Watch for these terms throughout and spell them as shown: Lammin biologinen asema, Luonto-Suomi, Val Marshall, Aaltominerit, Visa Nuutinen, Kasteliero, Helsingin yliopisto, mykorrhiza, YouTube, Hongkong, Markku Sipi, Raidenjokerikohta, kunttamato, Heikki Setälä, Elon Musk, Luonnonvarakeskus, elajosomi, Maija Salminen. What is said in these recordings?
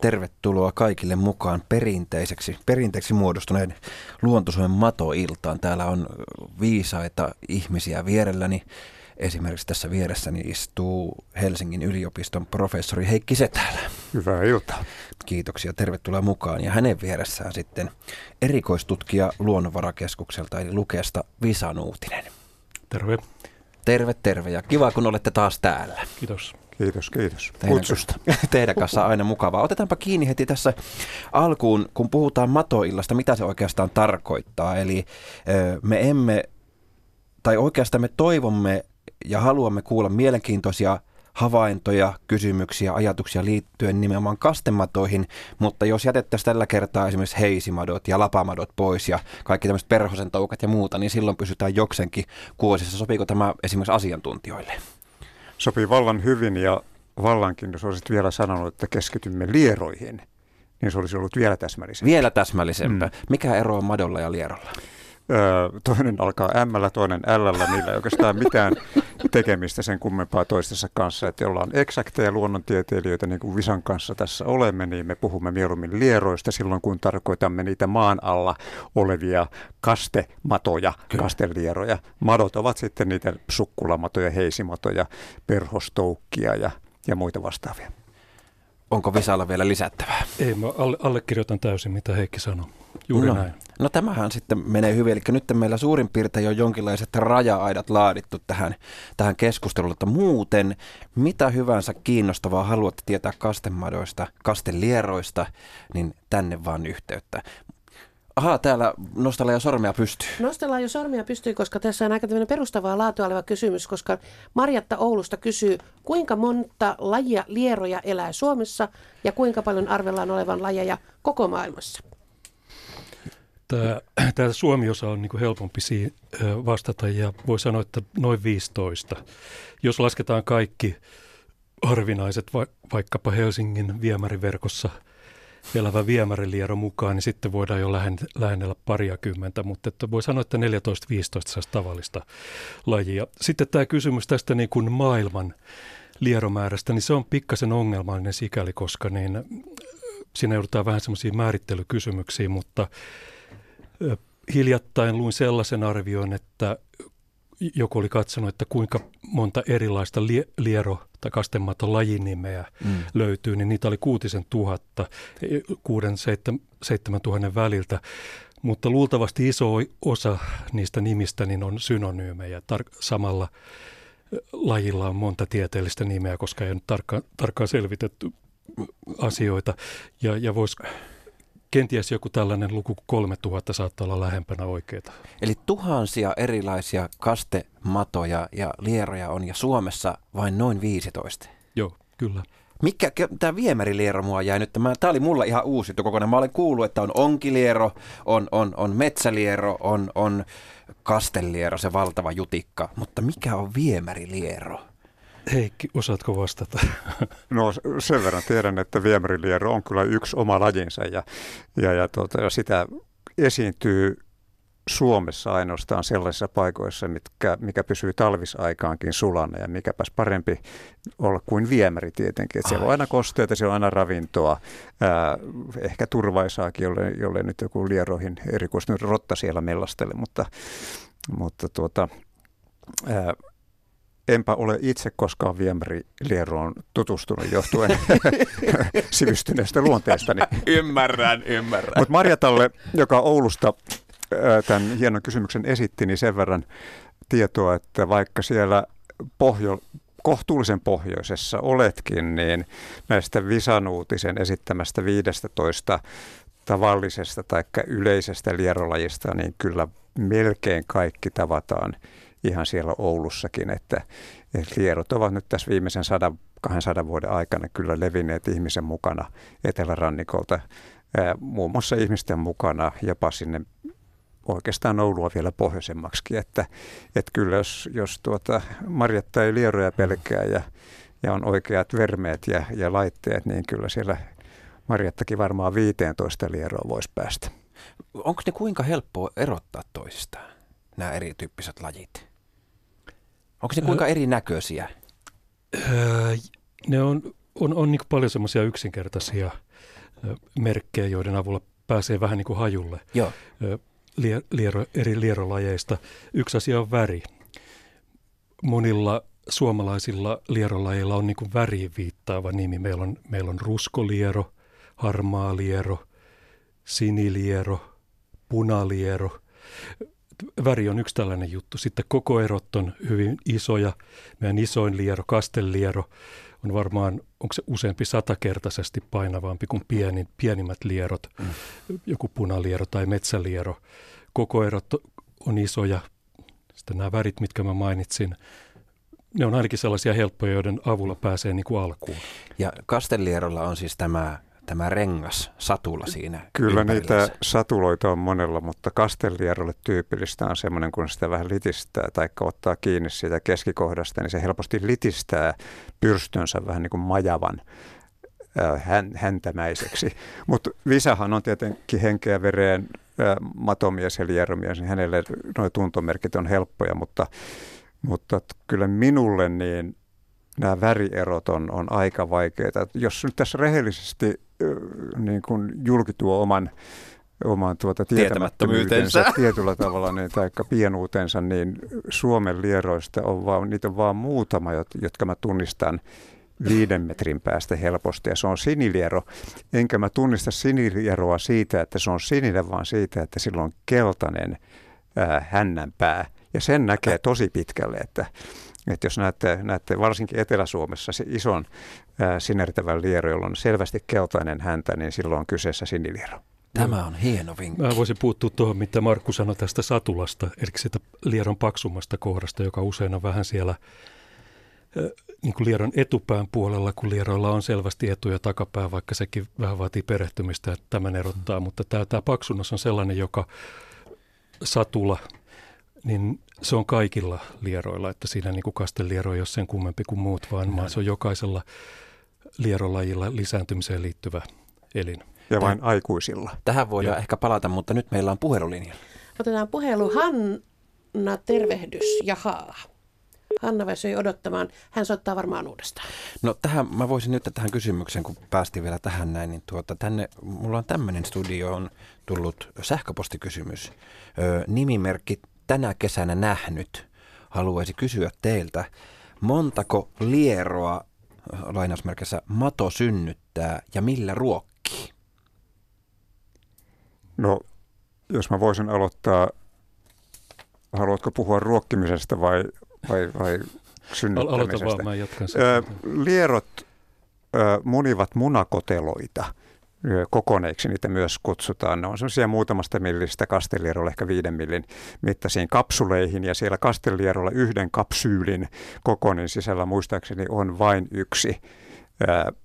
Tervetuloa kaikille mukaan perinteiseksi muodostuneen Luonto-Suomen matoiltaan. Täällä on viisaita ihmisiä vierelläni. Esimerkiksi tässä vieressäni istuu Helsingin yliopiston professori Heikki Setälä. Hyvää iltaa. Kiitoksia, tervetuloa mukaan. Ja hänen vieressään sitten erikoistutkija Luonnonvarakeskukselta eli Lukesta Visa Nuutinen. Terve. Terve ja kiva kun olette taas täällä. Kiitos. Kiitos. Kutsusta. Teidän kanssa aina mukavaa. Otetaanpa kiinni heti tässä alkuun, kun puhutaan matoillasta, mitä se oikeastaan tarkoittaa. Eli me toivomme ja haluamme kuulla mielenkiintoisia havaintoja, kysymyksiä, ajatuksia liittyen nimenomaan kastematoihin, mutta jos jätettäisiin tällä kertaa esimerkiksi heisimadot ja lapamadot pois ja kaikki tämmöiset perhosen toukat ja muuta, niin silloin pysytään jokseenkin kuosissa. Sopiiko tämä esimerkiksi asiantuntijoille? Sopii vallan hyvin, ja vallankin, jos olisit vielä sanonut, että keskitymme lieroihin, niin se olisi ollut vielä täsmällisempää. Mikä ero on madolla ja lierolla? Toinen alkaa M:llä, toinen L:llä, niillä ei oikeastaan mitään tekemistä sen kummempaa toistensa kanssa. Että ollaan eksakteja luonnontieteilijöitä, niin kuin Visan kanssa tässä olemme, niin me puhumme mieluummin lieroista silloin, kun tarkoitamme niitä maan alla olevia kastematoja, kastelieroja. Madot ovat sitten niitä sukkulamatoja, heisimatoja, perhostoukkia ja muita vastaavia. Onko Visalla vielä lisättävää? Ei, mä allekirjoitan täysin, mitä Heikki sanoi. Juuri näin. No tämähän sitten menee hyvin, eli nyt meillä suurin piirtein on jonkinlaiset raja-aidat laadittu tähän keskusteluun, että muuten mitä hyvänsä kiinnostavaa haluatte tietää kastemadoista, kastelieroista, niin tänne vaan yhteyttä. Ahaa, täällä nostellaan jo sormia pystyy, koska tässä on aika tämmöinen perustavaa laatua oleva kysymys, koska Marjatta Oulusta kysyy, kuinka monta lajia lieroja elää Suomessa ja kuinka paljon arvellaan olevan lajeja koko maailmassa? Tämä Suomi-osa on niin kuin helpompi vastata ja voi sanoa, että noin 15. Jos lasketaan kaikki harvinaiset, vaikkapa Helsingin viemäriverkossa elävä viemäriliero mukaan, niin sitten voidaan jo lähennellä pariakymmentä, mutta että voi sanoa, että 14-15 tavallista lajia. Sitten tämä kysymys tästä niin kuin maailman lieromäärästä, niin se on pikkasen ongelmallinen sikäli, koska niin siinä joudutaan vähän semmoisiin määrittelykysymyksiin, mutta hiljattain luin sellaisen arvion, että joku oli katsonut, että kuinka monta erilaista liero- tai kastematon lajinimeä löytyy, niin niitä oli 6,000, 6,000–7,000 väliltä. Mutta luultavasti iso osa niistä nimistä niin on synonyymejä. Samalla lajilla on monta tieteellistä nimeä, koska ei ole tarkkaan selvitetty asioita. Ja voisi kenties joku tällainen luku 3000 saattaa olla lähempänä oikeita. Eli tuhansia erilaisia kastematoja ja lieroja on ja Suomessa vain noin 15. Joo, kyllä. Mikä tämä viemäriliero mua jäi nyt? Tämä oli mulla ihan uusi kokonaan. Mä olen kuullut, että on onkiliero, on metsäliero, on kasteliero, se valtava jutikka. Mutta mikä on viemäriliero? Heikki, osaatko vastata? No sen verran tiedän, että viemäriliero on kyllä yksi oma lajinsa ja sitä esiintyy Suomessa ainoastaan sellaisissa paikoissa, mikä pysyy talvisaikaankin sulana, ja mikäpäs parempi olla kuin viemäri tietenkin. Että siellä on aina kosteita, siellä on aina ravintoa, ehkä turvaisaakin, jolle nyt joku lieroihin erikoistunut rotta siellä mellastele, mutta enpä ole itse koskaan viemäriliero tutustunut johtuen sivistyneestä luonteestani. Ymmärrän. Mutta Marjatalle, joka Oulusta tämän hienon kysymyksen esitti, niin sen verran tietoa, että vaikka siellä kohtuullisen pohjoisessa oletkin, niin näistä Visa Nuutisen esittämästä 15 tavallisesta tai yleisestä lierolajista, niin kyllä melkein kaikki tavataan ihan siellä Oulussakin, että lierot ovat nyt tässä viimeisen 200 vuoden aikana kyllä levinneet ihmisen mukana etelärannikolta, muun muassa ihmisten mukana jopa sinne oikeastaan Oulua vielä pohjoisemmaksikin, että kyllä jos Marjatta ei lieroja pelkää ja on oikeat vermeet ja laitteet, niin kyllä siellä Marjattakin varmaan 15 lieroa voisi päästä. Onko ne kuinka helppoa erottaa toisistaan, nämä erityyppiset lajit? Onko ne kuinka erinäköisiä? Ne on niin paljon semmoisia yksinkertaisia merkkejä, joiden avulla pääsee vähän niin kuin hajulle eri lierolajeista. Yksi asia on väri. Monilla suomalaisilla lierolajeilla on niin kuin väriin viittaava nimi. Meillä on ruskoliero, harmaa liero, siniliero, punaliero. Väri on yksi tällainen juttu. Sitten kokoerot on hyvin isoja. Meidän isoin liero, kasteliero, on varmaan, onko se useampi satakertaisesti painavampi kuin pienimmät lierot, joku punaliero tai metsäliero. Kokoerot on isoja. Sitten nämä värit, mitkä mä mainitsin, ne on ainakin sellaisia helppoja, joiden avulla pääsee niin kuin alkuun. Ja kastelierolla on siis tämä rengas, satula siinä. Kyllä niitä satuloita on monella, mutta kastelierolle tyypillistä on semmoinen, kun sitä vähän litistää tai ottaa kiinni siitä keskikohdasta, niin se helposti litistää pyrstönsä vähän niin kuin majavan häntämäiseksi. Mutta Visahan on tietenkin henkeä vereen matomies ja lieromies, niin hänelle nuo tuntomerkit on helppoja, mutta kyllä minulle niin nämä värierot on aika vaikeita. Jos nyt tässä rehellisesti niin kun julkituo oman tietämättömyytensä tietyllä tavalla, niin, taikka pienuutensa, niin Suomen lieroista on vaan muutama, jotka mä tunnistan 5 metrin päästä helposti. Ja se on siniliero. Enkä mä tunnista sinilieroa siitä, että se on sininen, vaan siitä, että sillä on keltainen hännänpää. Ja sen näkee tosi pitkälle, että jos näette varsinkin Etelä-Suomessa se ison sinertävän liero, jolla on selvästi keltainen häntä, niin silloin on kyseessä siniliero. Tämä on hieno vinkki. Mä voisin puuttua tuohon, mitä Markku sanoi tästä satulasta, eli sitä lieron paksummasta kohdasta, joka usein on vähän siellä niin kuin lieron etupään puolella, kun lieroilla on selvästi etu- ja takapää, vaikka sekin vähän vaatii perehtymistä, että tämän erottaa. Mutta tämä paksunnos on sellainen, joka satula, niin se on kaikilla lieroilla, että siinä niin kuin kastelieroja ei ole sen kummempi kuin muut, vaan se on jokaisella lierolajilla lisääntymiseen liittyvä elin. Ja vain aikuisilla. Tähän voidaan ehkä palata, mutta nyt meillä on puhelulinjalla. Otetaan puhelu. Hanna, tervehdys. Jaha. Hanna väsyi odottamaan. Hän soittaa varmaan uudestaan. No tähän, mä voisin nyt tähän kysymykseen, kun päästiin vielä tähän näin, niin tänne, mulla on tämmöinen studioon tullut sähköpostikysymys. Nimimerkki tänä kesänä nähnyt, haluaisi kysyä teiltä, montako lieroa, lainausmerkissä, mato synnyttää ja millä ruokkii? No, jos mä voisin aloittaa, haluatko puhua ruokkimisesta vai synnyttämisestä? Aloita vaan, mä jatkan sen. Lierot munivat munakoteloita. Kokoneiksi niitä myös kutsutaan. Ne on semmoisia muutamasta millistä kastelierolla ehkä 5 millin mittaisiin kapsuleihin, ja siellä kastelierolla 1 kapsyylin kokonin sisällä muistaakseni on vain 1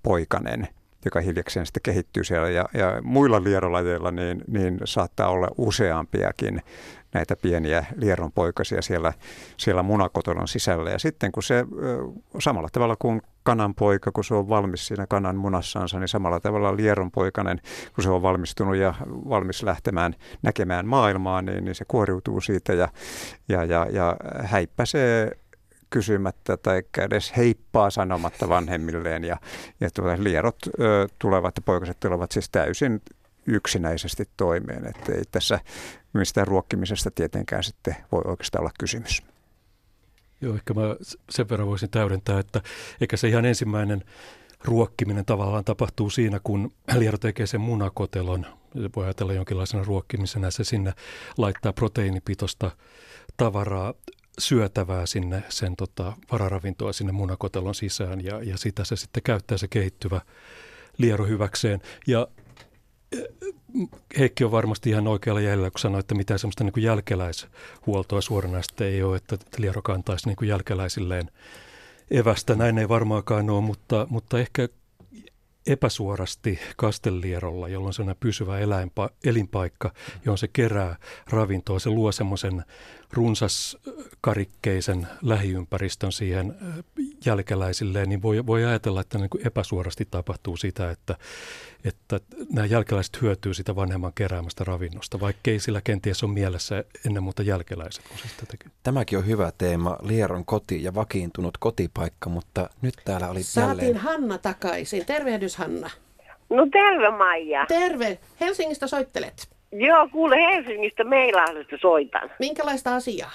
poikanen, joka hiljakseen sitten kehittyy siellä. Ja muilla lierolajeilla niin saattaa olla useampiakin näitä pieniä lieronpoikasia siellä munakotelon sisällä. Ja sitten kun se samalla tavalla kuin kananpoika, kun se on valmis siinä kanan munassansa, niin samalla tavalla lieronpoikainen, kun se on valmistunut ja valmis lähtemään näkemään maailmaa, niin se kuoriutuu siitä ja häippäsee kysymättä tai edes heippaa sanomatta vanhemmilleen. Ja lierot tulevat ja poikaset tulevat siis täysin yksinäisesti toimeen, että ei tässä mistään ruokkimisesta tietenkään sitten voi oikeastaan olla kysymys. Joo, ehkä mä sen verran voisin täydentää, että eikä se ihan ensimmäinen ruokkiminen tavallaan tapahtuu siinä, kun liero tekee sen munakotelon. Se voi ajatella jonkinlaisena ruokkimisena, se sinne laittaa proteiinipitoista tavaraa, syötävää sinne, sen vararavintoa sinne munakotelon sisään, ja sitä se sitten käyttää se kehittyvä liero hyväkseen. Ja Heikki on varmasti ihan oikealla jäljellä, kun sanoi, että mitään sellaista niin kuin jälkeläishuoltoa suoranaisesti ei ole, että liero kantaisi niin kuin jälkeläisilleen evästä. Näin ei varmaankaan ole, mutta ehkä epäsuorasti kastelierolla, jolla on sellainen pysyvä elinpaikka, johon se kerää ravintoa. Se luo semmoisen runsaskarikkeisen lähiympäristön siihen jälkeläisilleen, niin voi ajatella, että niin kuin epäsuorasti tapahtuu sitä, että nämä jälkeläiset hyötyy sitä vanhemman keräämästä ravinnosta, vaikkei sillä kenties ole mielessä ennen muuta jälkeläiset. Tämäkin on hyvä teema, lieron koti ja vakiintunut kotipaikka, mutta nyt täällä oli Saatiin jälleen Hanna takaisin. Tervehdys, Hanna. No terve Maija. Terve. Helsingistä soittelet? Joo, kuule Helsingistä Meilahdesta soitan. Minkälaista asiaa?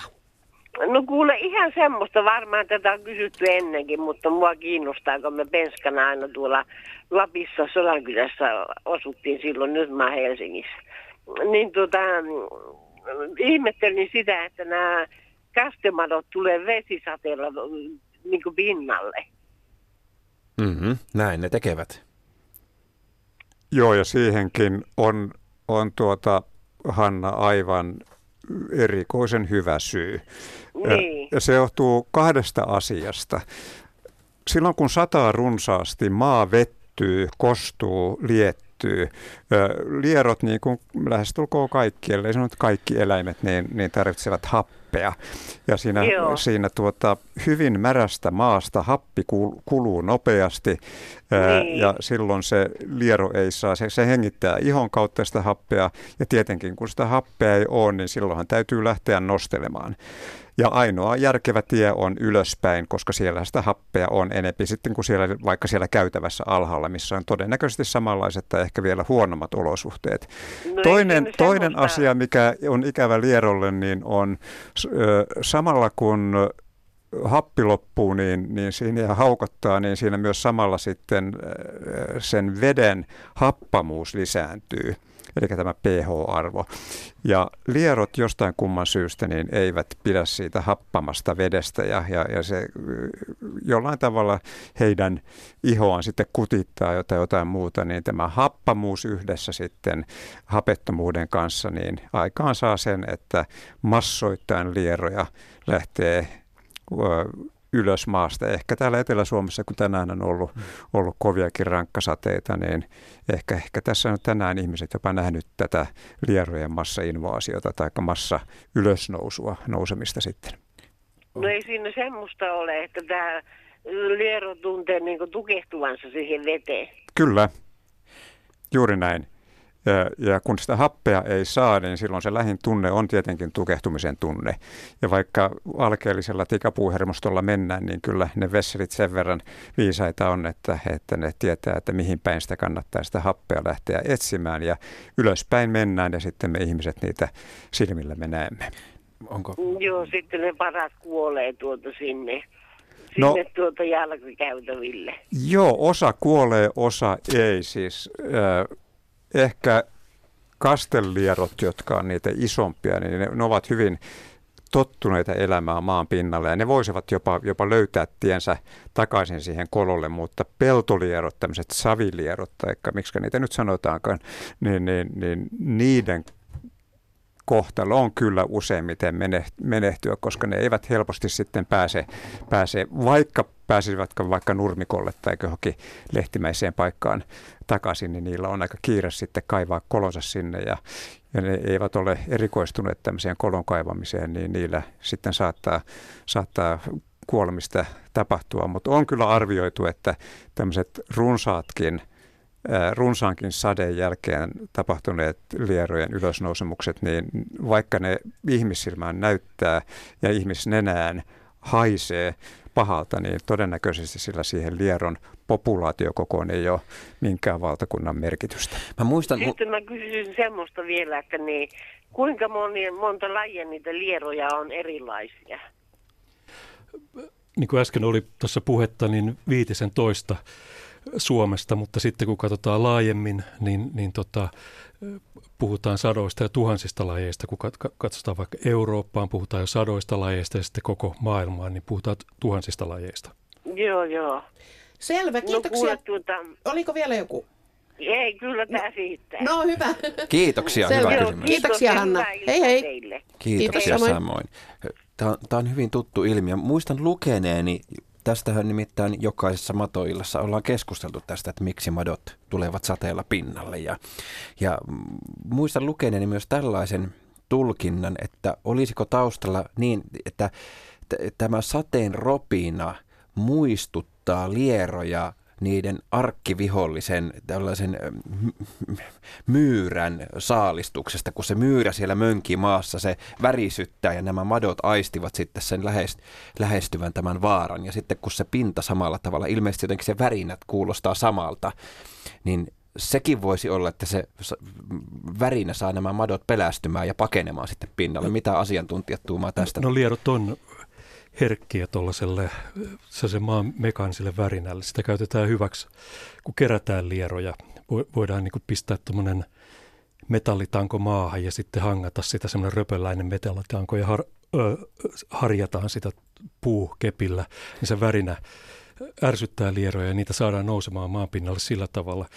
No kuule ihan semmoista, varmaan tätä on kysytty ennenkin, mutta mua kiinnostaa, kun me penskana aina tuolla Lapissa Sodankylässä osuttiin silloin, nyt mä Helsingissä. Niin ihmettelin sitä, että nämä kastemadot tulee vesisateella niin kuin pinnalle. Mm-hmm, näin ne tekevät. Joo, ja siihenkin on Hanna aivan erikoisen hyvä syy. Niin. Ja se johtuu kahdesta asiasta. Silloin kun sataa runsaasti, maa vettyy, kostuu, liettyy. Lierot, niin kuin lähestulkoon kaikki, ellei sanota kaikki eläimet, niin tarvitsevat happea. Ja siinä hyvin märästä maasta happi kuluu nopeasti, niin. Ja silloin se liero ei saa, se hengittää ihon kautta sitä happea, ja tietenkin kun sitä happea ei ole, niin silloinhan täytyy lähteä nostelemaan. Ja ainoa järkevä tie on ylöspäin, koska siellä sitä happea on enempi sitten kuin siellä, vaikka siellä käytävässä alhaalla, missä on todennäköisesti samanlaiset tai ehkä vielä huonommat olosuhteet. No toinen asia, mikä on ikävä lierolle, niin on samalla kun happi loppuu, niin siinä haukottaa, niin siinä myös samalla sitten sen veden happamuus lisääntyy. Eli tämä pH-arvo. Ja lierot jostain kumman syystä niin eivät pidä siitä happamasta vedestä ja se jollain tavalla heidän ihoaan sitten kutittaa jotain muuta, niin tämä happamuus yhdessä sitten hapettomuuden kanssa niin aikaan saa sen, että massoittain lieroja lähtee ylös maasta. Ehkä täällä Etelä-Suomessa, kun tänään on ollut koviakin rankkasateita, niin ehkä tässä on tänään ihmiset jopa nähnyt tätä lierojen massainvaasiota tai massa ylösnousua, nousemista sitten. No ei siinä semmoista ole, että tämä liero tuntee niin kuin tukehtuvansa siihen veteen. Kyllä, juuri näin. Ja kun sitä happea ei saa, niin silloin se lähin tunne on tietenkin tukehtumisen tunne. Ja vaikka alkeellisella tikapuuhermostolla mennään, niin kyllä ne vesselit sen verran viisaita on, että ne tietää, että mihin päin sitä kannattaa sitä happea lähteä etsimään. Ja ylöspäin mennään ja sitten me ihmiset niitä silmillä me näemme. Onko? Joo, sitten ne parat kuolee sinne. No, sinne jalkakäytäville. Joo, osa kuolee, osa ei siis. Ehkä kastelierot, jotka on niitä isompia, niin ne ovat hyvin tottuneita elämään maan pinnalle ja ne voisivat jopa löytää tiensä takaisin siihen kololle, mutta peltolierot, tämmöiset savilierot, tai miksi niitä nyt sanotaankaan, niin niiden kohtalo on kyllä useimmiten menehtyä, koska ne eivät helposti sitten pääse vaikka pääsisivätkö vaikka nurmikolle tai johonkin lehtimäiseen paikkaan takaisin, niin niillä on aika kiire sitten kaivaa kolonsa sinne. Ja ne eivät ole erikoistuneet tämmöiseen kolon kaivamiseen, niin niillä sitten saattaa kuolemista tapahtua. Mutta on kyllä arvioitu, että tämmöiset runsaankin sadeen jälkeen tapahtuneet lierojen ylösnousemukset, niin vaikka ne ihmissilmään näyttää ja ihmisnenään haisee pahalta, niin todennäköisesti sillä siihen lieron populaatiokokoon ei ole minkään valtakunnan merkitystä. Sitten mä kysyisin semmoista vielä, että niin, kuinka monta lajia niitä lieroja on erilaisia? Niin kuin äsken oli tuossa puhetta, niin 15 Suomesta, mutta sitten kun katsotaan laajemmin, niin puhutaan sadoista ja tuhansista lajeista. Kun katsotaan vaikka Eurooppaan, puhutaan jo sadoista lajeista ja sitten koko maailmaan, niin puhutaan tuhansista lajeista. Joo. Selvä, kiitoksia. No, oliko vielä joku? Ei, kyllä tämä siitä. No hyvä. Kiitoksia, hyvä kysymys. Kiitoksia Hanna. Hei. Teille. Kiitoksia samoin. Tämä on hyvin tuttu ilmiö. Muistan lukeneeni. Tästähän nimittäin jokaisessa matoillassa ollaan keskusteltu tästä, että miksi madot tulevat sateella pinnalle. Ja muistan lukeneeni myös tällaisen tulkinnan, että olisiko taustalla niin, että tämä sateen ropina muistuttaa lieroja niiden arkkivihollisen tällaisen myyrän saalistuksesta, kun se myyrä siellä mönkii maassa, se värisyttää ja nämä madot aistivat sitten sen lähestyvän tämän vaaran. Ja sitten kun se pinta samalla tavalla, ilmeisesti jotenkin se värinät kuulostaa samalta, niin sekin voisi olla, että se värinä saa nämä madot pelästymään ja pakenemaan sitten pinnalle. Mitä asiantuntijat tuumaa tästä? No liedot on herkkiä tuollaiselle maan mekaaniselle värinälle. Sitä käytetään hyväksi, kun kerätään lieroja. Voidaan niin kuin pistää tuommoinen metallitanko maahan ja sitten hangata sitä semmoinen röpöläinen metallitanko ja harjataan sitä puukepillä, niin se värinä ärsyttää lieroja ja niitä saadaan nousemaan maanpinnalle sillä tavalla.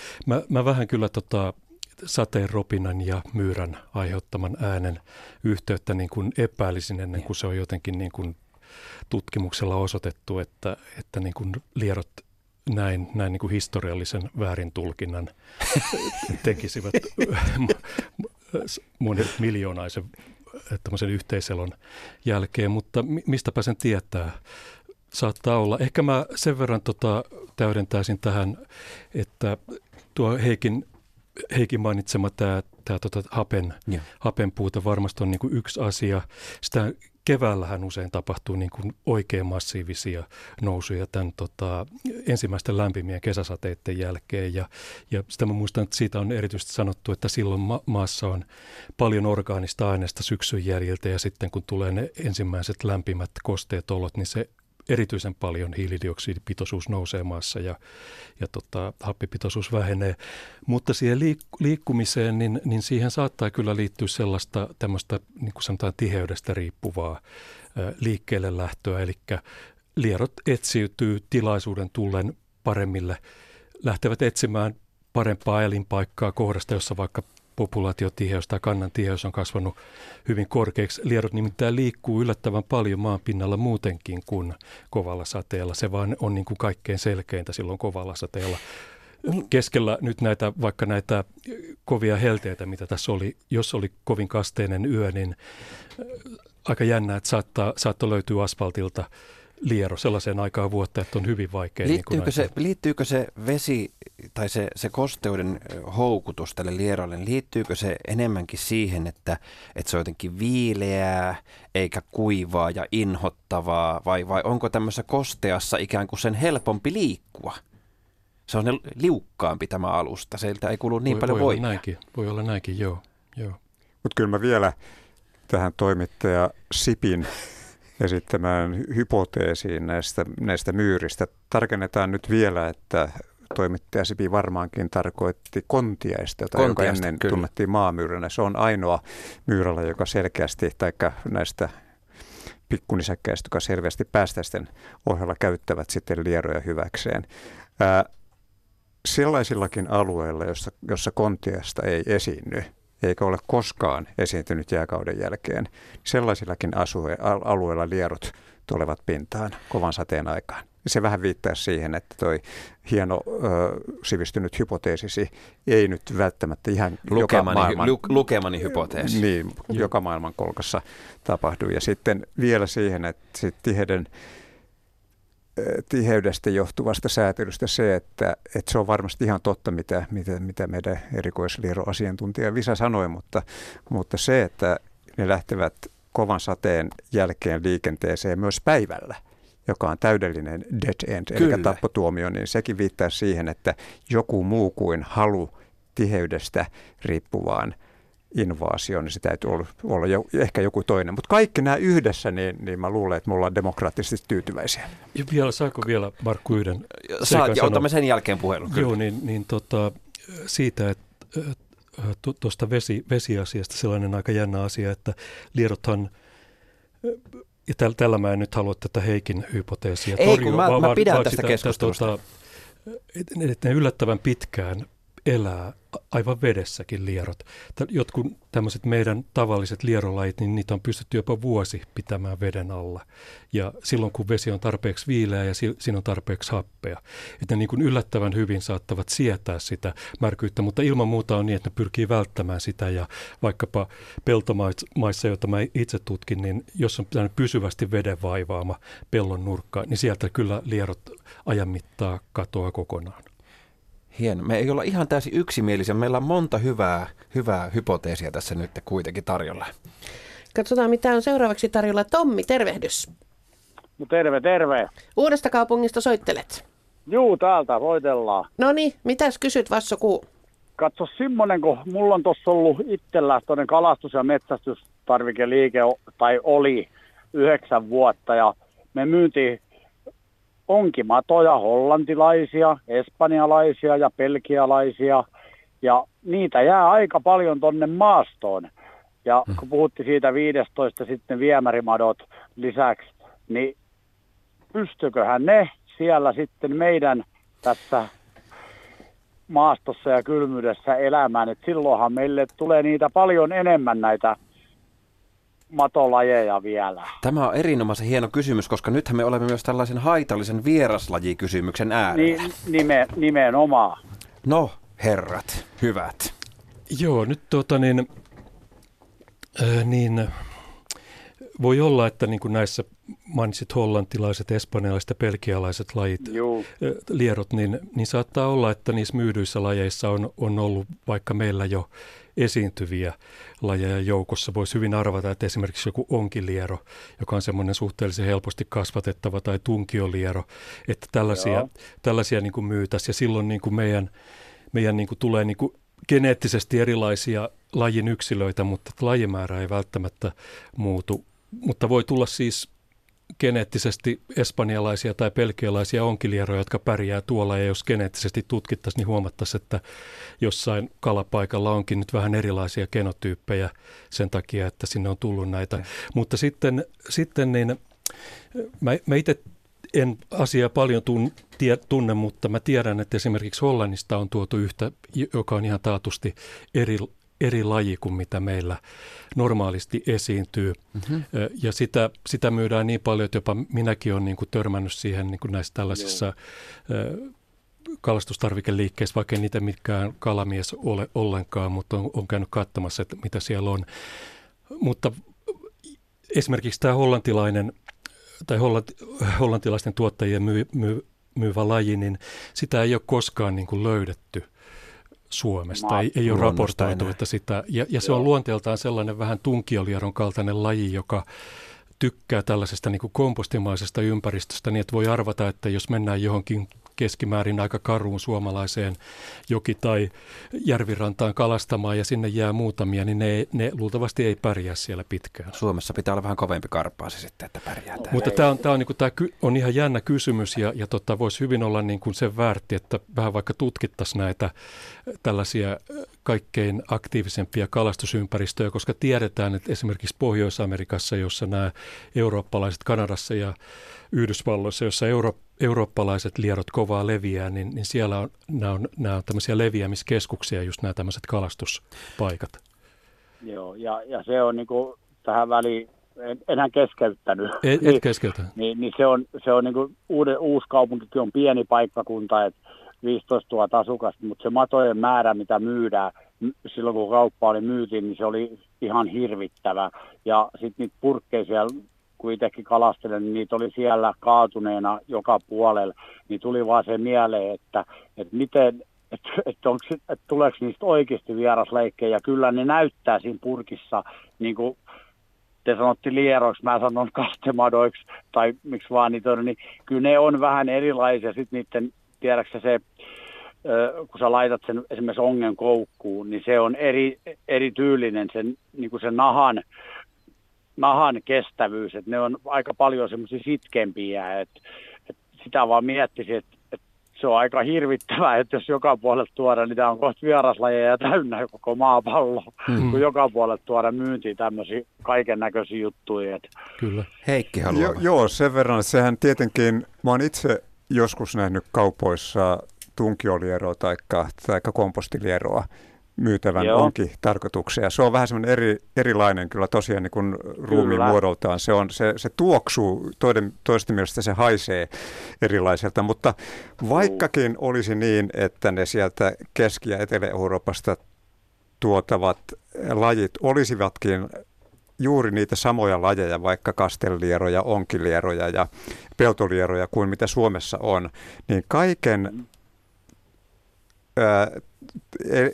Mä vähän kyllä sateenropinan ja myyrän aiheuttaman äänen yhteyttä niin kuin epäilisin ennen kuin se on jotenkin niin kuin tutkimuksella osoitettu, että niin kuin lierot näin niin kuin historiallisen väärintulkinnan tekisivät monen miljoonaisen tämmöisen yhteiselon jälkeen, mutta mistäpä sen tietää? Saattaa olla. Ehkä mä sen verran täydentäisin tähän, että tuo Heikin mainitsema tämä hapenpuuta varmasti on niin kuin yksi asia. Sitä keväällähän usein tapahtuu niin kuin oikein massiivisia nousuja tämän ensimmäisten lämpimien kesäsateiden jälkeen. Ja sitä mä muistan, että siitä on erityisesti sanottu, että silloin maassa on paljon orgaanista aineista syksyn jäljiltä ja sitten kun tulee ne ensimmäiset lämpimät kosteet olot, niin se erityisen paljon hiilidioksidipitoisuus nousee maassa ja happipitoisuus vähenee. Mutta siihen liikkumiseen, niin siihen saattaa kyllä liittyä sellaista tämmöistä niin kuin sanotaan tiheydestä riippuvaa liikkeelle lähtöä. Eli lierot etsiytyy tilaisuuden tullen paremmille, lähtevät etsimään parempaa elinpaikkaa kohdasta, jossa vaikka populaatiotiheys tai kannan tiheys on kasvanut hyvin korkeaksi. Lierot nimittäin liikkuu yllättävän paljon maan pinnalla muutenkin kuin kovalla sateella. Se vaan on niin kuin kaikkein selkeintä silloin kovalla sateella. Keskellä nyt näitä kovia helteitä, mitä tässä oli, jos oli kovin kasteinen yö, niin aika jännää, että saattoi löytyä asfaltilta liero sellaiseen aikaan vuotta, että on hyvin vaikea. Liittyykö se vesi tai se kosteuden houkutus tälle lierolle, liittyykö se enemmänkin siihen, että se on jotenkin viileää eikä kuivaa ja inhottavaa vai onko tämmöisessä kosteassa ikään kuin sen helpompi liikkua? Se on liukkaampi tämä alusta, sieltä ei kulu niin paljon voimaa. Voi olla näinkin, joo. Mutta kyllä mä vielä tähän toimittaja Sipin esittämään hypoteesiin näistä myyristä. Tarkennetaan nyt vielä, että toimittaja Sipi varmaankin tarkoitti kontiaista, joka ennen kyllä tunnettiin maamyyränä. Se on ainoa myyrälä, joka selkeästi, taikka näistä pikkunisäkkäistä, joka selvästi päästäisten ohella käyttävät sitten lieroja hyväkseen. Sellaisillakin alueilla, jossa kontiaista ei esiinny, eikä ole koskaan esiintynyt jääkauden jälkeen. Sellaisillakin alueilla lierot tulevat pintaan kovan sateen aikaan. Se vähän viittaa siihen, että toi hieno sivistynyt hypoteesisi ei nyt välttämättä ihan lukemani hypoteesi. Niin, joka maailmankolkassa tapahtuu. Ja sitten vielä siihen, että tiheydestä johtuvasta säätelystä se, että se on varmasti ihan totta, mitä meidän erikoislieroasiantuntija Visa sanoi, mutta se, että ne lähtevät kovan sateen jälkeen liikenteeseen myös päivällä, joka on täydellinen dead end, eli tappotuomio, niin sekin viittaa siihen, että joku muu kuin halu tiheydestä riippuvaan invaasio, niin se täytyy olla ehkä joku toinen. Mutta kaikki nämä yhdessä, niin mä luulen, että me ollaan demokraattisesti tyytyväisiä. Ja saako vielä Markku yhden? Saat, ja otamme sen jälkeen puhelun. Joo, niin siitä, että tuosta vesiasiasta sellainen aika jännä asia, että lierothan, ja tällä mä en nyt halua tätä Heikin hypoteesia torjua. Ei, kun mä pidän tästä keskustelusta. Että ne yllättävän pitkään elää aivan vedessäkin lierot. Jotkut tämmöiset meidän tavalliset lierolajit, niin niitä on pystytty jopa vuosi pitämään veden alla. Ja silloin, kun vesi on tarpeeksi viileä ja siinä on tarpeeksi happea. Että ne niin kuin yllättävän hyvin saattavat sietää sitä märkyyttä, mutta ilman muuta on niin, että ne pyrkii välttämään sitä. Ja vaikkapa peltomaissa, joita mä itse tutkin, niin jos on pysyvästi veden vaivaama pellon nurkka, niin sieltä kyllä lierot ajan mittaa katoaa kokonaan. Hieno. Me ei olla ihan täysin yksimielisiä. Meillä on monta hyvää hypoteesia tässä nyt kuitenkin tarjolla. Katsotaan, mitä on seuraavaksi tarjolla. Tommi, tervehdys. No terve. Uudesta kaupungista soittelet. Juu, täältä voitellaan. No niin, mitäs kysyt, Vassokuu? Katso semmoinen, kun mulla on tuossa ollut itsellä toinen kalastus- ja metsästystarvikeliike, tai oli 9 vuotta, ja me myytiin onkimatoja, hollantilaisia, espanjalaisia ja belgialaisia, ja niitä jää aika paljon tonne maastoon. Ja kun puhuttiin siitä 15 sitten viemärimadot lisäksi, niin pystyköhän ne siellä sitten meidän tässä maastossa ja kylmyydessä elämään, että silloinhan meille tulee niitä paljon enemmän näitä matolajeja vielä. Tämä on erinomaisen hieno kysymys, koska nythän me olemme myös tällaisen haitallisen vieraslajikysymyksen äärellä. Nimenomaan. No, herrat, hyvät. Joo, nyt niin voi olla, että niin kuin näissä mainitsit hollantilaiset, espanjalaiset ja belgialaiset lajit, lierot, niin saattaa olla, että niissä myydyissä lajeissa on ollut vaikka meillä jo esiintyviä lajeja joukossa. Voisi hyvin arvata, että esimerkiksi joku onkiliero, joka on semmoinen suhteellisen helposti kasvatettava, tai tunkioliero, että tällaisia niin kuin myytäisiin. Ja silloin niin kuin meidän niin kuin tulee niin kuin geneettisesti erilaisia lajin yksilöitä, mutta lajimäärä ei välttämättä muutu. Mutta voi tulla siis geneettisesti espanjalaisia tai belgialaisia onkilieroja, jotka pärjää tuolla, ja jos geneettisesti tutkittaisiin, niin huomattaisiin, että jossain kalapaikalla onkin nyt vähän erilaisia genotyyppejä sen takia, että sinne on tullut näitä. Mutta sitten niin mä itse en asiaa paljon tunne, mutta mä tiedän, että esimerkiksi Hollannista on tuotu yhtä, joka on ihan taatusti eri laji kuin mitä meillä normaalisti esiintyy. Mm-hmm. Ja sitä myydään niin paljon, että jopa minäkin olen niin kuin törmännyt siihen niin kuin näissä tällaisissa kalastustarvikeliikkeissä, vaikka niitä mitkään kalamies ole ollenkaan, mutta on käynyt katsomassa, että mitä siellä on. Mutta esimerkiksi tämä hollantilainen tai hollantilaisten tuottajien myyvä laji, niin sitä ei ole koskaan niin kuin löydetty Suomesta. Ei ole raportoitu, että sitä. Ja se on luonteeltaan sellainen vähän tunkiolieron kaltainen laji, joka tykkää tällaisesta niin kuin kompostimaisesta ympäristöstä, niin että voi arvata, että jos mennään johonkin keskimäärin aika karuun suomalaiseen joki- tai järvirantaan kalastamaan ja sinne jää muutamia, niin ne luultavasti ei pärjää siellä pitkään. Suomessa pitää olla vähän kovempi karpaasi sitten, että pärjää. Mutta tämä on ihan jännä kysymys ja voisi hyvin olla niin kuin sen väärti, että vähän vaikka tutkittaisiin näitä tällaisia kaikkein aktiivisempia kalastusympäristöjä, koska tiedetään, että esimerkiksi Pohjois-Amerikassa, jossa nämä eurooppalaiset, Kanadassa ja Yhdysvalloissa, jossa eurooppalaiset lierot kovaa leviää, niin siellä on, nämä on tämmöisiä leviämiskeskuksia, just nämä tämmöiset kalastuspaikat. Joo, ja se on niin kuin tähän väliin, enhän keskeyttänyt. Et keskeytä. Niin se on niin kuin Uusikaupunkikin on pieni paikkakunta, että 15 000 asukasta, mutta se matojen määrä, mitä myydään, silloin kun kauppa oli myytiin, niin se oli ihan hirvittävä. Ja sitten niitä purkkeja siellä, kun itsekin kalastelen, niin niitä oli siellä kaatuneena joka puolella, niin tuli vaan se mieleen, että tuleeko niistä oikeasti vierasleikkejä, ja kyllä ne näyttää siinä purkissa, niin kuin te sanotte lieroiksi, mä sanon kastemadoiksi, tai miksi vaan niitä, niin kyllä ne on vähän erilaisia, sitten niiden, tiedätkö se, kun sä laitat sen esimerkiksi ongen koukkuun, niin se on erityylinen sen, niin kuin sen nahan kestävyys, että ne on aika paljon semmoisia sitkempiä, että sitä vaan miettisi, että se on aika hirvittävää, että jos joka puolelta tuodaan, niin tämä on kohta vieraslajeja täynnä koko maapallo, kun joka puolelta tuodaan myyntiin tämmöisiä kaiken näköisiä juttuja. Kyllä. Heikki haluaa. Joo, sen verran, että sehän tietenkin, mä oon itse joskus nähnyt kaupoissa tunkiolieroa tai kompostilieroa myytävän onkin tarkoituksia. Se on vähän semmoinen erilainen kyllä tosiaan niin kuin ruumiin muodoltaan. Se tuoksuu, toisten mielestä se haisee erilaiselta, mutta vaikkakin olisi niin, että ne sieltä Keski- ja Etelä-Euroopasta tuotavat lajit olisivatkin juuri niitä samoja lajeja, vaikka kastelieroja, onkilieroja ja peltolieroja kuin mitä Suomessa on, niin kaiken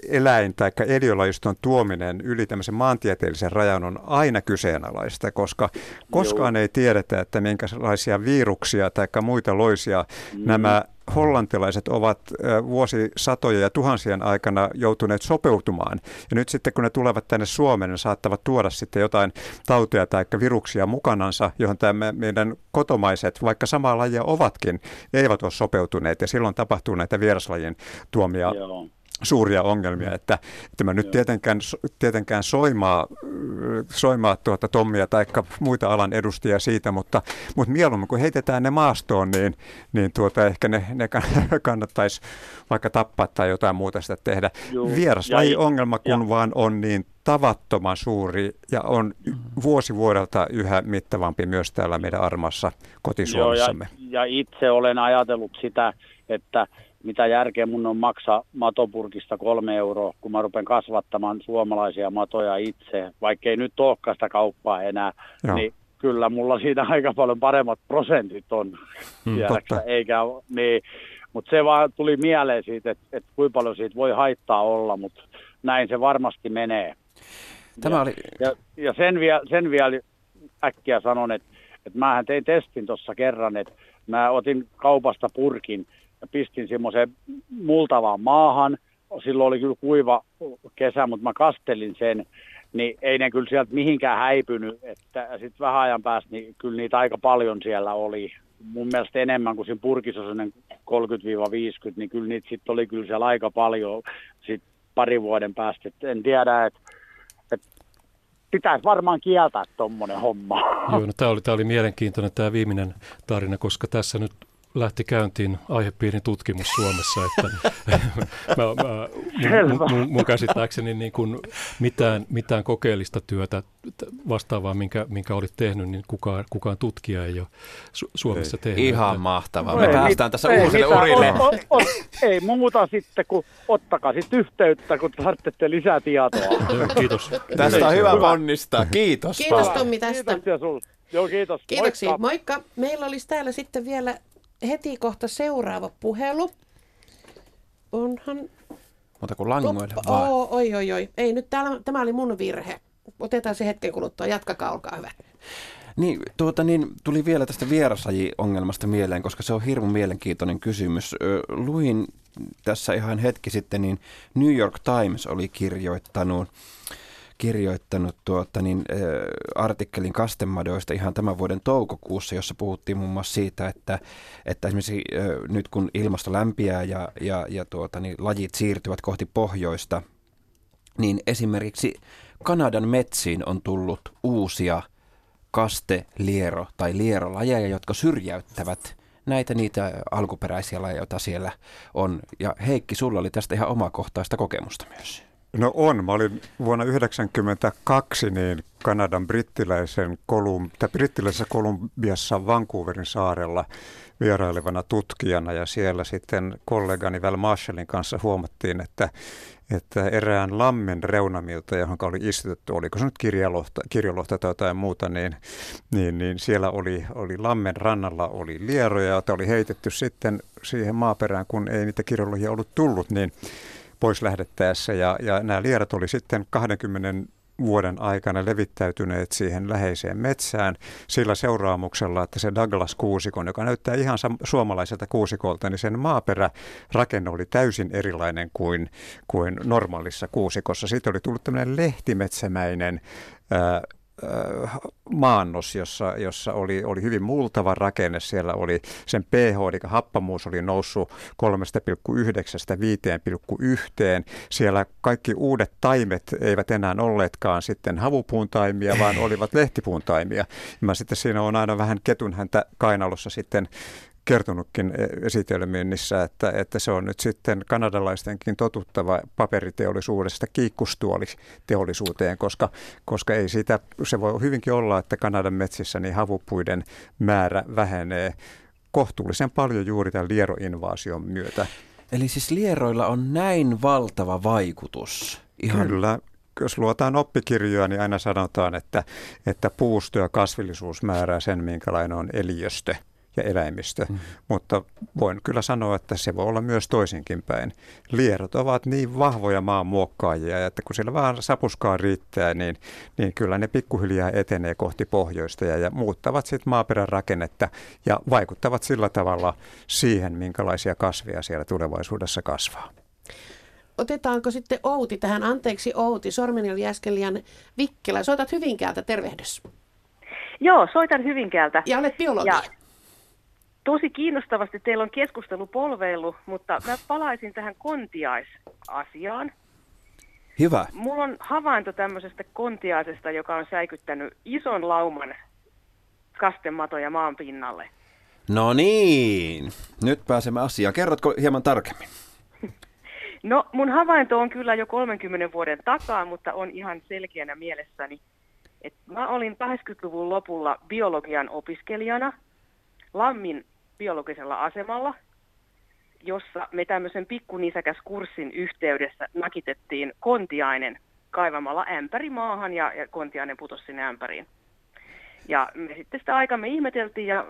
eläin- tai eliölajiston tuominen yli tämmöisen maantieteellisen rajan on aina kyseenalaista, koska koskaan ei tiedetä, että minkälaisia viruksia tai muita loisia nämä hollantilaiset ovat vuosisatoja ja tuhansien aikana joutuneet sopeutumaan. Ja nyt sitten kun ne tulevat tänne Suomeen, ne saattavat tuoda sitten jotain tauteja tai viruksia mukanansa, johon tämä meidän kotomaiset, vaikka samaa lajia ovatkin, eivät ole sopeutuneet. Ja silloin tapahtuu näitä vieraslajien tuomia suuria ongelmia, että mä nyt tietenkään soimaa Tommia tai muita alan edustajia siitä, mutta mieluummin kun heitetään ne maastoon, niin ehkä ne kannattaisi vaikka tappaa tai jotain muuta sitä tehdä. Vieraslajiongelma kun vaan on niin tavattoman suuri ja on vuosi vuodelta yhä mittavampi myös täällä meidän armassa kotisuomissamme. Ja itse olen ajatellut sitä, että mitä järkeä mun on maksaa matopurkista 3 euroa, kun mä rupen kasvattamaan suomalaisia matoja itse, vaikkei nyt olekaan sitä kauppaa enää, niin kyllä mulla siitä aika paljon paremmat prosentit on. Mutta se vaan tuli mieleen siitä, että kuinka paljon siitä voi haittaa olla, mutta näin se varmasti menee. Ja sen vielä äkkiä sanon, että mähän tein testin tuossa kerran, että mä otin kaupasta purkin, ja pistin semmoisen multavaan maahan. Silloin oli kyllä kuiva kesä, mutta mä kastelin sen, niin ei ne kyllä sieltä mihinkään häipynyt. Sitten vähän ajan päästä, niin kyllä niitä aika paljon siellä oli. Mun mielestä enemmän kuin siinä purkissa 30-50, niin kyllä niitä sitten oli kyllä siellä aika paljon sit pari vuoden päästä. En tiedä, että pitäisi varmaan kieltää tuommoinen homma. Joo, no tämä oli mielenkiintoinen tämä viimeinen tarina, koska tässä nyt lähti käyntiin aihepiirin tutkimus Suomessa, että mun käsittääkseni niin kun mitään kokeellista työtä vastaavaa, minkä olit tehnyt, niin kukaan tutkija ei ole Suomessa tehnyt. Ihan mahtavaa. Me päästään tässä uusille urille. Ei muuta sitten, kun ottakaa sitten yhteyttä, kun tarvitsette lisää tietoa. Kiitos. Tästä on hyvä ponnistaa. Kiitos. Kiitos Tommi tästä. Kiitos. Kiitoksia. Moikka. Meillä olisi täällä sitten vielä heti kohta seuraava puhelu. Onhan mutta kun langoille vaan. Oi. Ei nyt täällä, tämä oli mun virhe. Otetaan se hetken kuluttua. Jatkakaa, olkaa hyvä. Niin, tuli vielä tästä vieraslajiongelmasta mieleen, koska se on hirveän mielenkiintoinen kysymys. Luin tässä ihan hetki sitten, niin New York Times oli kirjoittanut artikkelin kastemadoista ihan tämän vuoden toukokuussa, jossa puhuttiin muun muassa siitä, että esimerkiksi nyt kun ilmasto lämpiää ja lajit siirtyvät kohti pohjoista, niin esimerkiksi Kanadan metsiin on tullut uusia kasteliero- tai lierolajeja, jotka syrjäyttävät niitä alkuperäisiä lajeja, joita siellä on. Ja Heikki, sulla oli tästä ihan omakohtaista kokemusta myös. No on. Mä olin vuonna 1992 Kanadan brittiläisessä Kolumbiassa Vancouverin saarella vierailevana tutkijana, ja siellä sitten kollegani Val Marshallin kanssa huomattiin, että erään lammen reunamilta, johon oli istutettu, oliko se nyt kirjolohta tai jotain muuta, niin siellä oli lammen rannalla oli lieroja, joita oli heitetty sitten siihen maaperään, kun ei niitä kirjolohia ollut tullut, niin pois lähdettäessä, ja nämä lierot oli sitten 20 vuoden aikana levittäytyneet siihen läheiseen metsään sillä seuraamuksella, että se Douglas-kuusikon, joka näyttää ihan suomalaiselta kuusikolta, niin sen maaperärakenne oli täysin erilainen kuin normaalissa kuusikossa. Siitä oli tullut tämmöinen lehtimetsämäinen maannos, jossa oli hyvin multava rakenne. Siellä oli sen pH, eli happamuus oli noussut 3,9–5,1. Siellä kaikki uudet taimet eivät enää olleetkaan sitten havupuun taimia, vaan olivat lehtipuun taimia. Mä sitten siinä on aina vähän ketun häntä kainalossa sitten kertonutkin esitelmissä, että se on nyt sitten kanadalaistenkin totuttava paperiteollisuudesta kiikkustuoliteollisuuteen, koska ei siitä, se voi hyvinkin olla, että Kanadan metsissä niin havupuiden määrä vähenee kohtuullisen paljon juuri tämän lieroinvaasion myötä. Eli siis lieroilla on näin valtava vaikutus. Ihan. Kyllä. Jos luotaan oppikirjoja, niin aina sanotaan, että puusto ja kasvillisuus määrää sen, minkälainen on eliöstö. ja eläimistä, mutta voin kyllä sanoa, että se voi olla myös toisinkin päin. Lierot ovat niin vahvoja maanmuokkaajia, että kun siellä vähän sapuskaa riittää, niin kyllä ne pikkuhiljaa etenee kohti pohjoista ja muuttavat sitten maaperän rakennetta ja vaikuttavat sillä tavalla siihen, minkälaisia kasveja siellä tulevaisuudessa kasvaa. Otetaanko sitten Outi tähän? Anteeksi Outi, sormeni oli äsken liian vikkelä. Soitat Hyvinkäältä, tervehdys. Joo, soitan Hyvinkäältä. Ja olet biologi. Ja tosi kiinnostavasti teillä on keskustelu polveillut, mutta mä palaisin tähän kontiaisasiaan. Hyvä. Mulla on havainto tämmöisestä kontiaisesta, joka on säikyttänyt ison lauman kastematoja maan pinnalle. No niin, nyt pääsemme asiaan. Kerrotko hieman tarkemmin? No, mun havainto on kyllä jo 30 vuoden takaa, mutta on ihan selkeänä mielessäni. Et mä olin 80-luvun lopulla biologian opiskelijana Lammin biologisella asemalla, jossa me tämmöisen pikkunisäkäskurssin yhteydessä nakitettiin kontiainen kaivamalla ämpäri maahan ja kontiainen putosi sinne ämpäriin. Ja me sitten sitä aikaa me ihmeteltiin ja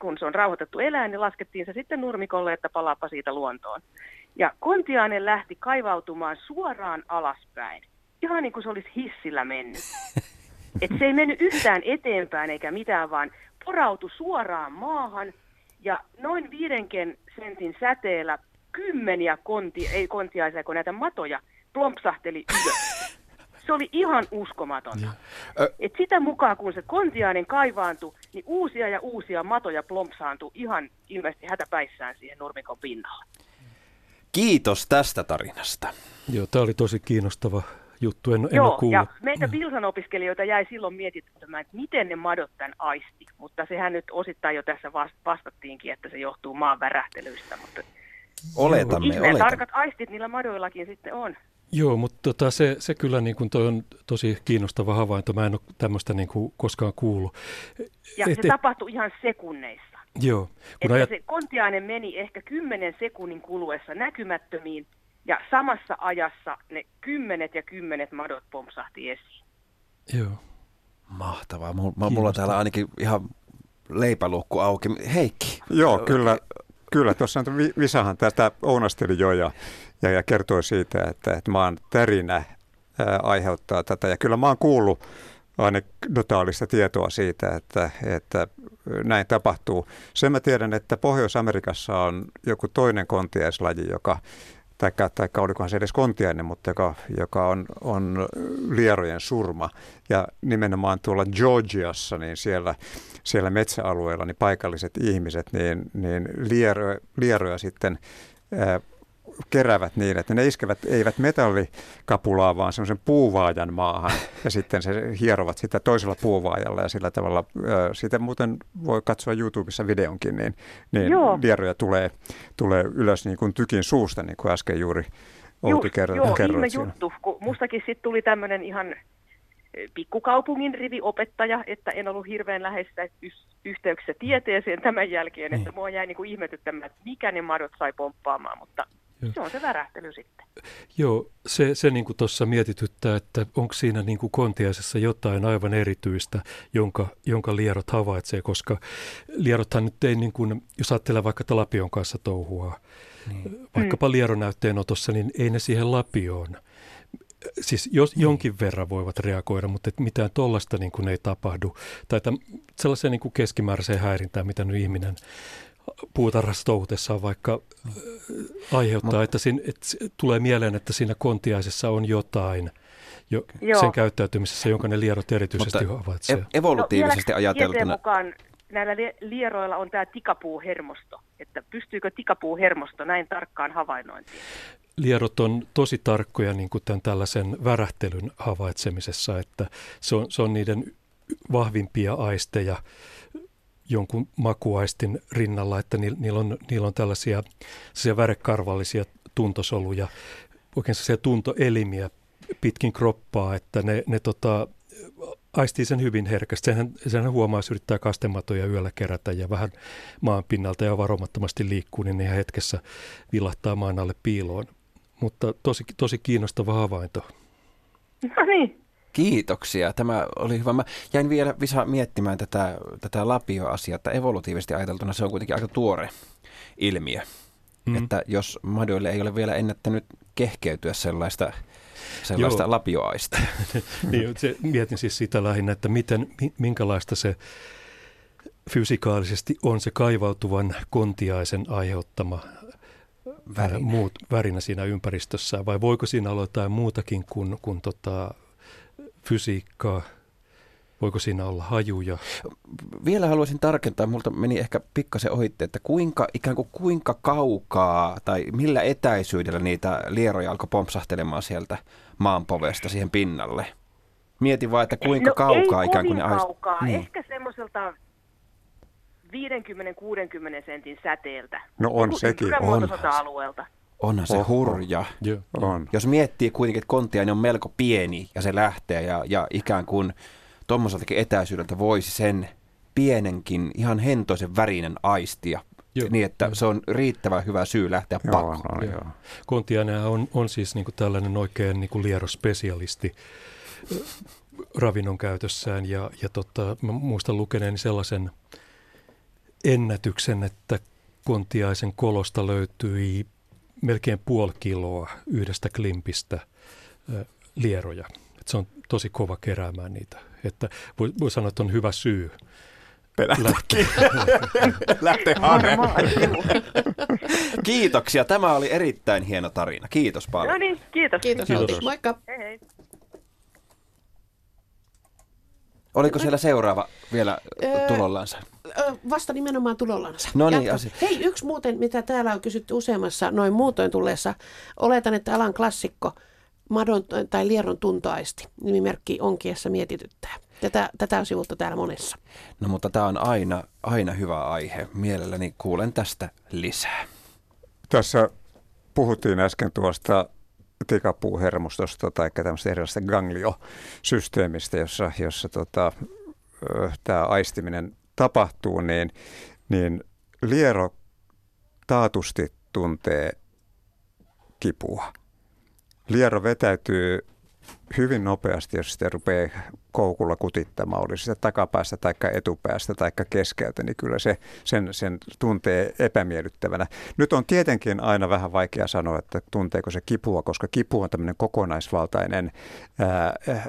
kun se on rauhoitettu eläin, niin laskettiin se sitten nurmikolle, että palaapa siitä luontoon. Ja kontiainen lähti kaivautumaan suoraan alaspäin, ihan niin kuin se olisi hissillä mennyt. Et se ei mennyt yhtään eteenpäin eikä mitään, vaan porautui suoraan maahan ja noin 5 sentin säteellä kymmeniä kontiaisia, kun näitä matoja plompsahteli ylös. Se oli ihan uskomatonta. Et sitä mukaan, kun se kontiainen kaivaantui, niin uusia ja uusia matoja plompsaantui ihan ilmeisesti hätäpäissään siihen nurmikon pinnalle. Kiitos tästä tarinasta. Joo, tämä oli tosi kiinnostava juttu. En ole kuullut. Ja meitä Pilsan-opiskelijoita jäi silloin mietittämään, että miten ne madot tämän aisti. Mutta sehän nyt osittain jo tässä vastattiinkin, että se johtuu maan värähtelyistä. Mutta oletamme. Tarkat aistit niillä madoillakin sitten on. Joo, mutta se kyllä niin kuin toi on tosi kiinnostava havainto. Mä en ole tämmöistä niin kuin koskaan kuullut. Ja se tapahtui ihan sekunneissa. Joo. Kun se kontiainen meni ehkä 10 sekunnin kuluessa näkymättömiin, ja samassa ajassa ne kymmenet madot pompsahti esiin. Joo. Mahtavaa. Mulla täällä ainakin ihan leipäluukku auki. Heikki. Joo, kyllä. Tuossa Visahan tätä ounasteli jo ja kertoi siitä, että maan tärinä aiheuttaa tätä. Ja kyllä mä oon kuullut anekdotaalista tietoa siitä, että näin tapahtuu. Sen mä tiedän, että Pohjois-Amerikassa on joku toinen kontiaislaji, tai olikohan se edes kontiainen, mutta joka on lierojen surma. Ja nimenomaan tuolla Georgiassa, niin siellä metsäalueella niin paikalliset ihmiset niin lieroja sitten keräävät niin, että ne iskevät eivät metallikapulaa, vaan semmoisen puuvaajan maahan ja sitten se hierovat sitä toisella puuvaajalla ja sillä tavalla, sitä muuten voi katsoa YouTubessa videonkin, niin vieroja tulee ylös niin kuin tykin suusta, niin kuin äsken juuri Outi kerroit siinä. Juttu, kun mustakin sitten tuli tämmöinen ihan pikkukaupungin riviopettaja, että en ollut hirveän läheisessä yhteyksissä tieteeseen tämän jälkeen, että mua jäi niin kuin ihmetyttämään, että mikä ne madot sai pomppaamaan, mutta se on se värähtely sitten. Joo, se niin kuin tuossa mietityttää, että onko siinä niin kuin kontiaisessa jotain aivan erityistä, jonka lierot havaitsee, koska lierothan nyt ei, niin kuin, jos ajattelee vaikka lapion kanssa touhua, vaikkapa lieronäytteenotossa, niin ei ne siihen lapioon. Siis jonkin verran voivat reagoida, mutta mitään tuollaista niin kuin ei tapahdu. Tai sellaiseen niin kuin keskimääräiseen häirintään, mitä nyt ihminen puutarhastouhutessaan vaikka aiheuttaa, että tulee mieleen, että siinä kontiaisessa on jotain sen käyttäytymisessä, jonka ne lierot erityisesti havaitsee. Evolutiivisesti ajateltuna. Mukaan näillä lieroilla on tämä tikapuuhermosto, että pystyykö tikapuuhermosto näin tarkkaan havainnointiin? Lierot on tosi tarkkoja niin kuin tämän tällaisen värähtelyn havaitsemisessa, että se on niiden vahvimpia aisteja jonkun makuaistin rinnalla, että niillä on tällaisia värekarvallisia tuntosoluja, oikein sellaisia tuntoelimiä pitkin kroppaa, että ne aistii sen hyvin herkästi. Senhän huomaa, jos yrittää kastematoja yöllä kerätä ja vähän maan pinnalta ja varomattomasti liikkuu, niin ne ihan hetkessä vilahtaa maan alle piiloon. Mutta tosi, tosi kiinnostava havainto. No niin, Kiitoksia. Tämä oli hyvä. Mä jäin vielä, Visa, miettimään tätä lapioasiaa, että evolutiivisesti ajateltuna se on kuitenkin aika tuore ilmiö. Mm. Että jos madoille ei ole vielä ennättänyt kehkeytyä sellaista lapioaista. Niin, mietin siis sitä lähinnä, että minkälaista se fysikaalisesti on se kaivautuvan kontiaisen aiheuttama värinä siinä ympäristössä, vai voiko siinä olla jotain muutakin kuin fysiikkaa? Voiko siinä olla hajuja? Vielä haluaisin tarkentaa, multa meni ehkä pikkasen ohitte, että kuinka kaukaa tai millä etäisyydellä niitä lieroja alkoi pompsahtelemaan sieltä maanpovesta siihen pinnalle. Mietin vaan, että kuinka kaukaa ikään kuin ne kaukaa. Ehkä semmoiselta 50-60 sentin säteeltä. No on sekin. Onhan se hurja. Yeah. On. Jos miettii kuitenkin, että kontiainen on melko pieni ja se lähtee ja ikään kuin tuommoiseltakin etäisyydeltä voisi sen pienenkin, ihan hentoisen värinen aistia, niin että se on riittävän hyvä syy lähteä pakoon. Kontiainen on siis niin kuin tällainen oikein niin kuin lierospesialisti ravinnon käytössään, ja mä muistan lukeneeni sellaisen ennätyksen, että kontiaisen kolosta löytyi melkein 0,5 kiloa yhdestä klimpistä lieroja. Et se on tosi kova keräämään niitä. Että voi sanoa, että on hyvä syy lähteä haneen. Kiitoksia. Tämä oli erittäin hieno tarina. Kiitos paljon. No niin, kiitos. Moikka. Hei. Oliko siellä seuraava vielä tulollansa? Vasta nimenomaan tulollansa. No niin, hei, yksi muuten, mitä täällä on kysytty useammassa noin muutoin tulleessa. Oletan, että alan klassikko madon tai lieron tuntoaisti nimimerkki Onkiessa mietityttää. Tätä on sivulta täällä monessa. No mutta tämä on aina hyvä aihe. Mielelläni kuulen tästä lisää. Tässä puhuttiin äsken tuosta tikapuuhermostosta tai tämmöistä erilaista gangliosysteemistä, jossa tämä aistiminen tapahtuu, niin liero taatusti tuntee kipua. Liero vetäytyy hyvin nopeasti, jos sitä rupeaa koukulla kutittamaan, oli sitä takapäästä tai etupäästä tai keskeltä, niin kyllä se sen tuntee epämiellyttävänä. Nyt on tietenkin aina vähän vaikea sanoa, että tunteeko se kipua, koska kipu on tämmöinen kokonaisvaltainen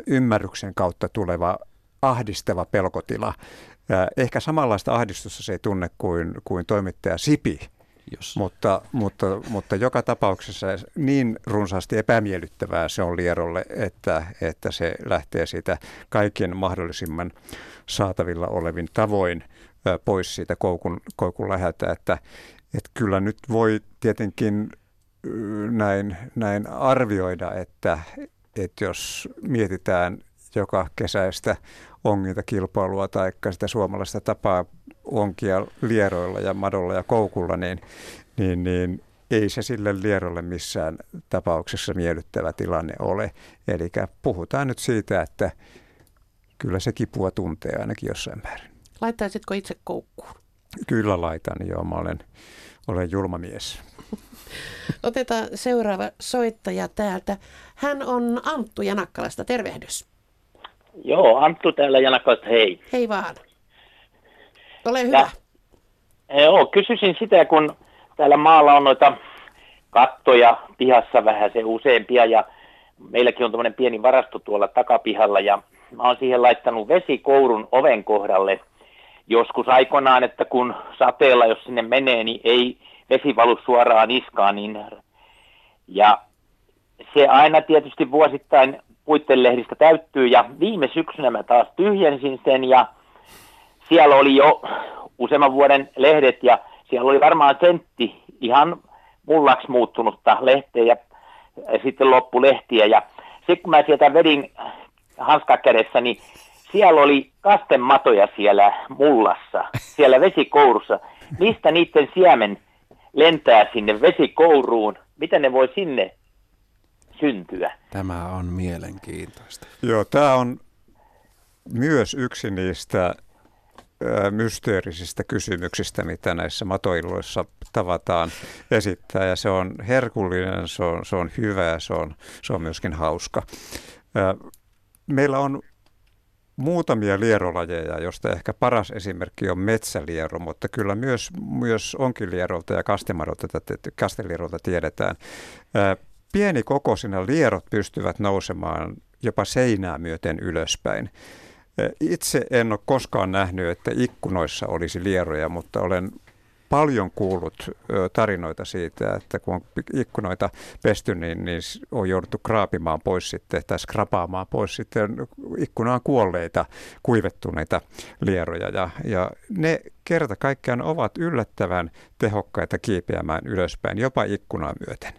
ymmärryksen kautta tuleva ahdistava pelkotila. Ehkä samanlaista ahdistusta se ei tunne kuin toimittaja Sipi. Mutta joka tapauksessa niin runsaasti epämiellyttävää se on lierolle, että se lähtee siitä kaiken mahdollisimman saatavilla olevin tavoin pois siitä koukun läheltä. Että kyllä nyt voi tietenkin näin arvioida, että jos mietitään joka kesäistä ongintakilpailua tai sitä suomalaista tapaa onkia lieroilla ja madolla ja koukulla, niin ei se sille lierolle missään tapauksessa miellyttävä tilanne ole. Eli puhutaan nyt siitä, että kyllä se kipua tuntee ainakin jossain määrin. Laittaisitko itse koukkuun? Kyllä laitan, joo. Mä olen julma mies. Otetaan seuraava soittaja täältä. Hän on Anttu Janakkalasta. Tervehdys. Joo, Anttu täällä Janakkalasta. Hei. Hei vaan. Ole hyvä. Joo, kysyisin sitä, kun täällä maalla on noita kattoja pihassa vähän se useampia, ja meilläkin on tämmöinen pieni varasto tuolla takapihalla, ja mä oon siihen laittanut vesikourun oven kohdalle joskus aikoinaan, että kun sateella, jos sinne menee, niin ei vesi valu suoraan niskaan, niin ja se aina tietysti vuosittain puitelehdistä täyttyy, ja viime syksynä mä taas tyhjensin sen, ja siellä oli jo useamman vuoden lehdet, ja siellä oli varmaan sentti ihan mullaksi muuttunutta lehteä ja sitten loppulehtiä. Ja sitten kun mä sieltä vedin hanskakädessä, niin siellä oli kastematoja siellä mullassa, siellä vesikourussa. Mistä niiden siemen lentää sinne vesikouruun? Miten ne voi sinne syntyä? Tämä on mielenkiintoista. Joo, tämä on myös yksi niistä mysteerisistä kysymyksistä, mitä näissä matoiluissa tavataan esittää, ja se on herkullinen, se on hyvä, ja se on myöskin hauska. Meillä on muutamia lierolajeja, josta ehkä paras esimerkki on metsäliero, mutta kyllä myös onkilierolta ja kastelierolta tiedetään. Pienikokoisina lierot pystyvät nousemaan jopa seinää myöten ylöspäin. Itse en ole koskaan nähnyt, että ikkunoissa olisi lieroja, mutta olen paljon kuullut tarinoita siitä, että kun on ikkunoita pesty, niin on jouduttu kraapimaan pois sitten, tai skrapaamaan pois sitten ikkunaan kuolleita, kuivettuneita lieroja. Ja ne kerta kaikkiaan ovat yllättävän tehokkaita kiipeämään ylöspäin, jopa ikkunaa myöten.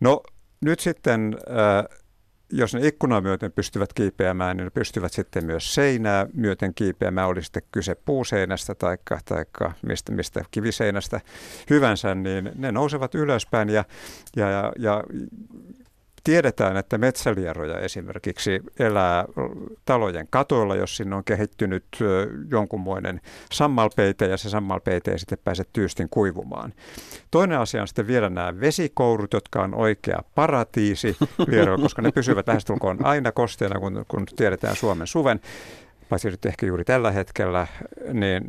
No nyt sitten, jos ne ikkunaa myöten pystyvät kiipeämään, niin ne pystyvät sitten myös seinää myöten kiipeämään. Oli sitten kyse puuseinästä tai mistä kiviseinästä hyvänsä, niin ne nousevat ylöspäin ja tiedetään, että metsälieroja esimerkiksi elää talojen katoilla, jos sinne on kehittynyt jonkunmoinen sammalpeite, ja se sammalpeite ei sitten pääse tyystin kuivumaan. Toinen asia on sitten vielä nämä vesikourut, jotka on oikea paratiisi lieroille, koska ne pysyvät lähestulkoon aina kosteena, kun tiedetään Suomen suven. Paitsi nyt ehkä juuri tällä hetkellä, niin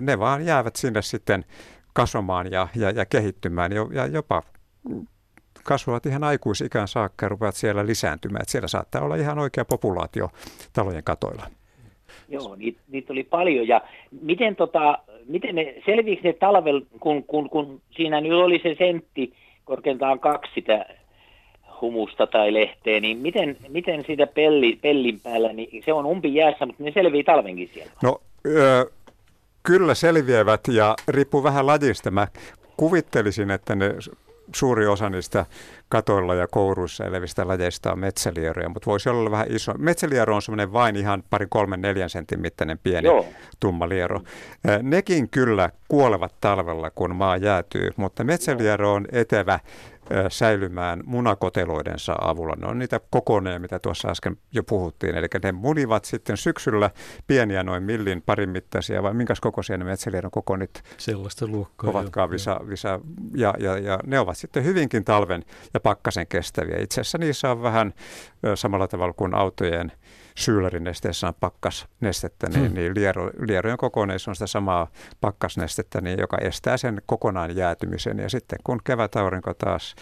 ne vaan jäävät sinne sitten kasvamaan ja kehittymään ja jopa kasvavat ihan aikuisikään saakka ja rupeavat siellä lisääntymään. Että siellä saattaa olla ihan oikea populaatio talojen katoilla. Joo, niitä oli paljon. Ja miten selviikö ne talvella, kun siinä nyt oli se sentti, korkeintaan 2 sitä humusta tai lehteä, niin miten sitä pellin päällä, niin se on umpijäässä, mutta ne selvii talvenkin siellä? No, kyllä selviävät, ja riippuu vähän lajista. Mä kuvittelisin, että ne... Suuri osa niistä katoilla ja kouruissa elävistä lajeista on metsälieroja, mutta voisi olla vähän iso. Metsäliero on semmoinen vain ihan 3-4 sentin mittainen pieni tumma liero. Nekin kyllä kuolevat talvella, kun maa jäätyy, mutta metsäliero on etevä säilymään munakoteloidensa avulla. Ne on niitä kokoneja, mitä tuossa äsken jo puhuttiin. Eli ne munivat sitten syksyllä pieniä, noin millin parin mittaisia, vai minkäs kokoisia ne metsälieron kokonit sellaista luokkaa ovatkaan, Visa. Ja ne ovat sitten hyvinkin talven ja pakkasen kestäviä. Itse asiassa niissä on vähän samalla tavalla kuin autojen syylärinesteessä on pakkasnestettä, niin lierojen kokoneissa on sitä samaa pakkasnestettä, niin joka estää sen kokonaan jäätymisen. Ja sitten kun kevätaurinko taas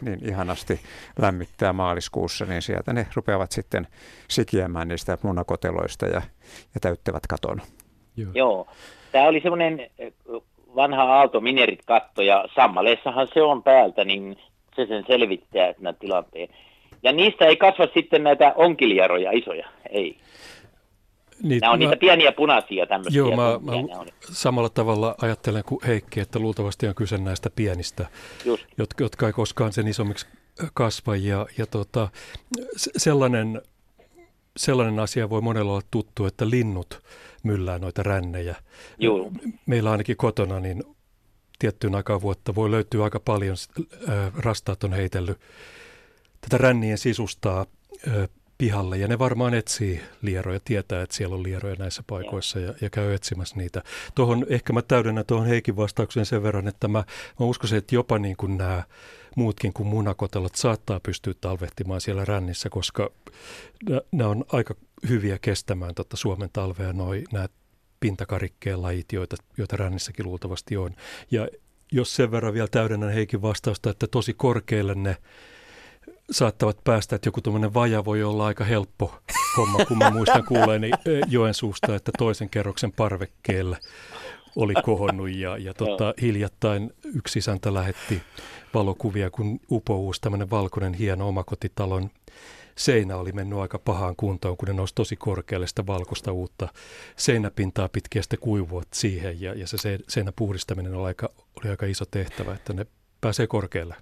niin ihanasti lämmittää maaliskuussa, niin sieltä ne rupeavat sitten sikiämään niistä munakoteloista ja täyttävät katon. Joo. Tämä oli semmoinen vanha aaltominerit-katto, ja sammaleessahan se on päältä, niin se sen selvittää tämän tilanteen. Ja niistä ei kasva sitten näitä onkilieroja isoja, ei. Niin, nämä on niitä pieniä punaisia tämmöisiä. Joo, mä samalla tavalla ajattelen kuin Heikki, että luultavasti on kyse näistä pienistä, jotka ei koskaan sen isommiksi kasva. Ja sellainen asia voi monella olla tuttu, että linnut myllää noita rännejä. Joo. Meillä ainakin kotona niin tiettyyn aikaan vuotta voi löytyä aika paljon, rastaat on heitellyt tätä rännien sisustaa pihalle, ja ne varmaan etsii lieroja, tietää, että siellä on lieroja näissä paikoissa ja käy etsimässä niitä. Tuohon, ehkä mä täydennän tuohon Heikin vastaukseen sen verran, että mä uskoisin, että jopa niin kuin nämä muutkin kuin munakotelot saattaa pystyä talvehtimaan siellä rännissä, koska nämä on aika hyviä kestämään Suomen talvea, nämä pintakarikkeen lajit, joita rännissäkin luultavasti on. Ja jos sen verran vielä täydennän Heikin vastausta, että tosi korkealle ne saattavat päästä, että joku tuommoinen vaja voi olla aika helppo homma, kun mä muistan kuuleeni Joensuusta, että toisen kerroksen parvekkeella oli kohonnut ja hiljattain yksi isäntä lähetti valokuvia, kun upouusi tämmöinen valkoinen hieno omakotitalon seinä oli mennyt aika pahaan kuntoon, kun ne nousi tosi korkealle sitä valkoista uutta seinäpintaa pitkin ja sitten kuivuvat siihen ja se seinän puhdistaminen oli aika iso tehtävä, että ne pääsee korkealle.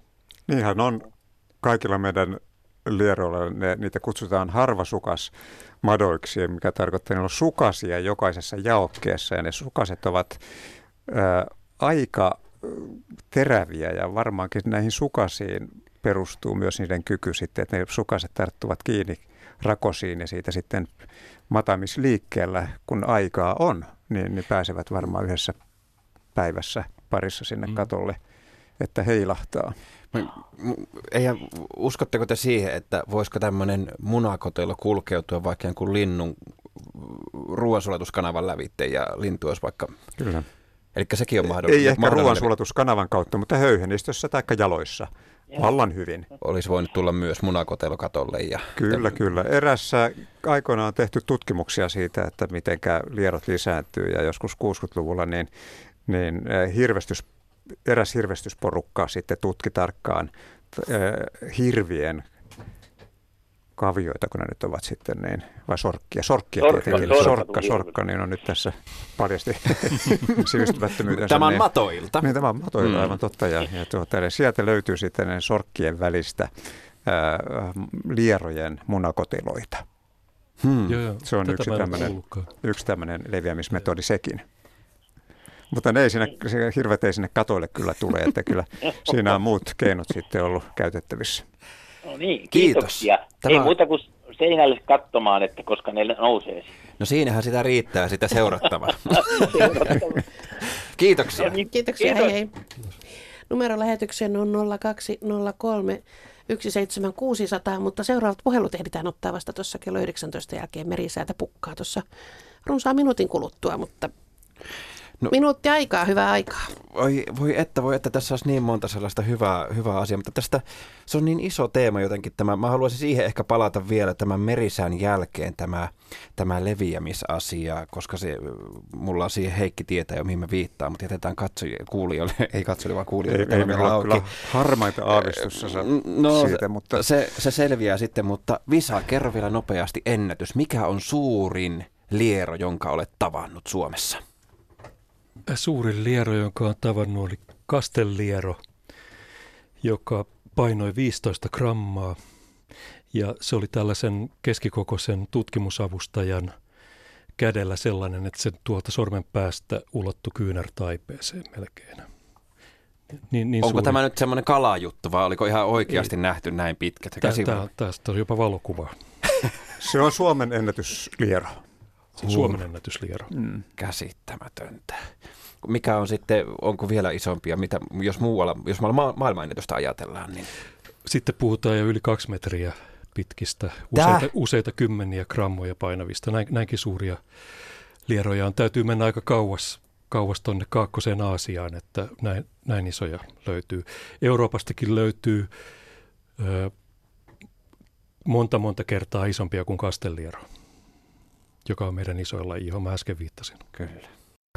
Niinhän on. Kaikilla meidän lieroilla niitä kutsutaan harvasukasmadoiksi, mikä tarkoittaa, että ne on sukasia jokaisessa jaokkeessa, ja ne sukaset ovat aika teräviä, ja varmaankin näihin sukasiin perustuu myös niiden kyky sitten, että ne sukaset tarttuvat kiinni rakosiin ja siitä sitten matamisliikkeellä, kun aikaa on, niin ne pääsevät varmaan yhdessä päivässä parissa sinne katolle, että heilahtaa. Uskotteko te siihen, että voisiko tämmöinen munakotelo kulkeutua vaikka kuin linnun ruoansulatuskanavan lävitse ja lintu olisi vaikka... Kyllä. Elikkä sekin on mahdollista. Ei ehkä ruoansulatuskanavan kautta, mutta höyhenistössä tai jaloissa. Vallan hyvin. Olisi voinut tulla myös munakotelo katolle. Kyllä. Erässä aikoinaan on tehty tutkimuksia siitä, että miten lierot lisääntyy. Ja joskus 60-luvulla niin eräs hirvestysporukka sitten tutki tarkkaan hirvien kavioita, kun ne nyt ovat sitten niin, vai sorkka, niin on nyt tässä paljasti sivistymättömyytensä. Tämä on niin, matoilta. Niin, tämä on matoilta, aivan totta. Ja sieltä löytyy sitten ne sorkkien välistä lierojen munakoteloita. Se on yksi tämmöinen leviämismetodi sekin. Mutta ne ei hirvet ei sinne katoille kyllä tule, että kyllä siinä on muut keinot sitten ollut käytettävissä. No niin, kiitoksia. Tämä... Ei muuta kuin seinälle katsomaan, että koska ne nousee. No siinähän sitä riittää, sitä seurattavaa. Kiitoksia. No niin, kiitoksia, kiitos. Hei. Numero lähetykseen on 020317600, mutta seuraavat puhelut ehditään ottaa vasta tuossa kello 19 jälkeen. Merisäätä pukkaa tuossa runsaan minuutin kuluttua, mutta... No, minuutti aikaa, hyvää aikaa. Voi että, tässä olisi niin monta sellaista hyvää asiaa, mutta tästä se on niin iso teema jotenkin tämä. Mä haluaisin siihen ehkä palata vielä tämän merisään jälkeen tämä leviämisasia, koska se, mulla on siihen Heikki tietää jo mihin mä viittaan, mutta jätetään kuulijoille, ei katsojille vaan kuulijoille. Ei meillä ole kyllä harmaita aavistusta siitä, mutta... Se selviää sitten, mutta Visa, kerro vielä nopeasti ennätys. Mikä on suurin liero, jonka olet tavannut Suomessa? Suurin liero, jonka olen tavannut, oli kasteliero, joka painoi 15 grammaa. Ja se oli tällaisen keskikokoisen tutkimusavustajan kädellä sellainen, että se tuolta sormen päästä ulottui kyynärtaipeeseen melkein. Niin onko tämä nyt semmoinen kalajuttu vai oliko ihan oikeasti nähty näin pitkä? Tästä on jopa valokuvaa. Se on Suomen ennätysliero. Suomen ennätysliero. Käsittämätöntä. Mikä on sitten, onko vielä isompia, mitä, jos muualla, jos maailmanennätystä ajatellaan? Niin... Sitten puhutaan jo yli 2 metriä pitkistä, useita kymmeniä grammoja painavista. Näinkin suuria lieroja on. Täytyy mennä aika kauas tuonne Kaakkoseen Aasiaan, että näin isoja löytyy. Euroopastakin löytyy monta kertaa isompia kuin kasteliero, joka on meidän isoin laji, johon mä äsken viittasin. Kyllä.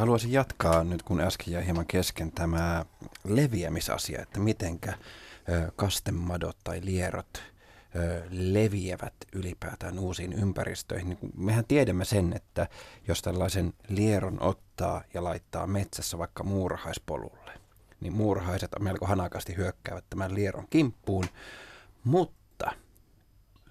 Haluaisin jatkaa nyt, kun äsken jäi hieman kesken tämä leviämisasia, että mitenkä kastemadot tai lierot leviävät ylipäätään uusiin ympäristöihin. Mehän tiedämme sen, että jos tällaisen lieron ottaa ja laittaa metsässä vaikka muurahaispolulle, niin muurahaiset melko hanakasti hyökkäävät tämän lieron kimppuun, mutta...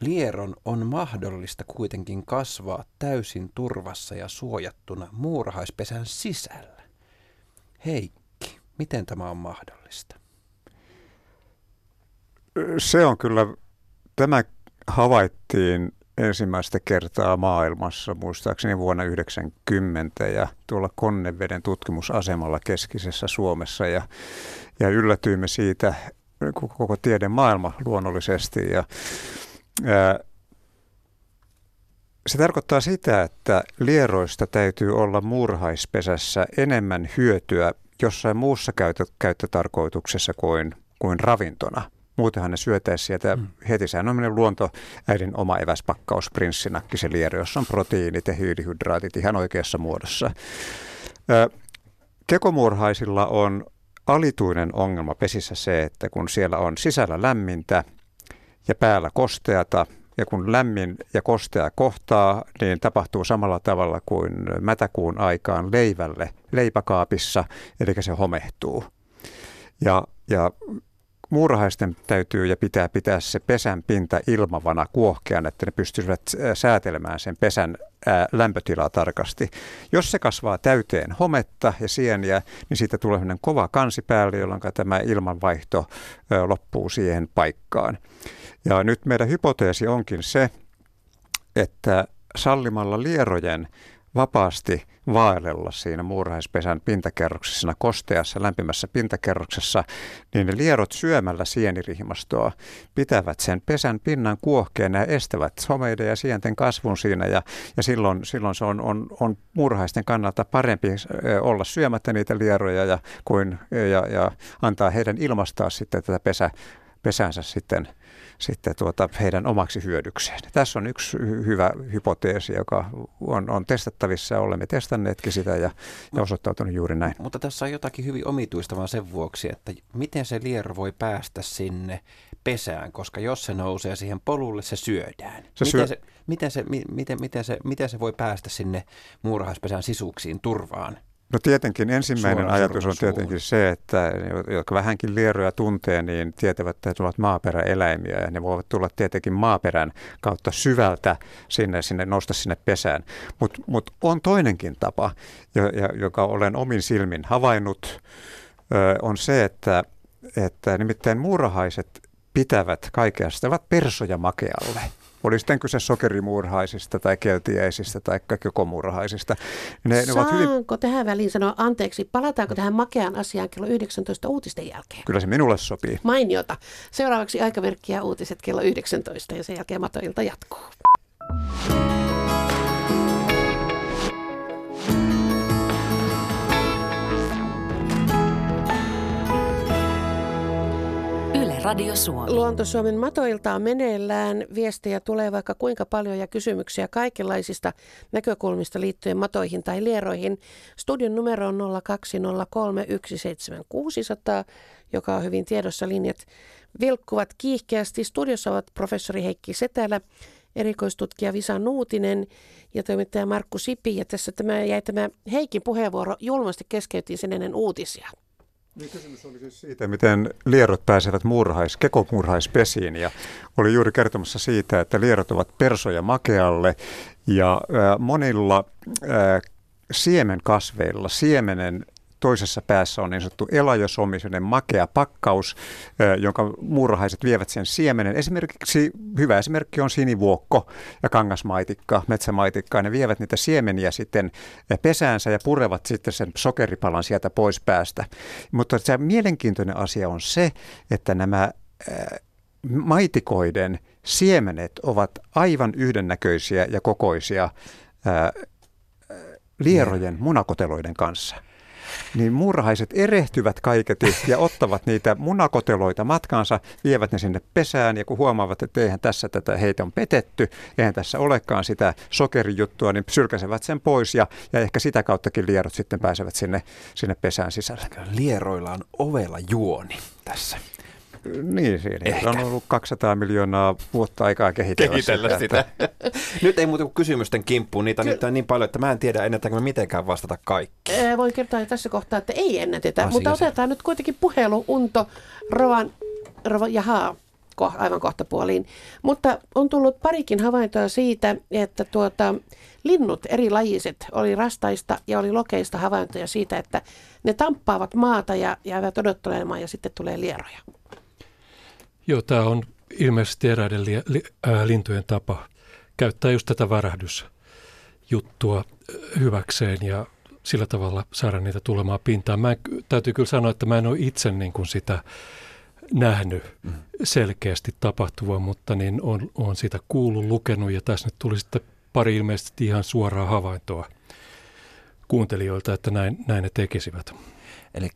Lieron on mahdollista kuitenkin kasvaa täysin turvassa ja suojattuna muurahaispesän sisällä. Heikki, miten tämä on mahdollista? Se on kyllä, tämä havaittiin ensimmäistä kertaa maailmassa, muistaakseni vuonna 1990 ja tuolla Konneveden tutkimusasemalla keskisessä Suomessa ja yllätyimme siitä koko tiedemaailma luonnollisesti ja se tarkoittaa sitä, että lieroista täytyy olla muurahaispesässä enemmän hyötyä jossain muussa käyttötarkoituksessa kuin ravintona. Muutenhan ne syötäisiin sieltä heti. Sehän on luontoäidin oma eväspakkaus, prinssinakki se liero, jossa on proteiinit ja hiilihydraatit ihan oikeassa muodossa. Kekomurhaisilla on alituinen ongelma pesissä se, että kun siellä on sisällä lämmintä, ja päällä kosteata, ja kun lämmin ja kostea kohtaa, niin tapahtuu samalla tavalla kuin mätäkuun aikaan leipäkaapissa, eli se homehtuu. Ja muurahaisten täytyy ja pitää se pesän pinta ilmavana kuohkeana, että ne pystyisivät säätelemään sen pesän lämpötilaa tarkasti. Jos se kasvaa täyteen hometta ja sieniä, niin siitä tulee sellainen kova kansi päälle, jolloin tämä ilmanvaihto loppuu siihen paikkaan. Ja nyt meidän hypoteesi onkin se, että sallimalla lierojen vapaasti vaellella siinä muurahaispesän pintakerroksessa, siinä kosteassa, lämpimässä pintakerroksessa, niin ne lierot syömällä sienirihmastoa pitävät sen pesän pinnan kuohkeena ja estävät someiden ja sienten kasvun siinä. Ja silloin se on muurahaisten kannalta parempi olla syömättä niitä lieroja ja antaa heidän ilmastaa sitten tätä pesänsä sitten heidän omaksi hyödykseen. Tässä on yksi hyvä hypoteesi, joka on testattavissa ja olemme testanneetkin sitä ja osoittautunut juuri näin. Mutta tässä on jotakin hyvin omituista vaan sen vuoksi, että miten se liero voi päästä sinne pesään, koska jos se nousee siihen polulle, se syödään. Miten se voi päästä sinne muurahaispesän sisuksiin turvaan? No tietenkin ensimmäinen ajatus on tietenkin se, että jotka vähänkin lieroja tuntee, niin tietävät, että ovat maaperäeläimiä ja ne voivat tulla tietenkin maaperän kautta syvältä sinne nousta sinne pesään. Mut on toinenkin tapa, joka olen omin silmin havainnut, on se, että nimittäin muurahaiset pitävät kaikesta, ovat persoja makealle. Oli sitten kyse sokerimuurahaisista tai keltiäisistä tai kökomurhaisista. Saanko tähän väliin sanoa anteeksi? Palataanko tähän makeaan asiaan kello 19 uutisten jälkeen? Kyllä se minulle sopii. Mainiota. Seuraavaksi aikamerkki ja uutiset kello 19 ja sen jälkeen Matoilta jatkuu. Radio Suomi. Luonto-Suomen matoilta on meneillään. Viestejä tulee vaikka kuinka paljon ja kysymyksiä kaikenlaisista näkökulmista liittyen matoihin tai lieroihin. Studion numero on 020317600, joka on hyvin tiedossa. Linjat vilkkuvat kiihkeästi. Studiossa ovat professori Heikki Setälä, erikoistutkija Visa Nuutinen ja toimittaja Markku Sipi. Ja tässä tämä Heikin puheenvuoro julmasti keskeytiin sen ennen uutisia. Niin kysymys oli siis siitä, miten lierot pääsevät kekomurhaispesiin ja oli juuri kertomassa siitä, että lierot ovat persoja makealle ja monilla siemenkasveilla siemenen toisessa päässä on niin sanottu elajosomi, sellainen makea pakkaus, jonka muurahaiset vievät sen siemenen. Esimerkiksi hyvä esimerkki on sinivuokko ja kangasmaitikka, metsämaitikka. Ne vievät niitä siemeniä sitten pesäänsä ja purevat sitten sen sokeripalan sieltä pois päästä. Mutta se mielenkiintoinen asia on se, että nämä maitikoiden siemenet ovat aivan yhdennäköisiä ja kokoisia lierojen munakoteloiden kanssa. Niin muurahaiset erehtyvät kaiketi ja ottavat niitä munakoteloita matkaansa, vievät ne sinne pesään ja kun huomaavat, että eihän tässä tätä heitä on petetty, eihän tässä olekaan sitä sokerijuttua, niin sylkäsevät sen pois ja ehkä sitä kauttakin lierot sitten pääsevät sinne pesään sisälle. Lieroilla on ovela juoni tässä. Niin, siinä on ollut 200 miljoonaa vuotta aikaa kehitellä sitä. Nyt ei muuta kuin kysymysten kimppuun. Niitä nyt on niin paljon, että mä en tiedä ennätäänkö me mitenkään vastata kaikki. Voin kertoa tässä kohtaa, että ei ennätetä, mutta otetaan nyt kuitenkin puhelu Unto aivan kohta puoliin. Mutta on tullut parikin havaintoa siitä, että linnut eri lajiset oli rastaista ja oli lokeista havaintoja siitä, että ne tamppaavat maata ja jäävät odottelemaan ja sitten tulee lieroja. Joo, tämä on ilmeisesti eräiden lintujen tapa käyttää just tätä värähdysjuttua hyväkseen ja sillä tavalla saada niitä tulemaan pintaan. Täytyy kyllä sanoa, että mä en ole itse niin kuin sitä nähnyt selkeästi tapahtuvaa, mutta niin on sitä kuullut, lukenut ja tässä nyt tuli sitten pari ilmeisesti ihan suoraa havaintoa kuuntelijoilta, että näin ne tekisivät. Eli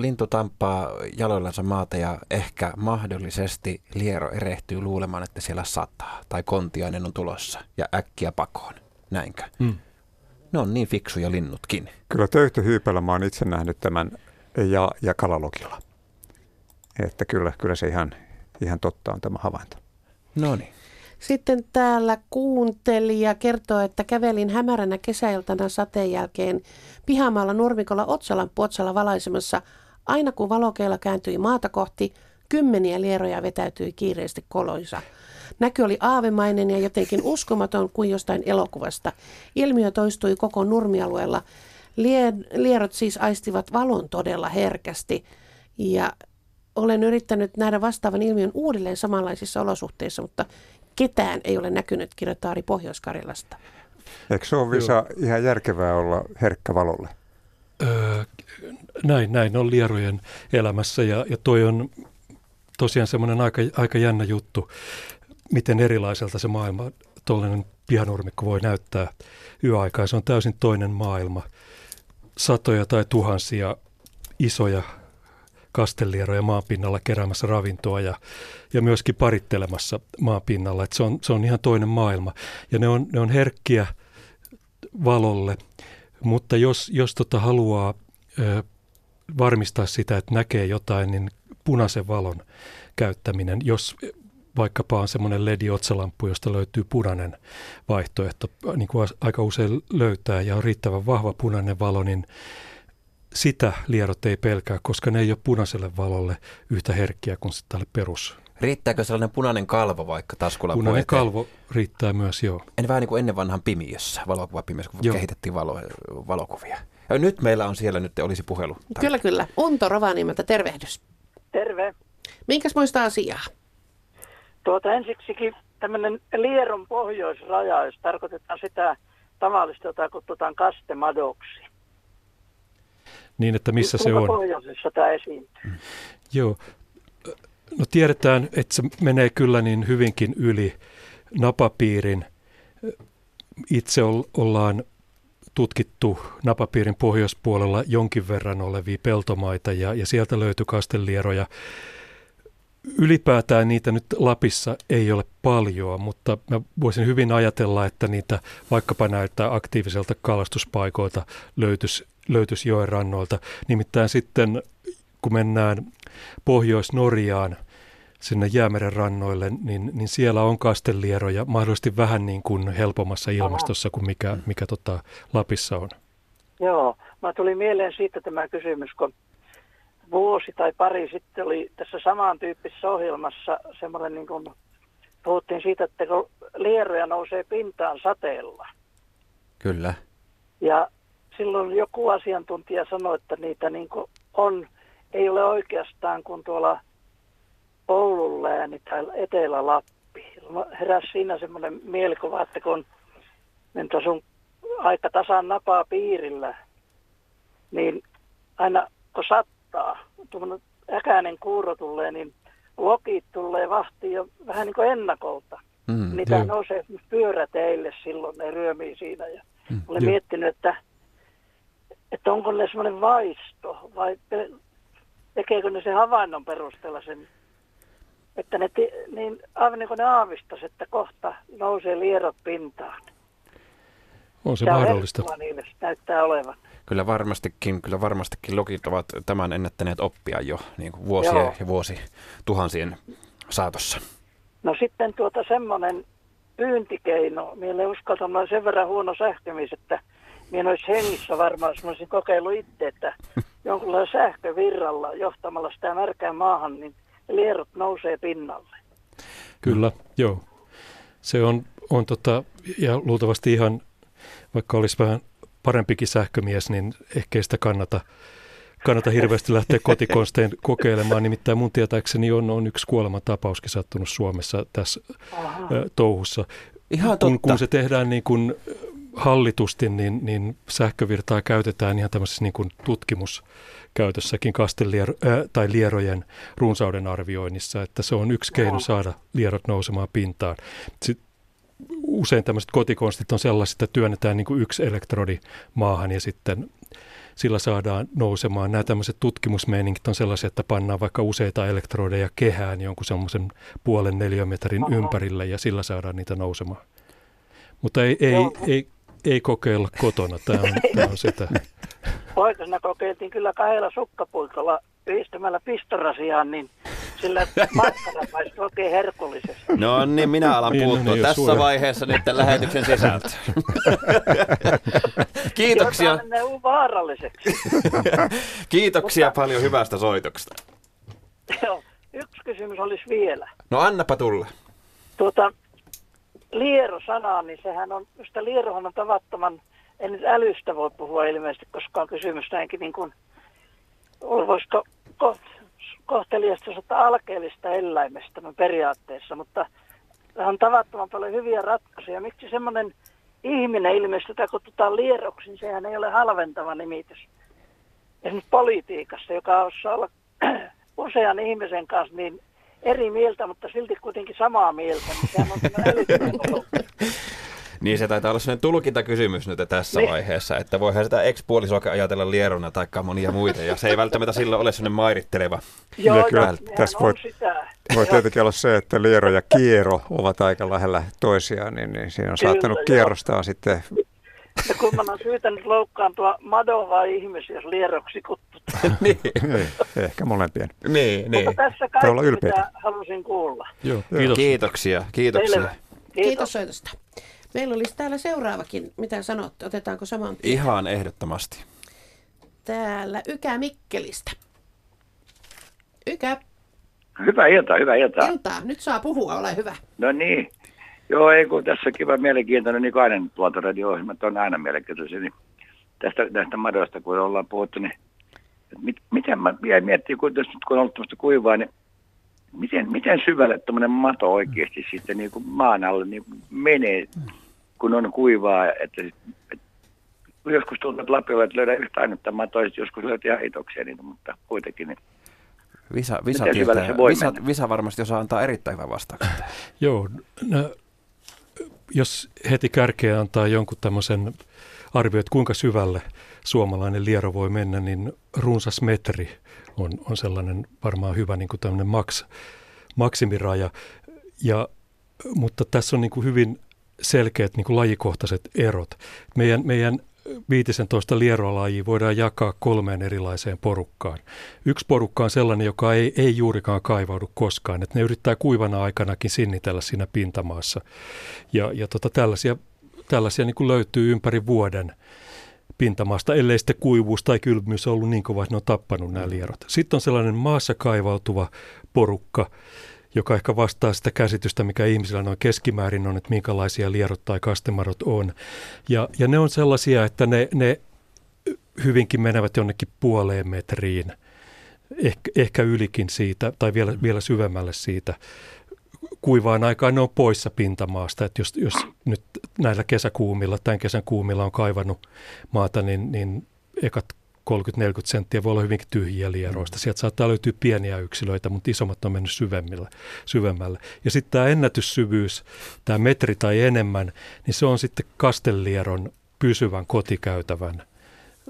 lintu tamppaa jaloillansa maata ja ehkä mahdollisesti liero erehtyy luulemaan, että siellä sataa tai kontiainen on tulossa ja äkkiä pakoon. Näinkö? Mm. Ne on niin fiksuja linnutkin. Kyllä töyhtöhyypällä mä oon itse nähnyt tämän ja kalalokilla. Että kyllä se ihan totta on tämä havainto. No niin. Sitten täällä kuuntelija kertoo, että kävelin hämäränä kesäiltana sateen jälkeen pihamaalla nurmikolla otsalampu otsalla valaisemassa. Aina kun valokeila kääntyi maata kohti, kymmeniä lieroja vetäytyi kiireesti koloissa. Näky oli aavemainen ja jotenkin uskomaton kuin jostain elokuvasta. Ilmiö toistui koko nurmialueella. Lierot siis aistivat valon todella herkästi ja olen yrittänyt nähdä vastaavan ilmiön uudelleen samanlaisissa olosuhteissa, mutta ketään ei ole näkynyt, kirjoittaa Ari Pohjois-Karjalasta. Eikö se ole, Visa, ihan järkevää olla herkkä valolle? Näin on lierojen elämässä ja toi on tosiaan semmoinen aika jännä juttu, miten erilaiselta se maailma, tuollainen pihanurmikko voi näyttää yöaikaan. Se on täysin toinen maailma. Satoja tai tuhansia isoja kastelieroja maanpinnalla keräämässä ravintoa ja myöskin parittelemassa maanpinnalla. Et se on ihan toinen maailma. Ja ne on herkkiä valolle, mutta jos haluaa varmistaa sitä, että näkee jotain, niin punaisen valon käyttäminen, jos vaikkapa on semmoinen LED-otsalamppu, josta löytyy punainen vaihtoehto, niin kuin aika usein löytää, ja on riittävän vahva punainen valo, niin sitä lierot ei pelkää, koska ne ei ole punaiselle valolle yhtä herkkiä kuin sitten tälle perus. Riittääkö sellainen punainen kalvo vaikka taskulamppu? Punainen kalvo riittää myös, joo. En vähän niin kuin ennen vanhan pimiössä, valokuvapimiössä, kun kehitettiin valokuvia. Ja nyt meillä on siellä, nyt olisi puhelu. Kyllä. Unto Rovaniemeltä, tervehdys. Terve. Minkäs muista asiaa? Ensiksikin tämmöinen lieron pohjoisraja, jos tarkoitetaan sitä tavallista, jota kutsutaan kastemadoksi. Niin, että missä se on? Pohjoisessa tämä esiintyy. Mm. Joo. No tiedetään, että se menee kyllä niin hyvinkin yli napapiirin. Itse ollaan tutkittu napapiirin pohjoispuolella jonkin verran olevia peltomaita ja sieltä löytyi kastelieroja. Ylipäätään niitä nyt Lapissa ei ole paljoa, mutta mä voisin hyvin ajatella, että niitä vaikkapa näiltä aktiiviselta kalastuspaikoilta löytyisi joen rannoilta. Nimittäin sitten, kun mennään Pohjois-Norjaan sinne Jäämeren rannoille, niin siellä on kastelieroja mahdollisesti vähän niin kuin helpommassa ilmastossa kuin mikä Lapissa on. Joo, mä tuli mieleen siitä tämä kysymys, kun vuosi tai pari sitten oli tässä samantyyppisessä ohjelmassa semmoinen, niin kuin puhuttiin siitä, että kun lieroja nousee pintaan sateella. Kyllä. Ja silloin joku asiantuntija sanoi, että niitä niin kuin on, ei ole oikeastaan kuin tuolla Oulun lääni tai Etelä-Lappi. Heräsi siinä semmoinen mielikuva, että kun mentä sun aika tasan napaa piirillä, niin aina kun tuommoinen äkäinen kuuro tulee, niin lokit tulee vahtiin jo vähän niin kuin ennakolta. Niitä nousee pyöräteille silloin, ne ryömii siinä. Ja olen miettinyt, että onko ne semmoinen vaisto vai tekeekö ne sen havainnon perusteella sen, että ne niin aivan niin kuin ne aavistaisi, että kohta nousee lierot pintaan. On se mahdollista. Niille näyttää olevan. Kyllä varmastikin lokit ovat tämän ennättäneet oppia jo niin kuin vuosien ja vuosituhansien saatossa. No sitten semmoinen pyyntikeino. Minä en uskaltanut, sen verran huono sähkömies, että minä olisi hengissä varmaan, jos olisin kokeillut itse, että jonkunlailla sähkövirralla johtamalla sitä märkään maahan, niin lierot nousee pinnalle. Kyllä, joo. Se on ja luultavasti ihan, vaikka olisi vähän parempikin sähkömies, niin ehkä sitä kannata hirveästi lähteä kotikonstein kokeilemaan. Nimittäin mun tietääkseni on yksi kuolemantapauskin sattunut Suomessa tässä touhussa. Ihan kun se tehdään niin kuin hallitusti, niin sähkövirtaa käytetään ihan tämmöisessä niin kuin tutkimuskäytössäkin tai lierojen runsauden arvioinnissa, että se on yksi keino saada lierot nousemaan pintaan. Usein tämmöiset kotikonstit on sellaiset, että työnnetään niin kuin yksi elektrodi maahan ja sitten sillä saadaan nousemaan. Nämä tämmöiset tutkimusmeiningit on sellaisia, että pannaan vaikka useita elektrodeja kehään jonkun semmoisen 0,5 neliömetrin ympärille ja sillä saadaan niitä nousemaan. Mutta ei kokeilla kotona, tämä on sitä. Poikasena kokeiltiin kyllä 2 sukkapuikolla pistämällä pistorasiaan, niin sillä matkalla paistui oikein herkullisesti. No niin, minä alan puuttua tässä vaiheessa nyt tämän lähetyksen sisältöön. Kiitoksia. Joka menee vaaralliseksi. Kiitoksia paljon hyvästä soitoksesta. Joo, yksi kysymys olisi vielä. No annapa tulla. Liero-sanaa, niin sehän on, sitä lierohan on tavattoman, en nyt älystä voi puhua ilmeisesti, koska on kysymys näinkin niin kuin, voisiko kohteliasta alkeellista eläimestä periaatteessa, mutta on tavattoman paljon hyviä ratkaisuja. Miksi semmoinen ihminen ilmeisesti, jota kutsutaan lierroksi, niin sehän ei ole halventava nimitys. Esimerkiksi politiikassa, joka osaa olla usean ihmisen kanssa niin eri mieltä, mutta silti kuitenkin samaa mieltä. Niin, on niin se taitaa olla sellainen tulkintakysymys nyt tässä niin vaiheessa, että voihan sitä ex-puolisoakin ajatella lierona tai monia muita, ja se ei välttämättä sillä ole sellainen mairitteleva. Joo, kyllä, tässä voi tietenkin olla se, että liero ja kiero ovat aika lähellä toisiaan, niin siinä on saattanut kierrostaa sitten. Ja kun on syytä nyt loukkaantua madovaa ihmisiä, jos lieroksi kutsutaan. Niin, ehkä molempien. Niin. Mutta tässä kaikki, mitä halusin kuulla. Joo, kiitoksia. Kiitos soitosta. Meillä olisi täällä seuraavakin. Mitä sanot? Otetaanko saman tien? Ihan ehdottomasti. Täällä Ykä Mikkelistä. Ykä. Hyvää iltaa. Iltaa. Nyt saa puhua, ole hyvä. No niin. Joo, ei kun tässä on kiva mielenkiintoinen, niin kuin aina luontoradio-ohjelmat on aina mielenkiintoisia, niin tästä madosta, kun ollaan puhuttu, niin miten mä vielä miettii, kun on ollut tämmöistä kuivaa, niin miten syvälle tämmöinen mato oikeasti sitten niin kuin maan alle niin menee, kun on kuivaa, että joskus tuntuu, että Lapiolla, että löydään yhtä ainutta matoa, joskus löydään hitoksia niitä, mutta kuitenkin niin. Visa varmasti osaa antaa erittäin hyvän vastauksen. Joo, jos heti kärkeä antaa jonkun tämmöisen arvio, että kuinka syvälle suomalainen liero voi mennä, niin runsas metri on sellainen varmaan hyvä niin kuin tämmöinen maksimiraja. Mutta tässä on niin kuin hyvin selkeät niin kuin lajikohtaiset erot. Meidän 15 lierolajia voidaan jakaa 3 erilaiseen porukkaan. Yksi porukka on sellainen, joka ei juurikaan kaivaudu koskaan. Että ne yrittää kuivana aikanakin sinnitellä siinä pintamaassa. Tällaisia niin kuin löytyy ympäri vuoden pintamaasta, ellei sitten kuivuus tai kylmyys ollut niin kovaa, että ne on tappanut nämä lierot. Sitten on sellainen maassa kaivautuva porukka, joka ehkä vastaa sitä käsitystä, mikä ihmisillä noin keskimäärin on, että minkälaisia lierot tai kastemarot on. Ja ne on sellaisia, että ne hyvinkin menevät jonnekin 1,5 metriin, ehkä ylikin siitä tai vielä syvemmälle siitä. Kuivaan aikaan ne on poissa pintamaasta, että jos nyt näillä kesäkuumilla, tämän kesän kuumilla on kaivannut maata, niin ekat 30-40 senttiä voi olla hyvinkin tyhjiä lieroista. Sieltä saattaa löytyä pieniä yksilöitä, mutta isommat on mennyt syvemmälle. Ja sitten tämä ennätyssyvyys, tämä metri tai enemmän, niin se on sitten kastelieron pysyvän kotikäytävän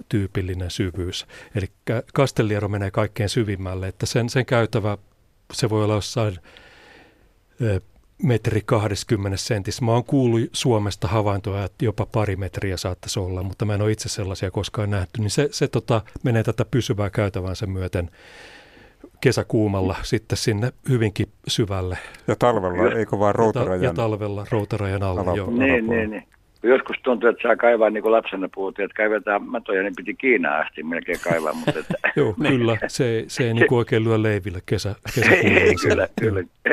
tyypillinen syvyys. Eli kastelliero menee kaikkein syvimmälle, että sen käytävä, se voi olla jossain 1,20 metriä. Mä oon kuullut Suomesta havaintoja, että jopa 2 metriä saattaisi olla, mutta mä en ole itse sellaisia koskaan nähty. Niin se menee tätä pysyvää käytävänsä myöten kesäkuumalla sitten sinne hyvinkin syvälle. Ja talvella, eikö vaan routarajan? Ja talvella routarajan alla, joo. Niin. Joskus tuntuu, että saa kaivaa, niin kuin lapsena puhuttiin, että kaivetaan matoja, niin piti Kiinaan asti melkein kaivaa. Mutta että joo, kyllä. Se ei niin kuin oikein lyö leiville kesäkuulla.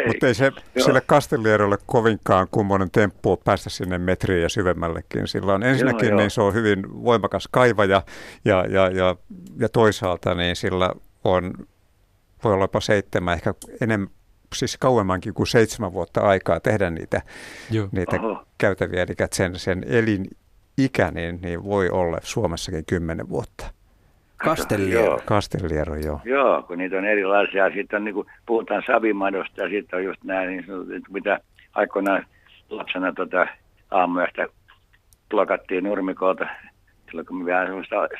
Mutta ei se sille kastelierolle kovinkaan kummoinen temppu päästä sinne metriin ja syvemmällekin. Sillä on ensinnäkin, niin se on hyvin voimakas kaivaja ja toisaalta niin sillä voi olla jopa 7, ehkä enemmän. Siis kauemmankin kuin 7 vuotta aikaa tehdä niitä käytäviä, eli sen elinikä niin voi olla Suomessakin 10 vuotta. Kastelliero, joo. Joo, kun niitä on erilaisia. Sitten on, niin kuin puhutaan savimadosta ja sitten on just nämä, niin sanotut, mitä aikoinaan lapsena aamuyöstä blokattiin nurmikolta. Silloin kun me vielä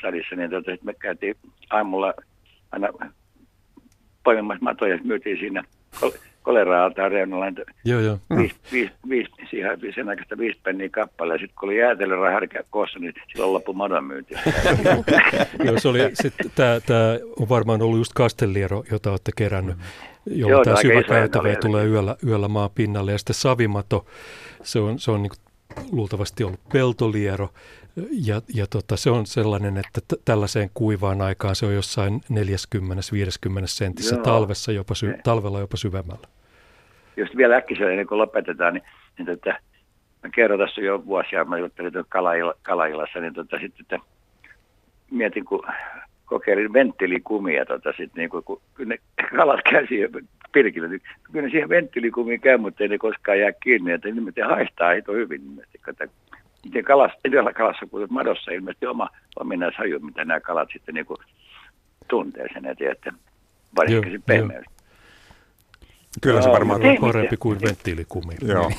sadissa, niin me käytiin aamulla aina poimimassa matoja, myytiin siinä koleraaltaan reunalla 5 penniä kappale, ja sitten kun oli jäätelöraha härkää koossa, niin silloin loppui madon myynti. Tämä on varmaan ollut just kastelliero, jota olette kerännyt, jolloin tämä syvä käytävä tulee yöllä maan pinnalle, ja sitten savimato, se on niin luultavasti ollut peltoliero, ja se on sellainen, että tällaiseen kuivaan aikaan se on jossain 40-50 sentissä, talvessa talvella jopa syvemmällä. Jos vielä äkkiseltä, ennen kuin lopetetaan, niin mä kerron tässä jo vuosia, mä juttelin Kalailassa, niin sitten mietin, kun kokeilin venttiilikumia, niin kun ne kalat käsi pirkillä, niin kyllä ne siihen venttiilikumiin käy, mutta ei ne koskaan jää kiinni, että nimet haistaa hito hyvin, niin niiden kalassa, eteläkalassa, kuten madossa, ilmeisesti oma ominaishaju, mitä nämä kalat sitten niin kuin tuntee sen eteen, että varsinkin se pehmeys. Kyllä se varmaan on parempi kuin venttiilikumi. Joo.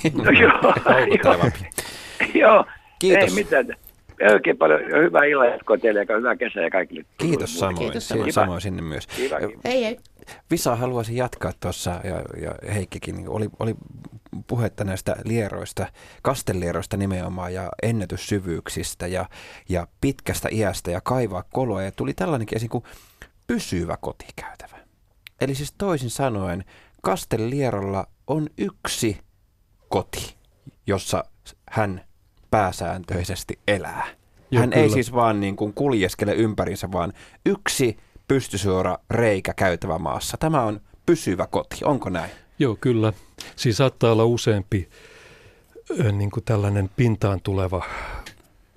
Joo. Kiitos. Ei mitään. Oikein paljon. Hyvää illanjatkoa teille ja hyvää kesää ja kaikille. Kiitos samoin. Kiitos samoin sinne myös. Hei hei. Visa haluaisi jatkaa tuossa, ja Heikkikin, oli puhetta näistä lieroista, kastelieroista nimenomaan, ja ennätyssyvyyksistä, ja pitkästä iästä, ja kaivaa koloa, ja tuli tällainenkin esiin kuin pysyvä kotikäytävä. Eli siis toisin sanoen, kastelierolla on yksi koti, jossa hän pääsääntöisesti elää. Hän ei siis vaan niin kuin kuljeskele ympärinsä, vaan yksi pystysuora reikä käytävä maassa. Tämä on pysyvä koti, onko näin? Joo, kyllä. Siis saattaa olla useampi niin kuin tällainen pintaan tuleva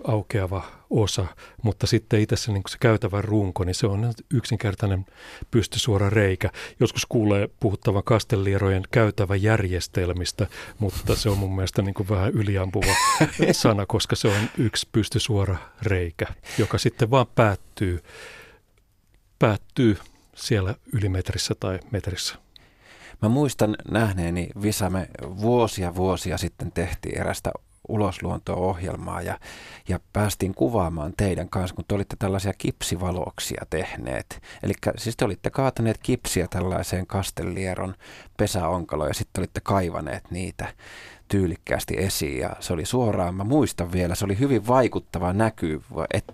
aukeava osa, mutta sitten itse se, niin kuin se käytävän runko, niin se on yksinkertainen pystysuora reikä. Joskus kuulee puhuttavan kastelierojen käytäväjärjestelmistä, mutta se on mun mielestä niin kuin vähän yliampuva sana, koska se on yksi pystysuora reikä, joka sitten vaan päättyy siellä ylimetrissä tai metrissä. Mä muistan nähneeni, Visa, me vuosia sitten tehtiin erästä ulosluonto-ohjelmaa ja päästiin kuvaamaan teidän kanssa, kun te olitte tällaisia kipsivaloksia tehneet. Eli siis te olitte kaataneet kipsiä tällaiseen kastelieron pesäonkaloon ja sitten olitte kaivaneet niitä tyylikkäästi esiin, ja se oli suoraan, mä muistan vielä, se oli hyvin vaikuttava näky,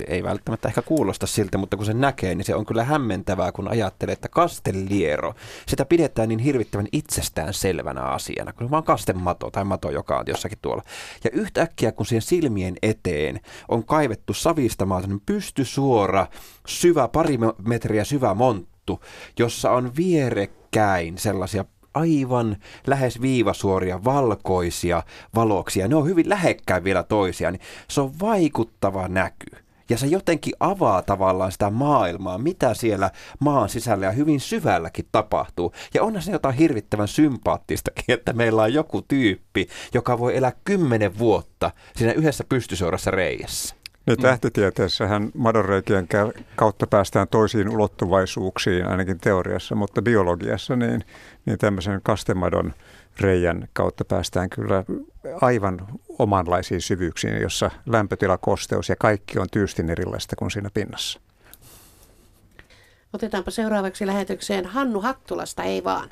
ei välttämättä ehkä kuulosta siltä, mutta kun se näkee, niin se on kyllä hämmentävää, kun ajattelee, että kasteliero, sitä pidetään niin hirvittävän itsestään selvänä asiana, kun se on vaan kastemato tai mato, joka on jossakin tuolla. Ja yhtäkkiä, kun siihen silmien eteen on kaivettu savistamaan sellainen pystysuora, syvä, pari metriä syvä monttu, jossa on vierekkäin sellaisia aivan lähes viivasuoria valkoisia valoksia. Ne on hyvin lähekkäin vielä toisiaan. Niin se on vaikuttava näky. Ja se jotenkin avaa tavallaan sitä maailmaa, mitä siellä maan sisällä ja hyvin syvälläkin tapahtuu. Ja onhan se jotain hirvittävän sympaattistakin, että meillä on joku tyyppi, joka voi elää 10 vuotta siinä yhdessä pystysuorassa reiässä. Nyt tähtitieteessähän madonreikien kautta päästään toisiin ulottuvaisuuksiin, ainakin teoriassa, mutta biologiassa niin tämmöisen kastemadon reijän kautta päästään kyllä aivan omanlaisiin syvyyksiin, jossa lämpötila, kosteus ja kaikki on tyystin erilaista kuin siinä pinnassa. Otetaanpa seuraavaksi lähetykseen Hannu Hattulasta, ei vaan.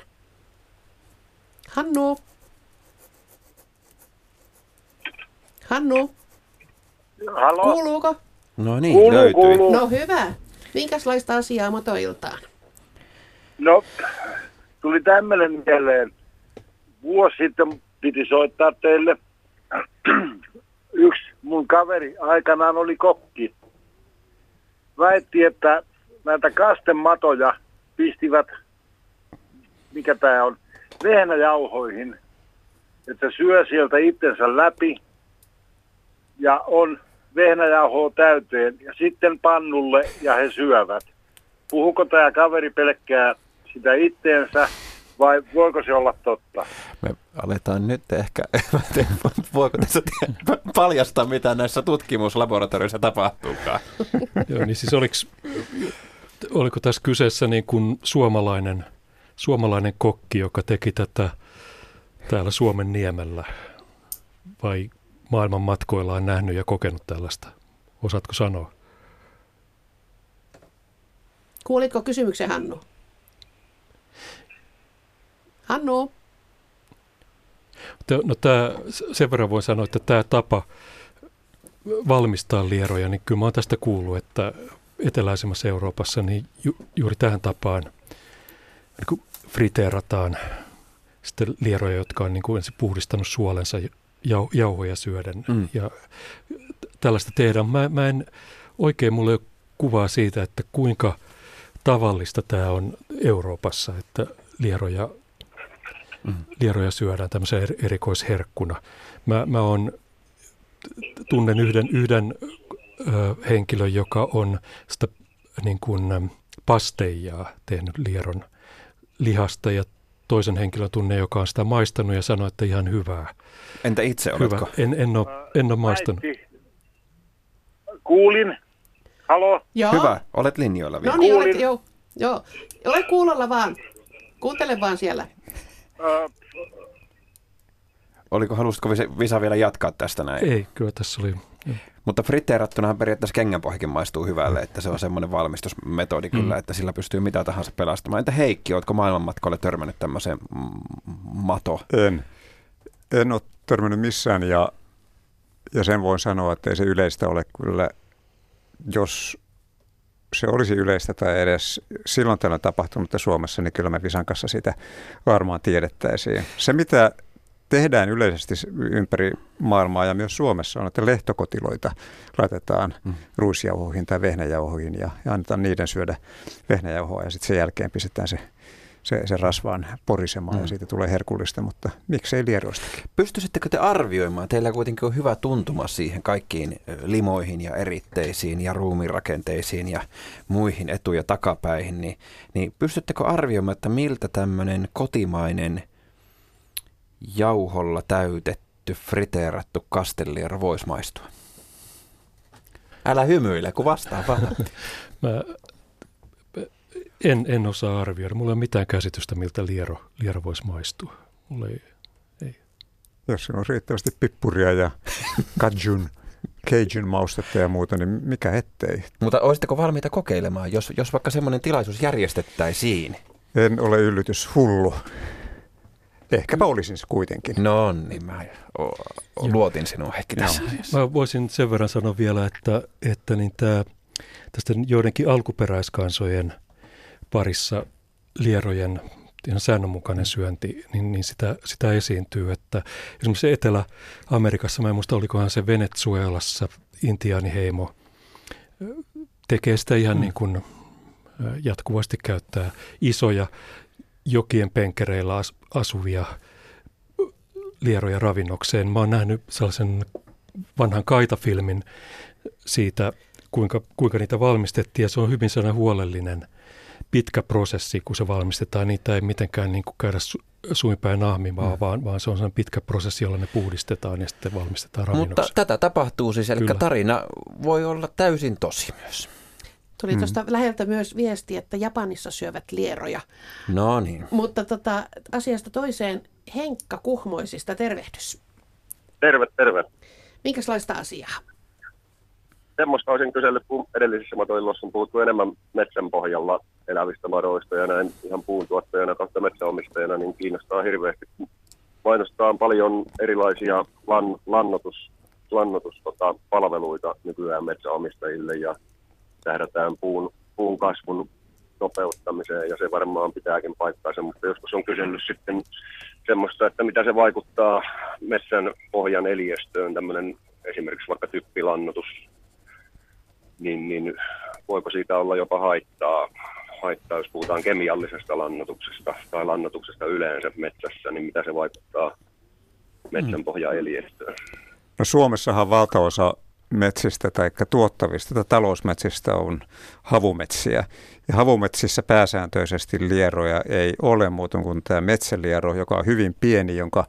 Hannu! Halo? Kuuluuko? No niin, kuuluu. No hyvä. Minkälaista asiaa motoiltaan? No, tuli tämmöinen mieleen. Vuosi sitten piti soittaa teille. Yksi mun kaveri aikanaan oli kokki. Väitti, että näitä kastematoja pistivät, mikä tää on, vehnäjauhoihin. Että syö sieltä itsensä läpi ja on vehnäjauhoa täyteen ja sitten pannulle ja he syövät. Puhuko tämä kaveri pelkkää sitä itteensä vai voiko se olla totta? Me aletaan nyt ehkä, voiko tässä paljastaa mitä näissä tutkimuslaboratorioissa tapahtuukaan? Joo, niin siis oliko tässä kyseessä niin kuin suomalainen kokki, joka teki tätä täällä Suomen niemellä vai maailman matkoilla on nähnyt ja kokenut tällaista. Osaatko sanoa? Kuulitko kysymyksen, Hannu? Hannu? No, sen verran voi sanoa, että tämä tapa valmistaa lieroja, niin kyllä mä oon tästä kuullut, että eteläisemmässä Euroopassa niin juuri tähän tapaan niin friteerataan sitten lieroja, jotka on niin kuin ensin puhdistanut suolensa jauhoja syöden ja tällaista tehdään. Mä en oikein, mulle ei ole kuvaa siitä, että kuinka tavallista tämä on Euroopassa, että lieroja syödään tämmöisen erikoisherkkuna. Mä tunnen yhden henkilön, joka on sitä niin kuin pasteijaa tehnyt lieron lihasta ja toisen henkilön tunne, joka on sitä maistanut ja sanoi, että ihan hyvää. Entä itse oletko? En ole maistanut. Kuulin. Halo? Joo. Hyvä, olet linjoilla vielä. No niin, olet, joo. Ole kuulolla vaan. Kuuntele vaan siellä. Halusitko Visa vielä jatkaa tästä näin? Ei, kyllä tässä oli. Joo. Mutta fritteerattunahan periaatteessa kengänpohjakin maistuu hyvälle, että se on semmoinen valmistusmetodi kyllä, että sillä pystyy mitä tahansa pelastamaan. Entä Heikki, oletko maailmanmatkoille törmännyt tämmöiseen mato? En ole törmännyt missään ja sen voin sanoa, että ei se yleistä ole kyllä. Jos se olisi yleistä tai edes silloin tällä tapahtunutta Suomessa, niin kyllä me Visan kanssa sitä varmaan tiedettäisiin. Se mitä tehdään yleisesti ympäri maailmaa ja myös Suomessa on, että lehtokotiloita laitetaan ruisjauhoihin tai vehnäjauhoihin ja annetaan niiden syödä vehnäjauhoa ja sitten sen jälkeen pistetään se rasvaan porisemaan ja siitä tulee herkullista, mutta miksei lieroistakin. Pystyisittekö te arvioimaan? Teillä kuitenkin on hyvä tuntuma siihen kaikkiin limoihin ja eritteisiin ja ruumiinrakenteisiin ja muihin etu- ja takapäihin, niin pystyttekö arvioimaan, että miltä tämmöinen kotimainen jauholla täytetty, friteerattu kastelliero voisi maistua? Älä hymyile, kun vastaa vaan. En osaa arvioida. Mulla ei ole mitään käsitystä, miltä liero voisi maistua. Mulla ei. Jos on riittävästi pippuria ja Cajun maustetta ja muuta, niin mikä ettei. Mutta olisitteko valmiita kokeilemaan, jos vaikka semmoinen tilaisuus järjestettäisiin? En ole yllytyshullu. Ehkäpä olisin se kuitenkin. No niin, mä luotin sinua hetki tässä. Mä voisin sen verran sanoa vielä, että niin tästä joidenkin alkuperäiskansojen parissa lierojen ihan säännönmukainen syönti, niin sitä esiintyy. Että esimerkiksi Etelä-Amerikassa, mä en muista, olikohan se Venezuelassa, intiaaniheimo tekee sitä ihan niin kuin jatkuvasti käyttää isoja jokien penkereillä asuvia lieroja ravinnokseen. Mä oon nähnyt sellaisen vanhan kaitafilmin siitä, kuinka niitä valmistettiin, ja se on hyvin sellainen huolellinen pitkä prosessi, kun se valmistetaan. Niitä ei mitenkään niin kuin käydä suinpäin nahmimaan, vaan se on sellainen pitkä prosessi, jolla ne puhdistetaan ja sitten valmistetaan ravinnoksi. Mutta tätä tapahtuu siis, eli tarina voi olla täysin tosi myös. Tuli tuosta läheltä myös viesti, että Japanissa syövät lieroja. No niin. Mutta asiasta toiseen, Henkka Kuhmoisista, tervehdys. Terve. Minkälaista asiaa? Semmoista olisin kysellyt, kun edellisissä matoilossa on puhuttu enemmän metsän pohjalla elävistä madoista ja näin ihan puuntuottajana kautta metsäomistajana, niin kiinnostaa hirveästi. Mainostaa paljon erilaisia lannoituspalveluita nykyään metsäomistajille ja tähdätään puun kasvun nopeuttamiseen, ja se varmaan pitääkin paikkaansa, mutta joskus on kysellyt sitten semmoista, että mitä se vaikuttaa metsän pohjan eliöstöön, tämmöinen esimerkiksi vaikka typpilannoitus, niin voiko siitä olla jopa haittaa, jos puhutaan kemiallisesta lannoituksesta tai lannoituksesta yleensä metsässä, niin mitä se vaikuttaa metsän pohjan eliöstöön? No Suomessahan valtaosa metsistä tai tuottavista tai talousmetsistä on havumetsiä. Ja havumetsissä pääsääntöisesti lieroja ei ole muuten kuin tämä metsäliero, joka on hyvin pieni, jonka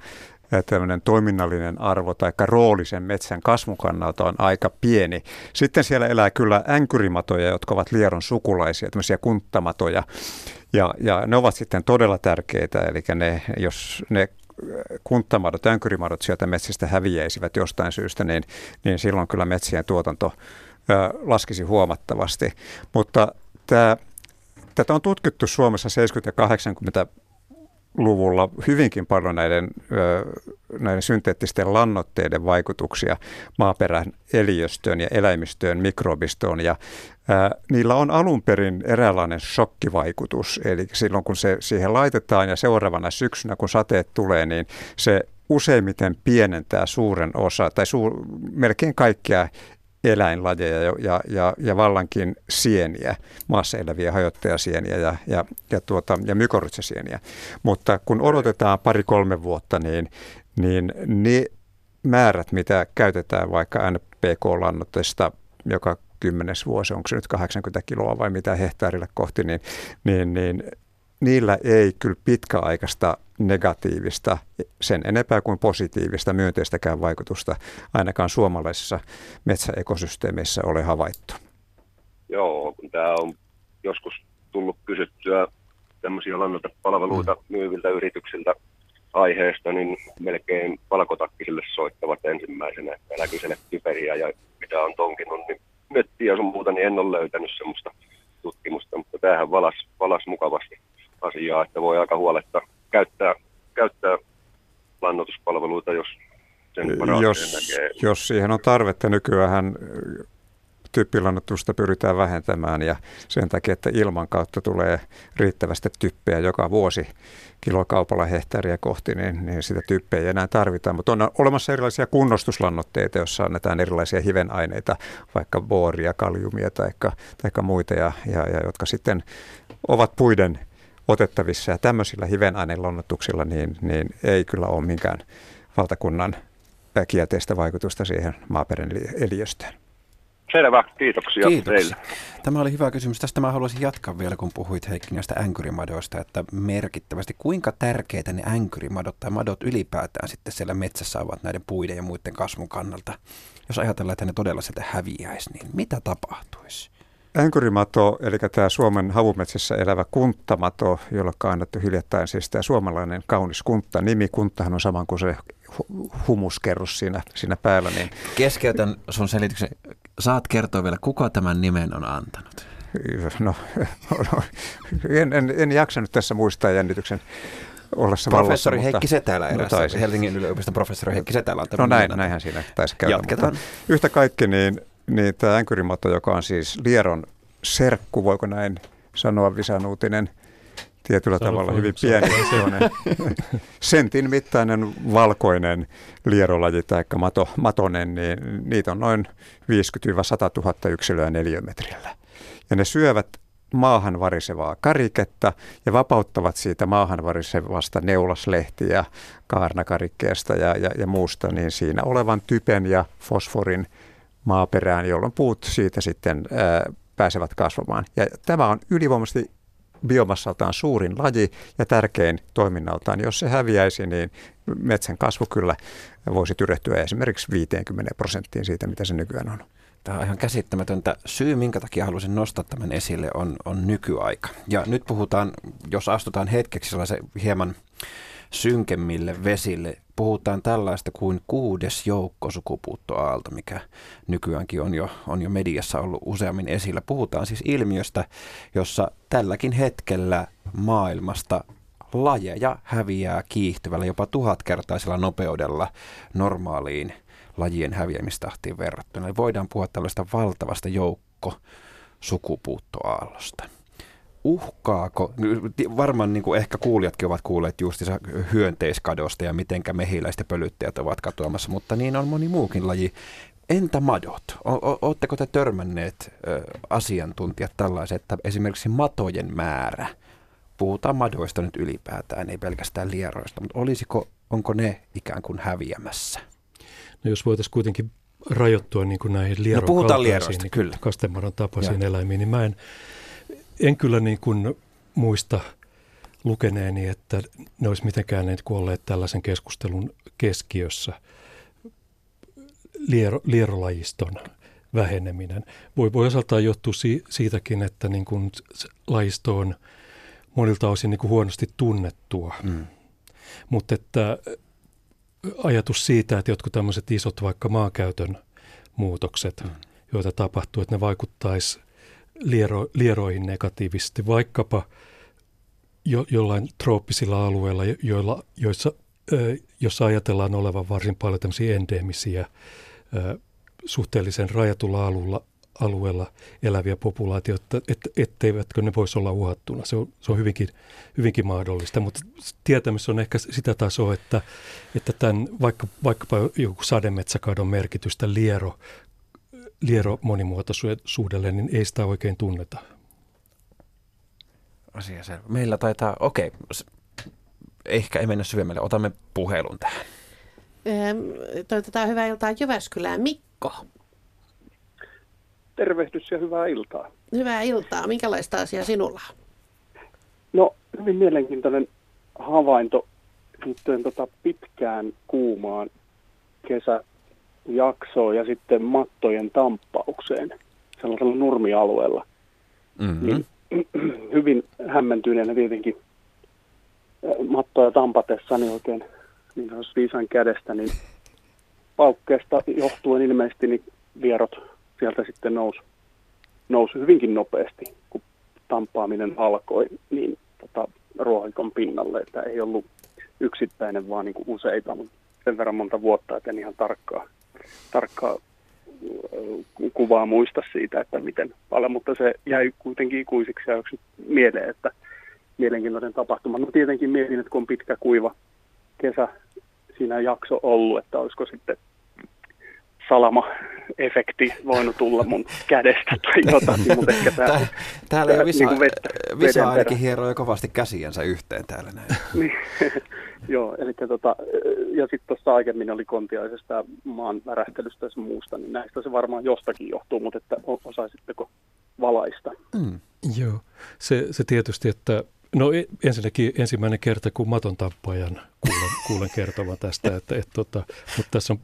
tämmöinen toiminnallinen arvo tai rooli sen metsän kasvun kannalta on aika pieni. Sitten siellä elää kyllä änkyrimatoja, jotka ovat lieron sukulaisia, tämmöisiä kunttamatoja. Ja ne ovat sitten todella tärkeitä, eli jos ne kunttamadot, änkyrimadot sieltä metsistä häviäisivät jostain syystä, niin silloin kyllä metsien tuotanto laskisi huomattavasti. Mutta tätä on tutkittu Suomessa 70- ja 80-luvulla hyvinkin paljon näiden synteettisten lannoitteiden vaikutuksia maaperän eliöstöön ja eläimistöön, mikrobistoon. Ja niillä on alun perin eräänlainen shokkivaikutus, eli silloin kun se siihen laitetaan ja seuraavana syksynä kun sateet tulee, niin se useimmiten pienentää suuren osa tai melkein kaikkia eläinlajeja ja vallankin sieniä, maassa eläviä hajottajasieniä ja mykorrhizasieniä. Mutta kun odotetaan 2-3 vuotta, niin ne määrät, mitä käytetään vaikka NPK-lannoitteesta, joka 10. vuosi, onko se nyt 80 kiloa vai mitä hehtaarille kohti, niin niillä ei kyllä pitkäaikaista negatiivista, sen enempää kuin positiivista, myönteistäkään vaikutusta ainakaan suomalaisissa metsäekosysteemeissä ole havaittu. Joo, kun tämä on joskus tullut kysyttyä tämmöisiä lannalta palveluita myyviltä yrityksiltä aiheesta, niin melkein valkotakkisille soittavat ensimmäisenä, että älä kysele kiperiä ja mitä on tonkinut, niin miettiä jos on muuta, niin en ole löytänyt semmoista tutkimusta, mutta tämähän valas mukavasti asiaa, että voi aika huoletta käyttää lannoituspalveluita, jos sen varauteen näkee. Jos siihen on tarvetta, nykyään typpilannoitusta pyritään vähentämään ja sen takia, että ilman kautta tulee riittävästi typpeä joka vuosi kilokaupalla hehtaaria kohti, niin sitä typpeä ei enää tarvita. Mutta on olemassa erilaisia kunnostuslannoitteita, joissa annetaan erilaisia hivenaineita, vaikka booria, kaliumia tai muita, ja jotka sitten ovat puiden otettavissa. Ja tämmöisillä hivenainelannoituksilla niin ei kyllä ole minkään valtakunnan kielteistä vaikutusta siihen maaperän eliöstöön. Selvä, kiitoksia teille. Tämä oli hyvä kysymys. Tästä mä haluaisin jatkaa vielä, kun puhuit Heikki näistä änkyrimadoista, että merkittävästi kuinka tärkeitä ne änkyrimadot tai madot ylipäätään sitten siellä metsässä ovat näiden puiden ja muiden kasvun kannalta. Jos ajatellaan, että ne todella sieltä häviäisi, niin mitä tapahtuisi? Änkyrimato, eli tämä Suomen havumetsissä elävä kunttamato, jolla on annettu hiljattain siis tämä suomalainen kaunis kuntta-nimi. Kunttahan on sama kuin se humuskerros siinä päällä. Niin. Keskeytän sun selityksen. Saat kertoa vielä, kuka tämän nimen on antanut? No, en jaksanut tässä muistaa jännityksen ollessa vallassa. Professori Heikki Setälä eräs. Helsingin yliopiston professori Heikki Setälä on tämän. No näinhän siinä taisi käydä. Jatketaan. Yhtä kaikki niin tämä änkyrimato, joka on siis Lieron serkku, voiko näin sanoa, Visa Nuutinen, tietyllä tavalla hyvin pieni, sentin mittainen valkoinen lierolaji tai matonen, niin niitä on noin 50-100 000 yksilöä neliömetrillä. Ja ne syövät maahan varisevaa kariketta ja vapauttavat siitä maahan varisevasta neulaslehtiä, kaarnakarikkeesta ja muusta, niin siinä olevan typen ja fosforin maaperään, jolloin puut siitä sitten pääsevät kasvamaan. Ja tämä on ylivoimaisesti biomassaltaan suurin laji ja tärkein toiminnaltaan. Jos se häviäisi, niin metsän kasvu kyllä voisi tyrehtyä esimerkiksi 50% siitä, mitä se nykyään on. Tämä on ihan käsittämätöntä. Syy, minkä takia haluaisin nostaa tämän esille, on nykyaika. Ja nyt puhutaan, jos astutaan hetkeksi sellaisen hieman synkemmille vesille, puhutaan tällaista kuin 6. joukkosukupuuttoaalto, mikä nykyäänkin on jo mediassa ollut useammin esillä. Puhutaan siis ilmiöstä, jossa tälläkin hetkellä maailmasta lajeja häviää kiihtyvällä jopa 1000-kertaisella nopeudella normaaliin lajien häviämistahtiin verrattuna. Eli voidaan puhua tällaista valtavasta joukkosukupuuttoaallosta. Uhkaako, varmaan niin kuin ehkä kuulijatkin ovat kuulleet justiinsa hyönteiskadosta ja mitenkä mehiläiset pölyttäjät ovat katoamassa, mutta niin on moni muukin laji. Entä madot? Oletteko te törmänneet asiantuntijat tällaiset, että esimerkiksi matojen määrä, puhutaan madoista nyt ylipäätään, ei pelkästään lieroista, mutta onko ne ikään kuin häviämässä? No jos voitaisiin kuitenkin rajoittua niin kuin näihin lieron kaltaisiin, niin kastemadon tapaisiin eläimiin, niin En kyllä niin kuin muista lukeneeni, että ne olisi mitenkään olleet tällaisen keskustelun keskiössä lierolajiston väheneminen. Voi osaltaan johtua siitäkin, että niin kuin lajisto on monilta osin niin kuin huonosti tunnettua, mutta että ajatus siitä, että jotkut tämmöiset isot vaikka maankäytön muutokset, joita tapahtuu, että ne vaikuttaisi lieroihin negatiivisesti, vaikkapa jollain trooppisilla alueilla, joissa ajatellaan olevan varsin paljon tämmöisiä endeemisiä, suhteellisen rajatulla alueella eläviä populaatioita, etteivätkö ne voisi olla uhattuna. Se on hyvinkin mahdollista, mutta tietämys on ehkä sitä tasoa, että tämän, vaikkapa joku sademetsäkadon merkitystä liero monimuotoisuudelle, niin ei sitä oikein tunneta. Asia selvä. Meillä taitaa, ehkä ei mennä syvemmälle. Otamme puhelun tähän. Toivotetaan hyvää iltaa Jyväskylään. Mikko. Tervehdys ja hyvää iltaa. Hyvää iltaa. Minkälaista asiaa sinulla on? No, hyvin mielenkiintoinen havainto liittyen pitkään kuumaan kesäjaksoon ja sitten mattojen tamppaukseen sellaisella nurmialueella. Mm-hmm. Niin, hyvin hämmentyneenä tietenkin mattoja tampatessa niin oikein niin Viisan kädestä, niin paukkeesta johtuen ilmeisesti niin vierot sieltä sitten nousi hyvinkin nopeasti, kun tampaaminen alkoi, niin ruohikon pinnalle, että ei ollut yksittäinen, vaan niin kuin useita, mutta sen verran monta vuotta, että en ihan tarkkaa kuvaa muista siitä, että miten paljon, mutta se jäi kuitenkin ikuisiksi ajoksi mieleen, että mielenkiintoinen tapahtuma. No tietenkin mietin, että kun on pitkä kuiva kesä siinä jakso ollut, että olisiko sitten salama-efekti voinut tulla mun kädestä tai jotakin, mutta ehkä täällä Visa ainakin hieroi kovasti käsiänsä yhteen täällä näin. Joo, eli ja sitten tuossa aikemmin oli Kontiaisesta maan värähtelystä ja muusta, niin näistä se varmaan jostakin johtuu, mutta että osaisitteko valaista? Mm. Joo, se tietysti, että no ensinnäkin ensimmäinen kerta, kun maton tamppajan kuulen kertovan tästä, mutta tässä on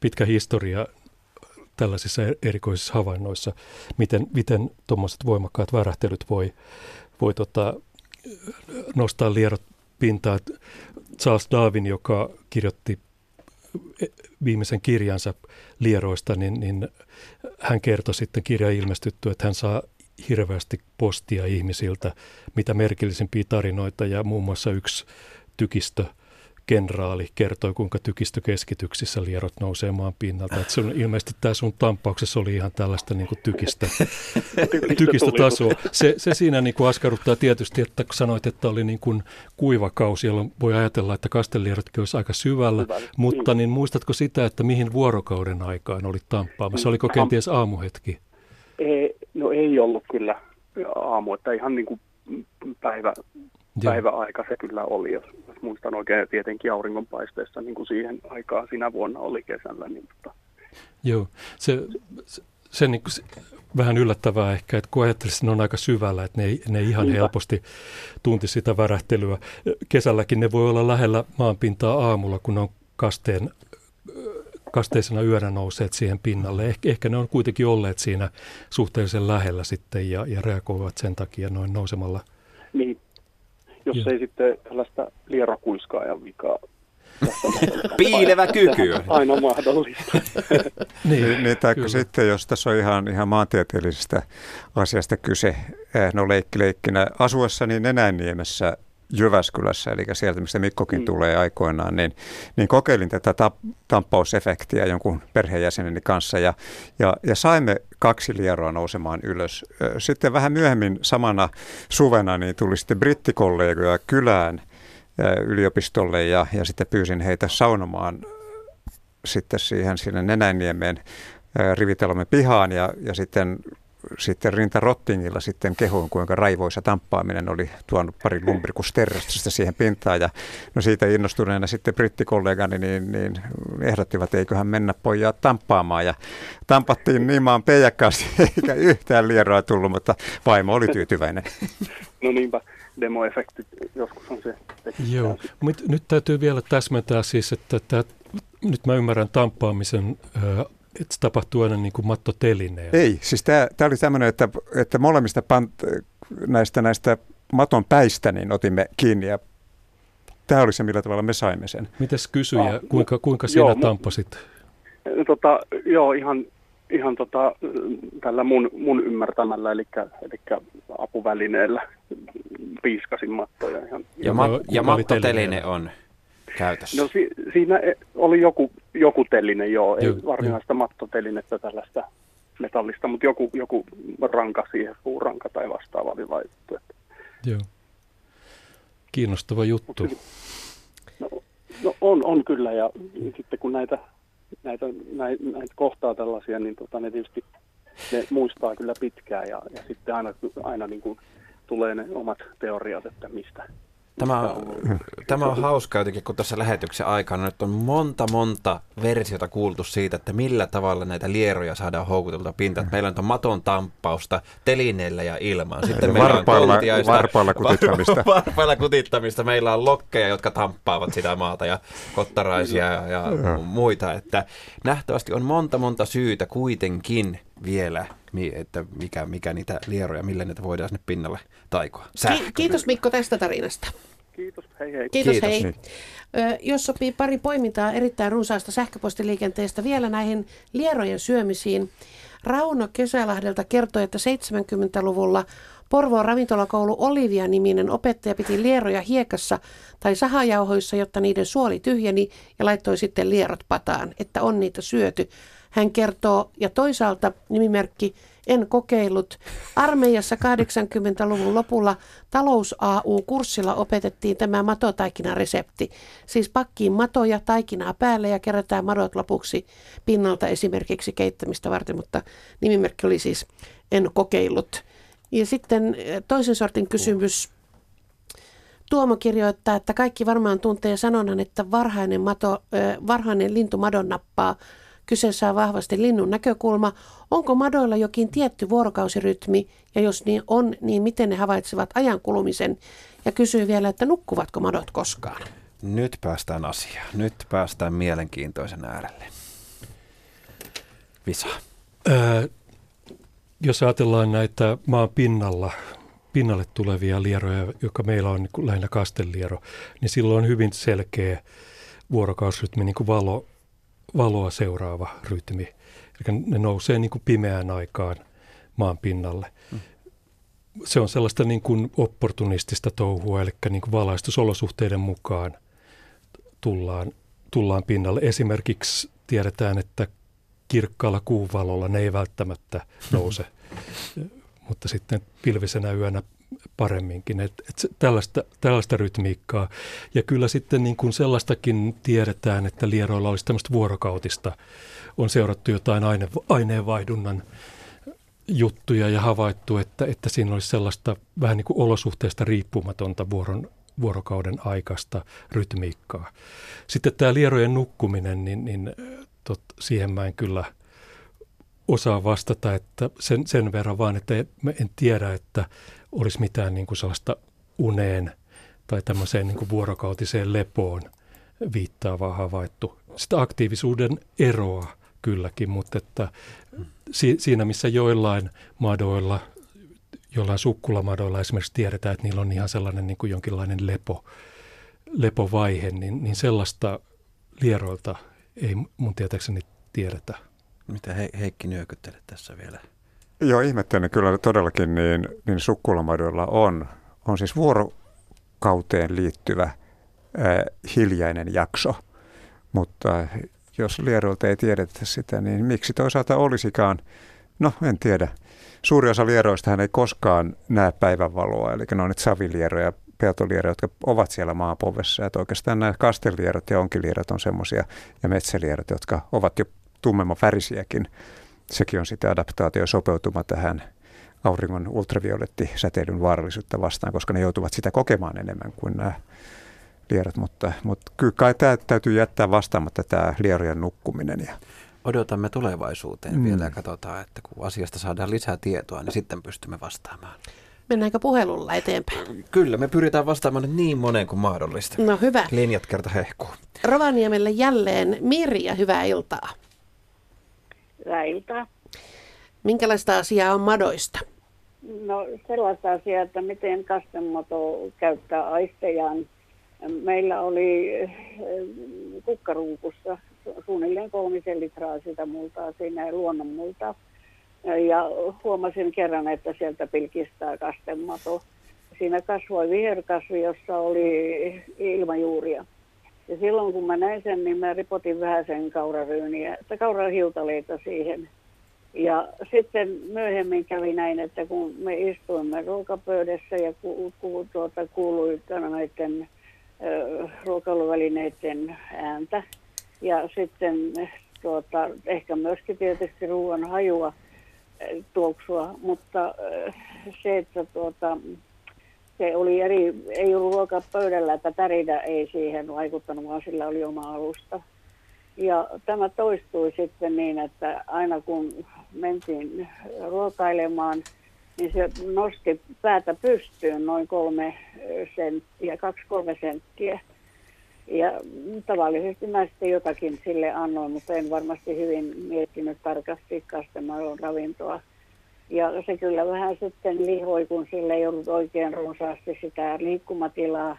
pitkä historia tällaisissa erikoisissa havainnoissa, miten tuommoiset voimakkaat värähtelyt voi nostaa lierot pintaan. Charles Darwin, joka kirjoitti viimeisen kirjansa lieroista, niin hän kertoi sitten kirjan ilmestyttyä, että hän saa hirveästi postia ihmisiltä, mitä merkillisimpiä tarinoita, ja muun muassa yksi tykistökenraali kertoi, kuinka tykistökeskityksissä lierot nousee maan pinnalta. Että ilmeisesti tämä sun tamppauksessa oli ihan tällaista niin kuin tykistötasoa. Se siinä niin kuin askarruttaa tietysti, että kun sanoit, että oli niin kuin kuivakausi, jolloin voi ajatella, että kastelierotkin olisi aika syvällä, mutta niin muistatko sitä, että mihin vuorokauden aikaan olit tamppaamassa? Oliko kenties aamuhetki? No ei ollut kyllä aamu, että ihan niin kuin päiväaika se kyllä oli, jos muistan oikein, tietenkin auringonpaisteessa niin kuin siihen aikaan sinä vuonna oli kesällä. Niin joo, se niin kuin vähän yllättävää ehkä, että kun ajattelisi, että ne on aika syvällä, että ne ihan helposti tunti sitä värähtelyä. Kesälläkin ne voi olla lähellä maanpintaa aamulla, kun on kasteisena yönä nouseet siihen pinnalle. Ehkä ne on kuitenkin olleet siinä suhteellisen lähellä sitten ja reagoivat sen takia noin nousemalla. Niin, jos ei sitten tällaista lierokuiskaajan vikaa. Piilevä kyky. Aina mahdollista. Niin, taikka sitten, jos tässä on ihan maantieteellisestä asiasta kyse, no leikkinä asuessani Nenänniemessä Jyväskylässä, eli sieltä, mistä Mikkokin tulee aikoinaan, niin kokeilin tätä tamppausefektiä jonkun perheenjäseneni kanssa ja saimme 2 lieroa nousemaan ylös. Sitten vähän myöhemmin samana suvena niin tuli sitten brittikollegoja kylään yliopistolle ja sitten pyysin heitä saunomaan sitten sinne Nenänniemeen rivitalomme pihaan ja sitten rintarottingilla sitten kehoon, kuinka raivoisa tamppaaminen oli tuonut pari lumbrikusterrasta siihen pintaan. Ja no siitä innostuneena sitten brittikollegani niin ehdottivat, eiköhän mennä pojaa tamppaamaan. Ja tampattiin niin maan peijakkaasti, eikä yhtään lieroa tullut, mutta vaimo oli tyytyväinen. No niinpä, demoefekti joskus on se. Joo, nyt täytyy vielä täsmentää siis, että nyt mä ymmärrän tamppaamisen että se tapahtuu aina niin kuin mattotelineen. Ei, siis tämä oli tämmöinen, että molemmista näistä maton päistä niin otimme kiinni ja tämä oli se, millä tavalla me saimme sen. Mites kysyjä, kuinka sinä tamppasit? Ihan tällä mun ymmärtämällä, eli apuvälineellä piiskasin mattoja. Ihan. Ja mattoteline on käytössä. No siinä oli joku teline, ei varsinaista mattotelinettä tällaista metallista, mutta joku ranka siihen, puuranka tai vastaava oli laitettu. Joo. Kiinnostava juttu. No on kyllä, ja sitten kun näitä kohtaa tällaisia, niin ne tietysti ne muistaa kyllä pitkään, ja sitten aina niin kuin tulee ne omat teoriat, että mistä Tämä on hauska jotenkin, kun tässä lähetyksen aikana nyt on monta versiota kuultu siitä, että millä tavalla näitä lieroja saadaan houkuteltua pintaan. Meillä on maton tamppausta telineellä ja ilmaan. Sitten meillä on varpailla kutittamista. Meillä on lokkeja, jotka tamppaavat sitä maata ja kottaraisia ja muita. Että nähtävästi on monta syytä kuitenkin vielä, että mikä niitä lieroja, millä niitä voidaan sinne pinnalle taikoa. Kiitos Mikko tästä tarinasta. Kiitos, hei hei. Kiitos. Hei. Jos sopii pari poimintaa erittäin runsaasta sähköpostiliikenteestä vielä näihin lierojen syömisiin. Rauno Kesälahdelta kertoi, että 70-luvulla Porvoon ravintolakoulu Olivia-niminen opettaja piti lieroja hiekassa tai sahajauhoissa, jotta niiden suoli tyhjeni ja laittoi sitten lierot pataan, että on niitä syöty. Hän kertoo, ja toisaalta nimimerkki En kokeillut. Armeijassa 80-luvun lopulla talous-AU-kurssilla opetettiin tämä matotaikkinaresepti. Siis pakkiin matoja, taikinaa päälle ja kerätään madot lopuksi pinnalta esimerkiksi keittämistä varten, mutta nimimerkki oli siis En kokeillut. Ja sitten toisen sortin kysymys. Tuomo kirjoittaa, että kaikki varmaan tuntee sanonnan, että varhainen lintu madon nappaa. Kyseessä on vahvasti linnun näkökulma. Onko madoilla jokin tietty vuorokausirytmi, ja jos niin on, niin miten ne havaitsevat ajan kulumisen? Ja kysyy vielä, että nukkuvatko madot koskaan? Nyt päästään asiaan. Nyt päästään mielenkiintoisen äärelle. Visa. Jos ajatellaan näitä maan pinnalle tulevia lieroja, joka meillä on niin lähinnä kasteliero, niin silloin on hyvin selkeä vuorokausirytmi, niin kuin valoa seuraava rytmi. Eli ne nousee niin kuin pimeään aikaan maan pinnalle. Se on sellaista niin kuin opportunistista touhua, eli niin kuin valaistusolosuhteiden mukaan tullaan pinnalle. Esimerkiksi tiedetään, että kirkkaalla kuun valolla ne ei välttämättä nouse, mutta sitten pilvisenä yönä paremminkin. Tällaista rytmiikkaa. Ja kyllä sitten niin kuin sellaistakin tiedetään, että lieroilla olisi tämmöistä vuorokautista. On seurattu jotain aineenvaihdunnan juttuja ja havaittu, että siinä olisi sellaista vähän niin kuin olosuhteista riippumatonta vuorokauden aikaista rytmiikkaa. Sitten tämä lierojen nukkuminen, niin siihen mä en kyllä osaa vastata, että sen verran vaan, että en tiedä, että olisi mitään niin kuin sellaista uneen tai tämmöiseen niin kuin vuorokautiseen lepoon viittaavaa havaittu. Sitä aktiivisuuden eroa kylläkin, mutta että siinä missä joillain madoilla, jollain sukkulamadoilla esimerkiksi tiedetään, että niillä on ihan sellainen niin kuin jonkinlainen lepovaihe, niin sellaista lieroilta ei mun tietääkseni tiedetä. Mitä Heikki nyökyttelee tässä vielä? Joo, ihmettelen kyllä todellakin, niin sukkulamadoilla on siis vuorokauteen liittyvä hiljainen jakso, mutta jos lieroilta ei tiedetä sitä, niin miksi toisaalta olisikaan? No, en tiedä. Suuri osa lieroistahan ei koskaan näe päivänvaloa, eli ne on nyt savilieroja, peltolieroja, jotka ovat siellä maapovessa, että oikeastaan nämä kastelierot ja onkilierot on semmoisia, ja metsälierot, jotka ovat jo tummemman värisiäkin. Sekin on sitä adaptaatiosopeutuma tähän auringon ultraviolettisäteilyn vaarallisuutta vastaan, koska ne joutuvat sitä kokemaan enemmän kuin nämä lierot. Mutta kyllä kai tämä täytyy jättää vastaamatta tämä lierojen nukkuminen. Odotamme tulevaisuuteen vielä ja katsotaan, että kun asiasta saadaan lisää tietoa, niin sitten pystymme vastaamaan. Mennäänkö puhelulla eteenpäin? Kyllä, me pyritään vastaamaan niin moneen kuin mahdollista. No hyvä. Linjat kerta hehkuu. Rovaniemelle jälleen Mirja, hyvää iltaa. Väiltä. Minkälaista asiaa on madoista? No sellaista asiaa, että miten kastemato käyttää aistejaan. Meillä oli kukkaruukussa suunnilleen 3 litraa sitä multaa, siinä luonnonmultaa. Ja huomasin kerran, että sieltä pilkistää kastemato. Siinä kasvoi viherkasvi, jossa oli ilmajuuria. Ja silloin kun mä näin sen, niin mä ripotin vähän sen kauraryyniä, että kaurahiutaleita siihen. Ja sitten myöhemmin kävi näin, että kun me istuimme ruokapöydässä ja kuului näiden ruokailuvälineiden ääntä. Ja sitten ehkä myöskin tietysti ruoan hajua, tuoksua, mutta se, että Se oli ei ollut ruokaa pöydällä, että tärinä ei siihen vaikuttanut, vaan sillä oli oma alusta. Ja tämä toistui sitten niin, että aina kun mentiin ruokailemaan, niin se nosti päätä pystyyn noin 2-3 senttiä. Ja tavallisesti mä sitten jotakin sille annoin, mutta en varmasti hyvin miettinyt tarkasti kastemallon ravintoa. Ja se kyllä vähän sitten lihoi, kun sille ei ollut oikein runsaasti sitä liikkumatilaa.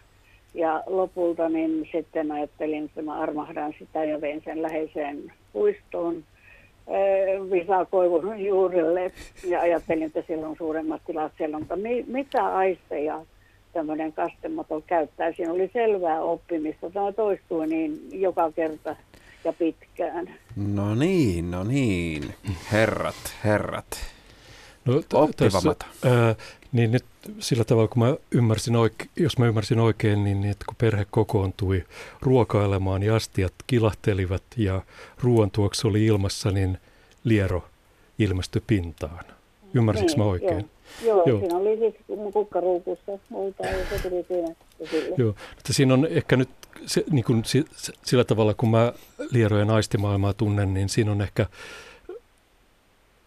Ja lopulta niin sitten ajattelin, että mä armahdan sitä ja vein sen läheiseen puistoon Visa Koivun juurille. Ja ajattelin, että siellä on suuremmat tilat siellä. Mutta mitä aisteja tämmöinen kastematon käyttää? Siinä oli selvää oppimista. Tämä toistui niin joka kerta ja pitkään. No niin. Herrat. No, oppivammat. Niin nyt sillä tavalla, kun jos mä ymmärsin oikein, niin että kun perhe kokoontui ruokailemaan ja astiat kilahtelivat ja ruoan tuoksu oli ilmassa, niin liero ilmestyi pintaan. Ymmärsinkö mä oikein? Joo. Siinä oli siis kukkaruukussa muita ja se tuli siinä. Joo, että siinä on ehkä nyt se, niin kuin, sillä tavalla, kun mä lierojen aistimaailmaa tunnen, niin siinä on ehkä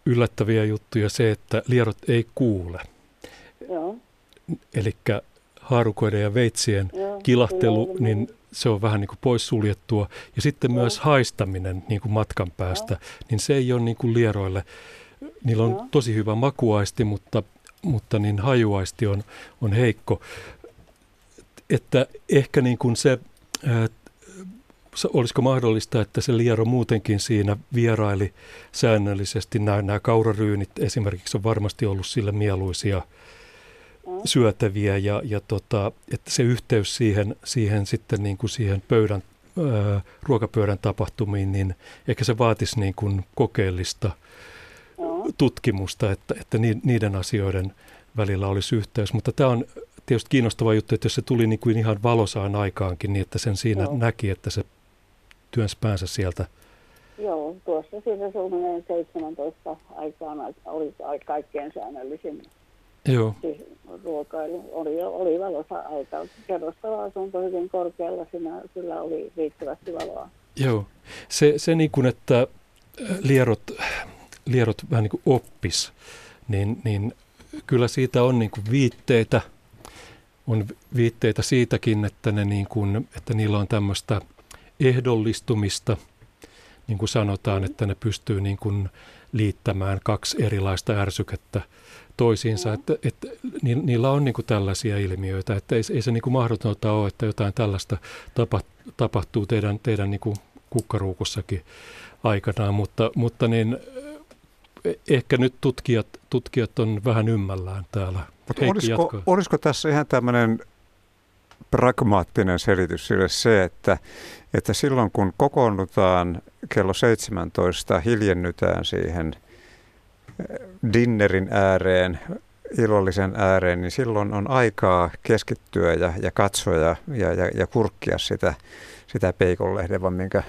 yllättäviä juttuja se, että lierot ei kuule. Eli haarukoiden ja veitsien kilahtelu, niin se on vähän niin kuin poissuljettua. Ja sitten myös haistaminen niin kuin matkan päästä, niin se ei ole niin kuin lieroille. Niillä on tosi hyvä makuaisti, mutta niin hajuaisti on heikko. Että ehkä niin kuin se, olisiko mahdollista, että se liero muutenkin siinä vieraili säännöllisesti. Nämä kauraryynit esimerkiksi on varmasti ollut sille mieluisia syötäviä ja että se yhteys siihen sitten niin kuin siihen pöydän ruokapöydän tapahtumiin, niin ehkä se vaatisi niin kuin kokeellista tutkimusta, että niiden asioiden välillä olisi yhteys, mutta tämä on tietysti kiinnostava juttu, että jos se tuli niin kuin ihan valosaan aikaankin, niin että sen siinä näki, että se työns päänsä sieltä. Joo, tuossa siinä suunnilleen 17 aikaan oli kaikkein säännöllisin. Joo. Siis ruokailu oli valossa aika. Kerrostalo asunto hyvin korkealla, siinä kyllä oli riittävästi valoa. Joo. Se niin kuin, että lierot vähän niin kuin oppis, niin kyllä siitä on niin kuin viitteitä. On viitteitä siitäkin, että, ne niin kuin, että niillä on tämmöistä ehdollistumista, niin kuin sanotaan, että ne pystyy niin kuin liittämään kaksi erilaista ärsykettä toisiinsa. Että niillä on niin kuin tällaisia ilmiöitä, että ei se niin kuin mahdotonta ole, että jotain tällaista tapahtuu teidän niin kuin kukkaruukussakin aikanaan, mutta niin, ehkä nyt tutkijat on vähän ymmällään täällä. Olisiko tässä ihan tämmöinen pragmaattinen selitys sille se, että silloin kun kokoonnutaan kello 17, hiljennytään siihen dinnerin ääreen, ilollisen ääreen, niin silloin on aikaa keskittyä ja katsoa ja kurkkia sitä peikonlehden, vaan minkä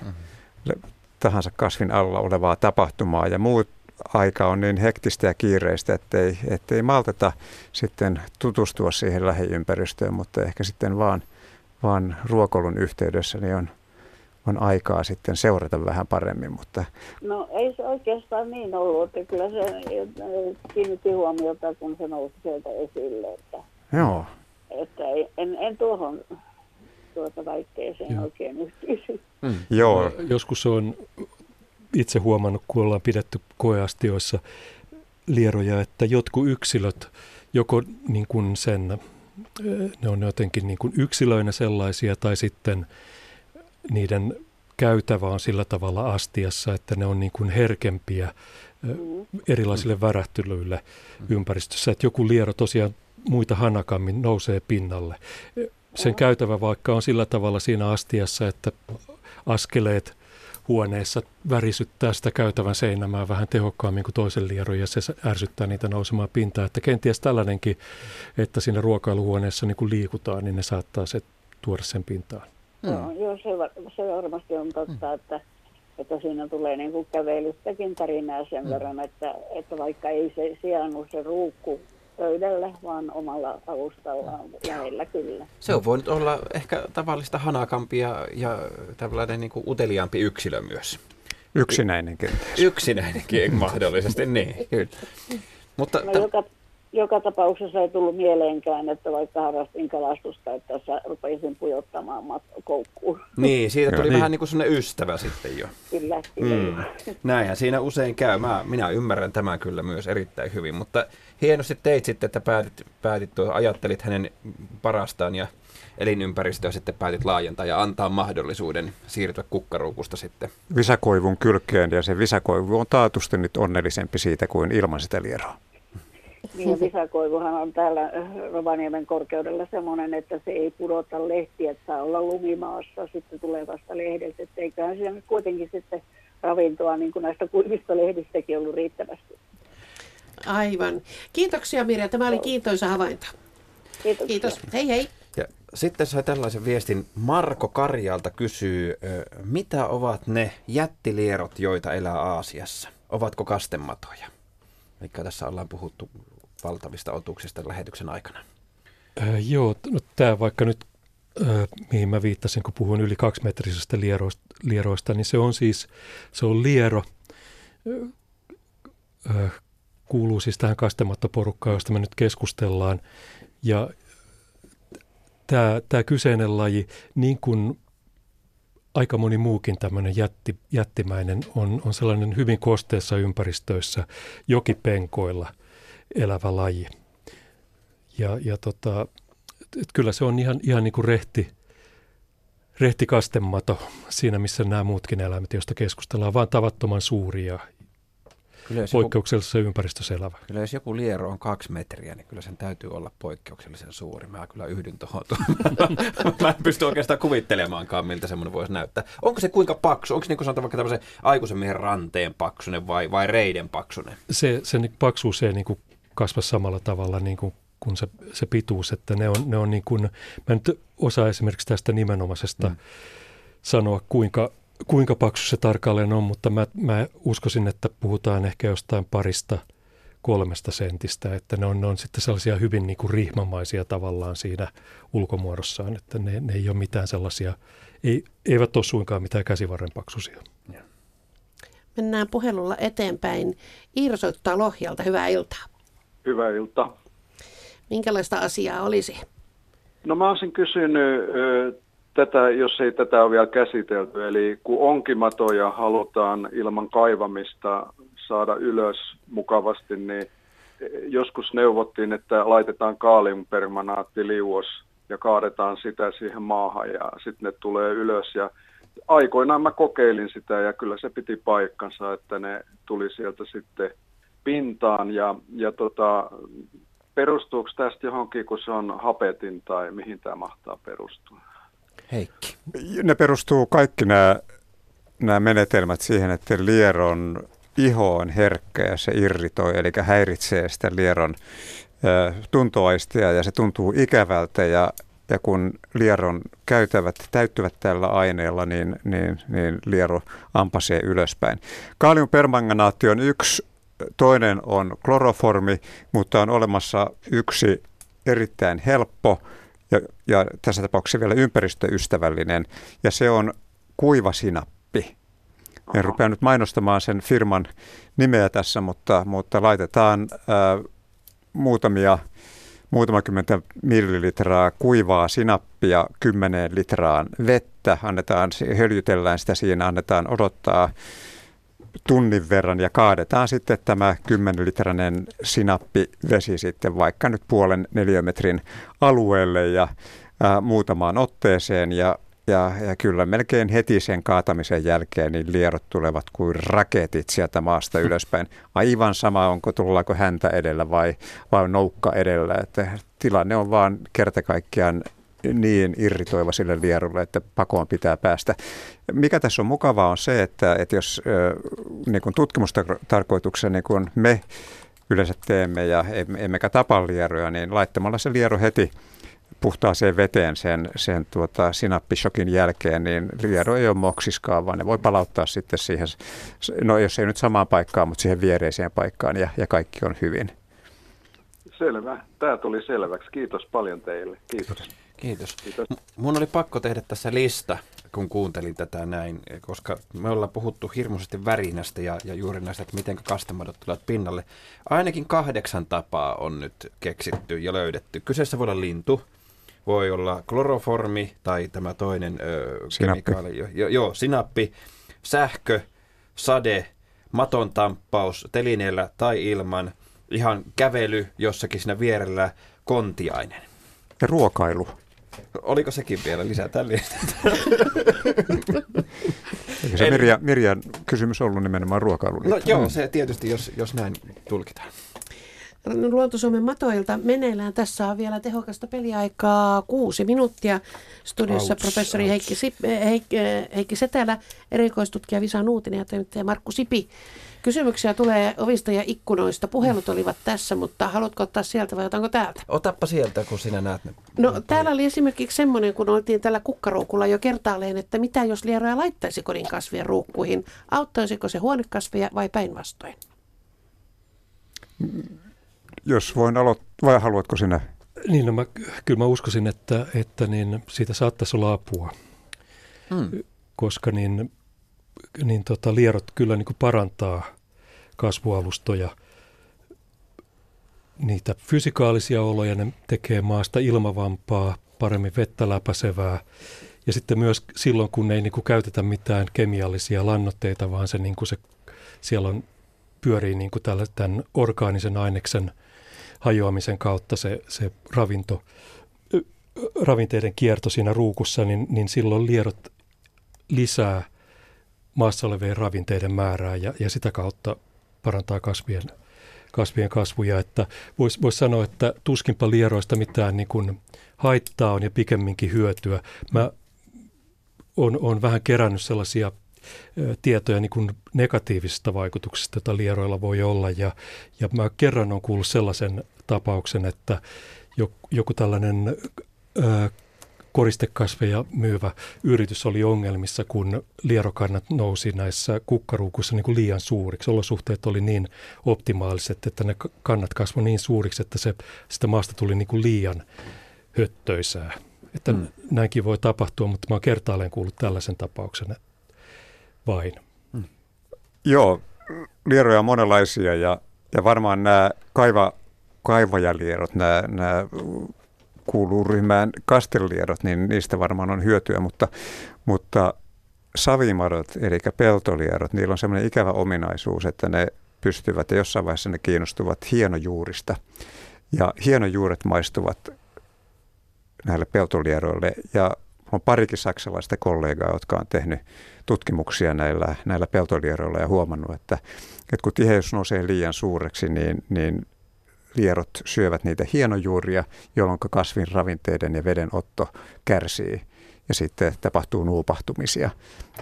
tahansa kasvin alla olevaa tapahtumaa ja muut. Aika on niin hektistä ja kiireistä, ettei malteta sitten tutustua siihen lähiympäristöön, mutta ehkä sitten vaan ruokoilun yhteydessä niin on aikaa sitten seurata vähän paremmin. Mutta. No ei se oikeastaan niin ollut, että kyllä se kiinnitti huomiota, kun se nousi sieltä esille, että en tuohon väitteeseen oikein yhtyisin. Joo. Joskus on itse huomannut, kun ollaan pidetty koeastioissa lieroja, että jotkut yksilöt, joko niin kuin ne on jotenkin niin kuin yksilöinä sellaisia, tai sitten niiden käytävä on sillä tavalla astiassa, että ne on niin kuin herkempiä erilaisille värähtelyille ympäristössä. Että joku liero tosiaan muita hanakammin nousee pinnalle. Sen käytävä vaikka on sillä tavalla siinä astiassa, että askeleet huoneessa värisyttää sitä käytävän seinämää vähän tehokkaammin kuin toisen lieron, ja se ärsyttää niitä nousemaan pintaan. Että kenties tällainenkin, että siinä ruokailuhuoneessa niin kun liikutaan, niin ne saattaa se tuoda sen pintaan. Joo, se varmasti on totta, että siinä tulee niin kuin kävelystäkin tarinaa sen verran, että vaikka ei se sijaannu se ruukku pöydällä, vaan omalla alustallaan lähellä kyllä. Se on voinut olla ehkä tavallista hanakampi ja tällainen niin kuin uteliaampi yksilö myös. Yksinäinenkin. Yksinäinenkin mahdollisesti, niin. Kyllä. Mutta, no, joka tapauksessa ei tullut mieleenkään, että vaikka harrastin kalastusta, että tässä rupesin pujottamaan koukkuun. Niin, siitä tuli vähän niin kuin sellainen ystävä sitten jo. Kyllä. Näinhän siinä usein käy. Minä ymmärrän tämän kyllä myös erittäin hyvin, mutta hienosti teit sitten, että päätit ajattelit hänen parastaan ja elinympäristöä sitten päätit laajentaa ja antaa mahdollisuuden siirtyä kukkaruukusta sitten visakoivun kylkeen, ja se visakoivu on taatusti nyt onnellisempi siitä kuin ilman sitä lieroa. Niin, visakoivuhan on täällä Rovaniemen korkeudella semmoinen, että se ei pudota lehtiä, että saa olla lumimaassa sitten tulevasta lehdeltä, että eiköhän siinä kuitenkin sitten ravintoa niin kuin näistä kuivista lehdistäkin ollut riittävästi. Aivan. Kiitoksia Mirja, tämä oli kiintoisa havainto. Kiitoksia. Kiitos. Hei hei. Ja sitten sai tällaisen viestin. Marko Karjalta kysyy, mitä ovat ne jättilierot, joita elää Aasiassa? Ovatko kastematoja? Eli tässä ollaan puhuttu valtavista otuksista lähetyksen aikana. Joo, no tämä vaikka nyt, mihin mä viittasin, kun puhuin yli 2-metrisistä lieroista, niin se on liero. Kuuluu siis tähän kastemattoporukkaan, josta me nyt keskustellaan. Ja tämä kyseinen laji, niin kuin aika moni muukin tämmöinen jättimäinen, on sellainen hyvin kosteessa ympäristöissä jokipenkoilla elävä laji. Ja kyllä se on ihan niin kuin rehti kastemato siinä, missä nämä muutkin eläimet, joista keskustellaan, vaan tavattoman suuria. Poikkeuksellisessa ympäristössä elävä. Kyllä jos joku liero on 2 metriä, niin kyllä sen täytyy olla poikkeuksellisen suuri. Mä kyllä yhdyn tuohon. Mä en pysty oikeastaan kuvittelemaankaan, miltä semmoinen voisi näyttää. Onko se kuinka paksu? Onko se niin kuin sanotaan vaikka tämmöisen aikuisen miehen ranteen paksunen vai reiden paksunen? Se paksuus ei niin kuin kasva samalla tavalla niin kuin se pituus. Että ne on niin kuin, mä en osaa esimerkiksi tästä nimenomaisesta sanoa kuinka paksu se tarkalleen on, mutta mä uskoisin, että puhutaan ehkä jostain 2-3 sentistä, että ne on sitten sellaisia hyvin niin kuin rihmamaisia tavallaan siinä ulkomuodossaan, että ne ei ole mitään sellaisia, eivät ole suinkaan mitään käsivarren paksuisia. Mennään puhelulla eteenpäin. Iiro soittaa Lohjalta. Hyvää iltaa. Hyvää iltaa. Minkälaista asiaa olisi? No mä olisin kysynyt tätä, jos ei tätä ole vielä käsitelty, eli kun onkimatoja halutaan ilman kaivamista saada ylös mukavasti, niin joskus neuvottiin, että laitetaan kaaliumpermanaattiliuos ja kaadetaan sitä siihen maahan ja sitten ne tulee ylös. Ja aikoinaan mä kokeilin sitä ja kyllä se piti paikkansa, että ne tuli sieltä sitten pintaan ja perustuuko tästä johonkin, kun se on hapetin tai mihin tämä mahtaa perustua? Heikki. Ne perustuu kaikki nämä menetelmät siihen, että lieron iho on herkkä ja se irritoi, eli häiritsee sitä lieron tuntoaistia ja se tuntuu ikävältä ja kun lieron käytävät täyttyvät tällä aineella, niin liero ampasee ylöspäin. Kaaliumpermanganaatti on yksi, toinen on kloroformi, mutta on olemassa yksi erittäin helppo ja tässä tapauksessa vielä ympäristöystävällinen, ja se on kuivasinappi. En rupea nyt mainostamaan sen firman nimeä tässä, mutta laitetaan muutama kymmentä millilitraa kuivaa sinappia 10 litraan vettä, höllytellään sitä siinä, annetaan odottaa tunnin verran ja kaadetaan sitten tämä 10-litrainen sinappivesi sitten vaikka nyt 0,5 neliömetrin alueelle ja muutamaan otteeseen ja kyllä melkein heti sen kaatamisen jälkeen niin lierot tulevat kuin raketit sieltä maasta ylöspäin. Aivan sama tullaanko häntä edellä vai noukka edellä, että tilanne on vaan kerta kaikkiaan niin irritoiva sille lierolle, että pakoon pitää päästä. Mikä tässä on mukavaa on se, että jos niin kuin tutkimustarkoituksessa niin kuin me yleensä teemme ja emmekä tapa lieroja, niin laittamalla se liero heti puhtaaseen veteen sen sinappishokin jälkeen, niin liero ei ole moksiskaan, vaan ne voi palauttaa sitten siihen, no jos ei nyt samaan paikkaan, mutta siihen viereiseen paikkaan ja kaikki on hyvin. Selvä. Tämä tuli selväksi. Kiitos paljon teille. Kiitos. Mun oli pakko tehdä tässä lista, kun kuuntelin tätä näin, koska me ollaan puhuttu hirmuisesti värinästä ja juuri näistä, että miten kastamadot tulevat pinnalle. Ainakin 8 tapaa on nyt keksitty ja löydetty. Kyseessä voi olla lintu, voi olla kloroformi tai tämä toinen kemikaali. Sinappi, sähkö, sade, maton tamppaus telineellä tai ilman, ihan kävely jossakin siinä vierellä, kontiainen. Ja ruokailu. Oliko sekin vielä lisää tälle? Eikö se Mirjan kysymys ollut nimenomaan ruokailu? No joo, se tietysti, jos näin tulkitaan. Luonto-Suomen matoilta meneillään. Tässä on vielä tehokasta peliaikaa 6 minuuttia. Studiossa professori Heikki Setälä, erikoistutkija Visa Nuutinen ja toimittaja Markku Sipi. Kysymyksiä tulee ovista ja ikkunoista. Puhelut olivat tässä, mutta haluatko ottaa sieltä vai otanko täältä? Otappa sieltä, kun sinä näet ne. No täällä oli esimerkiksi semmoinen, kun oltiin tällä kukkaruukulla jo kertaalleen, että mitä jos lieroja laittaisi kodin kasvien ruukkuihin? Auttaisiko se huonekasveja vai päinvastoin? Jos voin aloittaa, vai haluatko sinä? Niin, no kyllä mä uskoisin, että niin siitä saattaisi olla apua, koska lierot kyllä niin kuin parantaa kasvualustoja, niitä fysikaalisia oloja, ne tekee maasta ilmavampaa, paremmin vettä läpäisevää ja sitten myös silloin, kun ei niin kuin käytetä mitään kemiallisia lannoitteita, vaan se, niin kuin se siellä on pyörii niin kuin tämän orgaanisen aineksen hajoamisen kautta se ravinteiden kierto siinä ruukussa, niin silloin lierot lisää maassa olevien ravinteiden määrää ja sitä kautta parantaa kasvien kasvuja. Että vois sanoa, että tuskinpa lieroista mitään niin kuin haittaa on ja pikemminkin hyötyä. Mä oon vähän kerännyt sellaisia tietoja niin kuin negatiivisista vaikutuksista, joita lieroilla voi olla. Ja mä kerran olen kuullut sellaisen tapauksen, että joku tällainen koristekasveja myyvä yritys oli ongelmissa, kun lierokannat nousi näissä kukkaruukuissa niin kuin liian suuriksi. Olosuhteet oli niin optimaaliset, että ne kannat kasvoi niin suuriksi, että sitä maasta tuli niin kuin liian höttöisää. Että näinkin voi tapahtua, mutta mä oon kertaalleen kuullut tällaisen tapauksen vain. Joo, lieroja on monenlaisia ja varmaan nämä kaivajalierot, nämä kuuluu ryhmään kastelierot, niin niistä varmaan on hyötyä, mutta savimadot, eli peltolierot, niillä on semmoinen ikävä ominaisuus, että ne pystyvät ja jossain vaiheessa ne kiinnostuvat hienojuurista. Ja hienojuuret maistuvat näille peltolieroille ja on parikin saksalaista kollegaa, jotka on tehnyt tutkimuksia näillä peltolieroilla ja huomannut, että kun tiheys nousee liian suureksi, niin lierot syövät niitä hienojuuria, jolloin kasvin ravinteiden ja vedenotto kärsii ja sitten tapahtuu nuupahtumisia.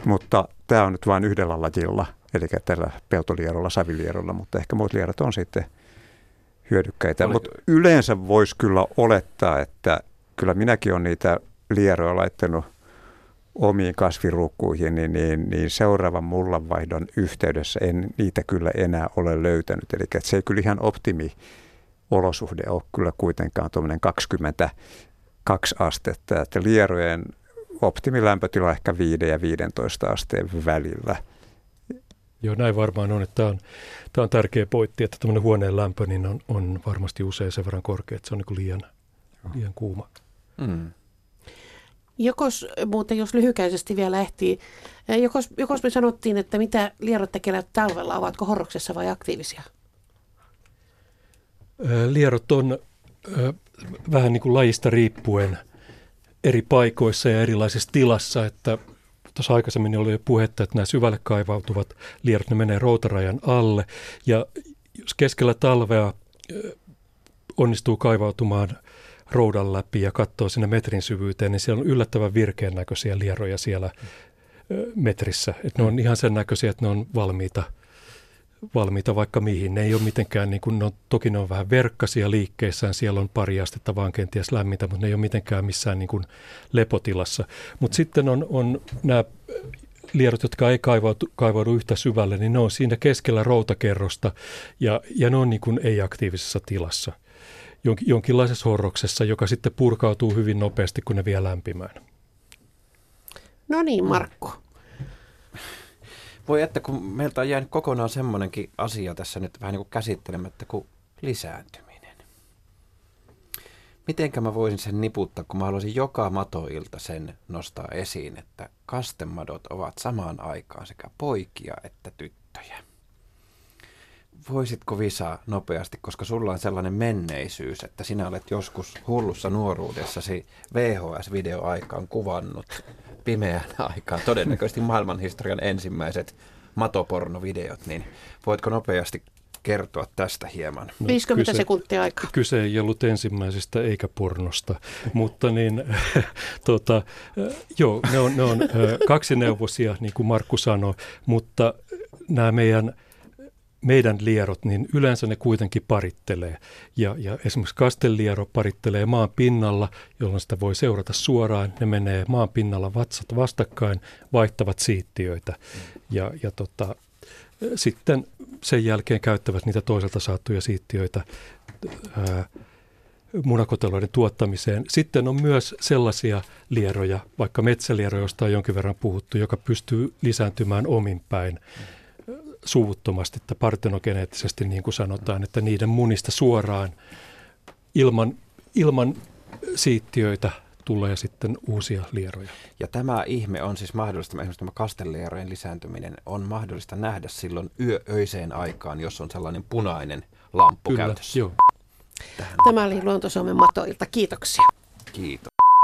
Mutta tämä on nyt vain yhdellä lajilla, eli tällä peltolierolla, savilierolla, mutta ehkä muut lierot on sitten hyödykkäitä. Mutta yleensä voisi kyllä olettaa, että kyllä minäkin olen niitä lieroja laittanut omiin kasviruukkuihin, niin seuraavan mullanvaihdon yhteydessä en niitä kyllä enää ole löytänyt. Eli se ei kyllä ihan optimiolosuhde ole kyllä kuitenkaan tuommoinen 22 astetta, että lierojen optimilämpötila ehkä 5 ja 15 asteen välillä. Joo, näin varmaan on, että tämä on tärkeä pointti, että tämmöinen huoneen lämpö niin on varmasti usein sen verran korkea, että se on niin kuin liian kuuma. Jos lyhykäisesti vielä ehtii, jokos me sanottiin, että mitä lierot tekevät talvella, ovatko horroksessa vai aktiivisia? Lierot on vähän niin kuin lajista riippuen eri paikoissa ja erilaisessa tilassa, että tuossa aikaisemmin oli jo puhetta, että nämä syvälle kaivautuvat lierot, ne menee routarajan alle ja jos keskellä talvea onnistuu kaivautumaan roudan läpi ja katsoo sinne metrin syvyyteen, niin siellä on yllättävän virkeän näköisiä lieroja siellä metrissä. Et ne on ihan sen näköisiä, että ne on valmiita vaikka mihin. Ne ei ole mitenkään, niin kuin, toki ne on vähän verkkaisia liikkeessään, siellä on pari astetta vaan kenties lämmintä, mutta ne ei ole mitenkään missään niin kuin lepotilassa. Mutta sitten on nämä lierot, jotka ei kaivaudu yhtä syvälle, niin ne on siinä keskellä routakerrosta ja ne on niin kuin ei-aktiivisessa tilassa. jonkinlaisessa horroksessa, joka sitten purkautuu hyvin nopeasti, kun ne vie lämpimään. No niin, Markku. Voi että, kun meiltä on jäänyt kokonaan semmoinenkin asia tässä nyt vähän niin kuin käsittelemättä kuin lisääntyminen. Mitenkä mä voisin sen niputtaa, kun mä haluaisin joka matoilta sen nostaa esiin, että kastemadot ovat samaan aikaan sekä poikia että tyttöjä. Voisitko, Visa, nopeasti, koska sulla on sellainen menneisyys, että sinä olet joskus hullussa nuoruudessasi VHS-videoaikaan kuvannut pimeään aikaan, todennäköisesti maailmanhistorian ensimmäiset matopornovideot, niin voitko nopeasti kertoa tästä hieman? No, 50 sekuntia aikaa. Kyse ei ollut ensimmäisestä eikä pornosta, mutta niin, joo, ne on kaksineuvosia, niin kuin Markku sanoi, mutta nämä meidän lierot, niin yleensä ne kuitenkin parittelee. Ja esimerkiksi kasteliero parittelee maan pinnalla, jolloin sitä voi seurata suoraan. Ne menee maan pinnalla vatsat vastakkain, vaihtavat siittiöitä. Ja sitten sen jälkeen käyttävät niitä toiselta saattuja siittiöitä munakoteloiden tuottamiseen. Sitten on myös sellaisia lieroja, vaikka metsäliero, josta on jonkin verran puhuttu, joka pystyy lisääntymään ominpäin. Suvuttomasti, että partenogeneettisesti, niin kuin sanotaan, että niiden munista suoraan ilman siittiöitä tulee sitten uusia lieroja. Ja tämä ihme on siis mahdollista, esimerkiksi tämä kastelierojen lisääntyminen on mahdollista nähdä silloin öiseen aikaan, jos on sellainen punainen lamppu käytössä. Joo. Tämä oli Luonto-Suomen matoilta. Kiitoksia. Kiitos.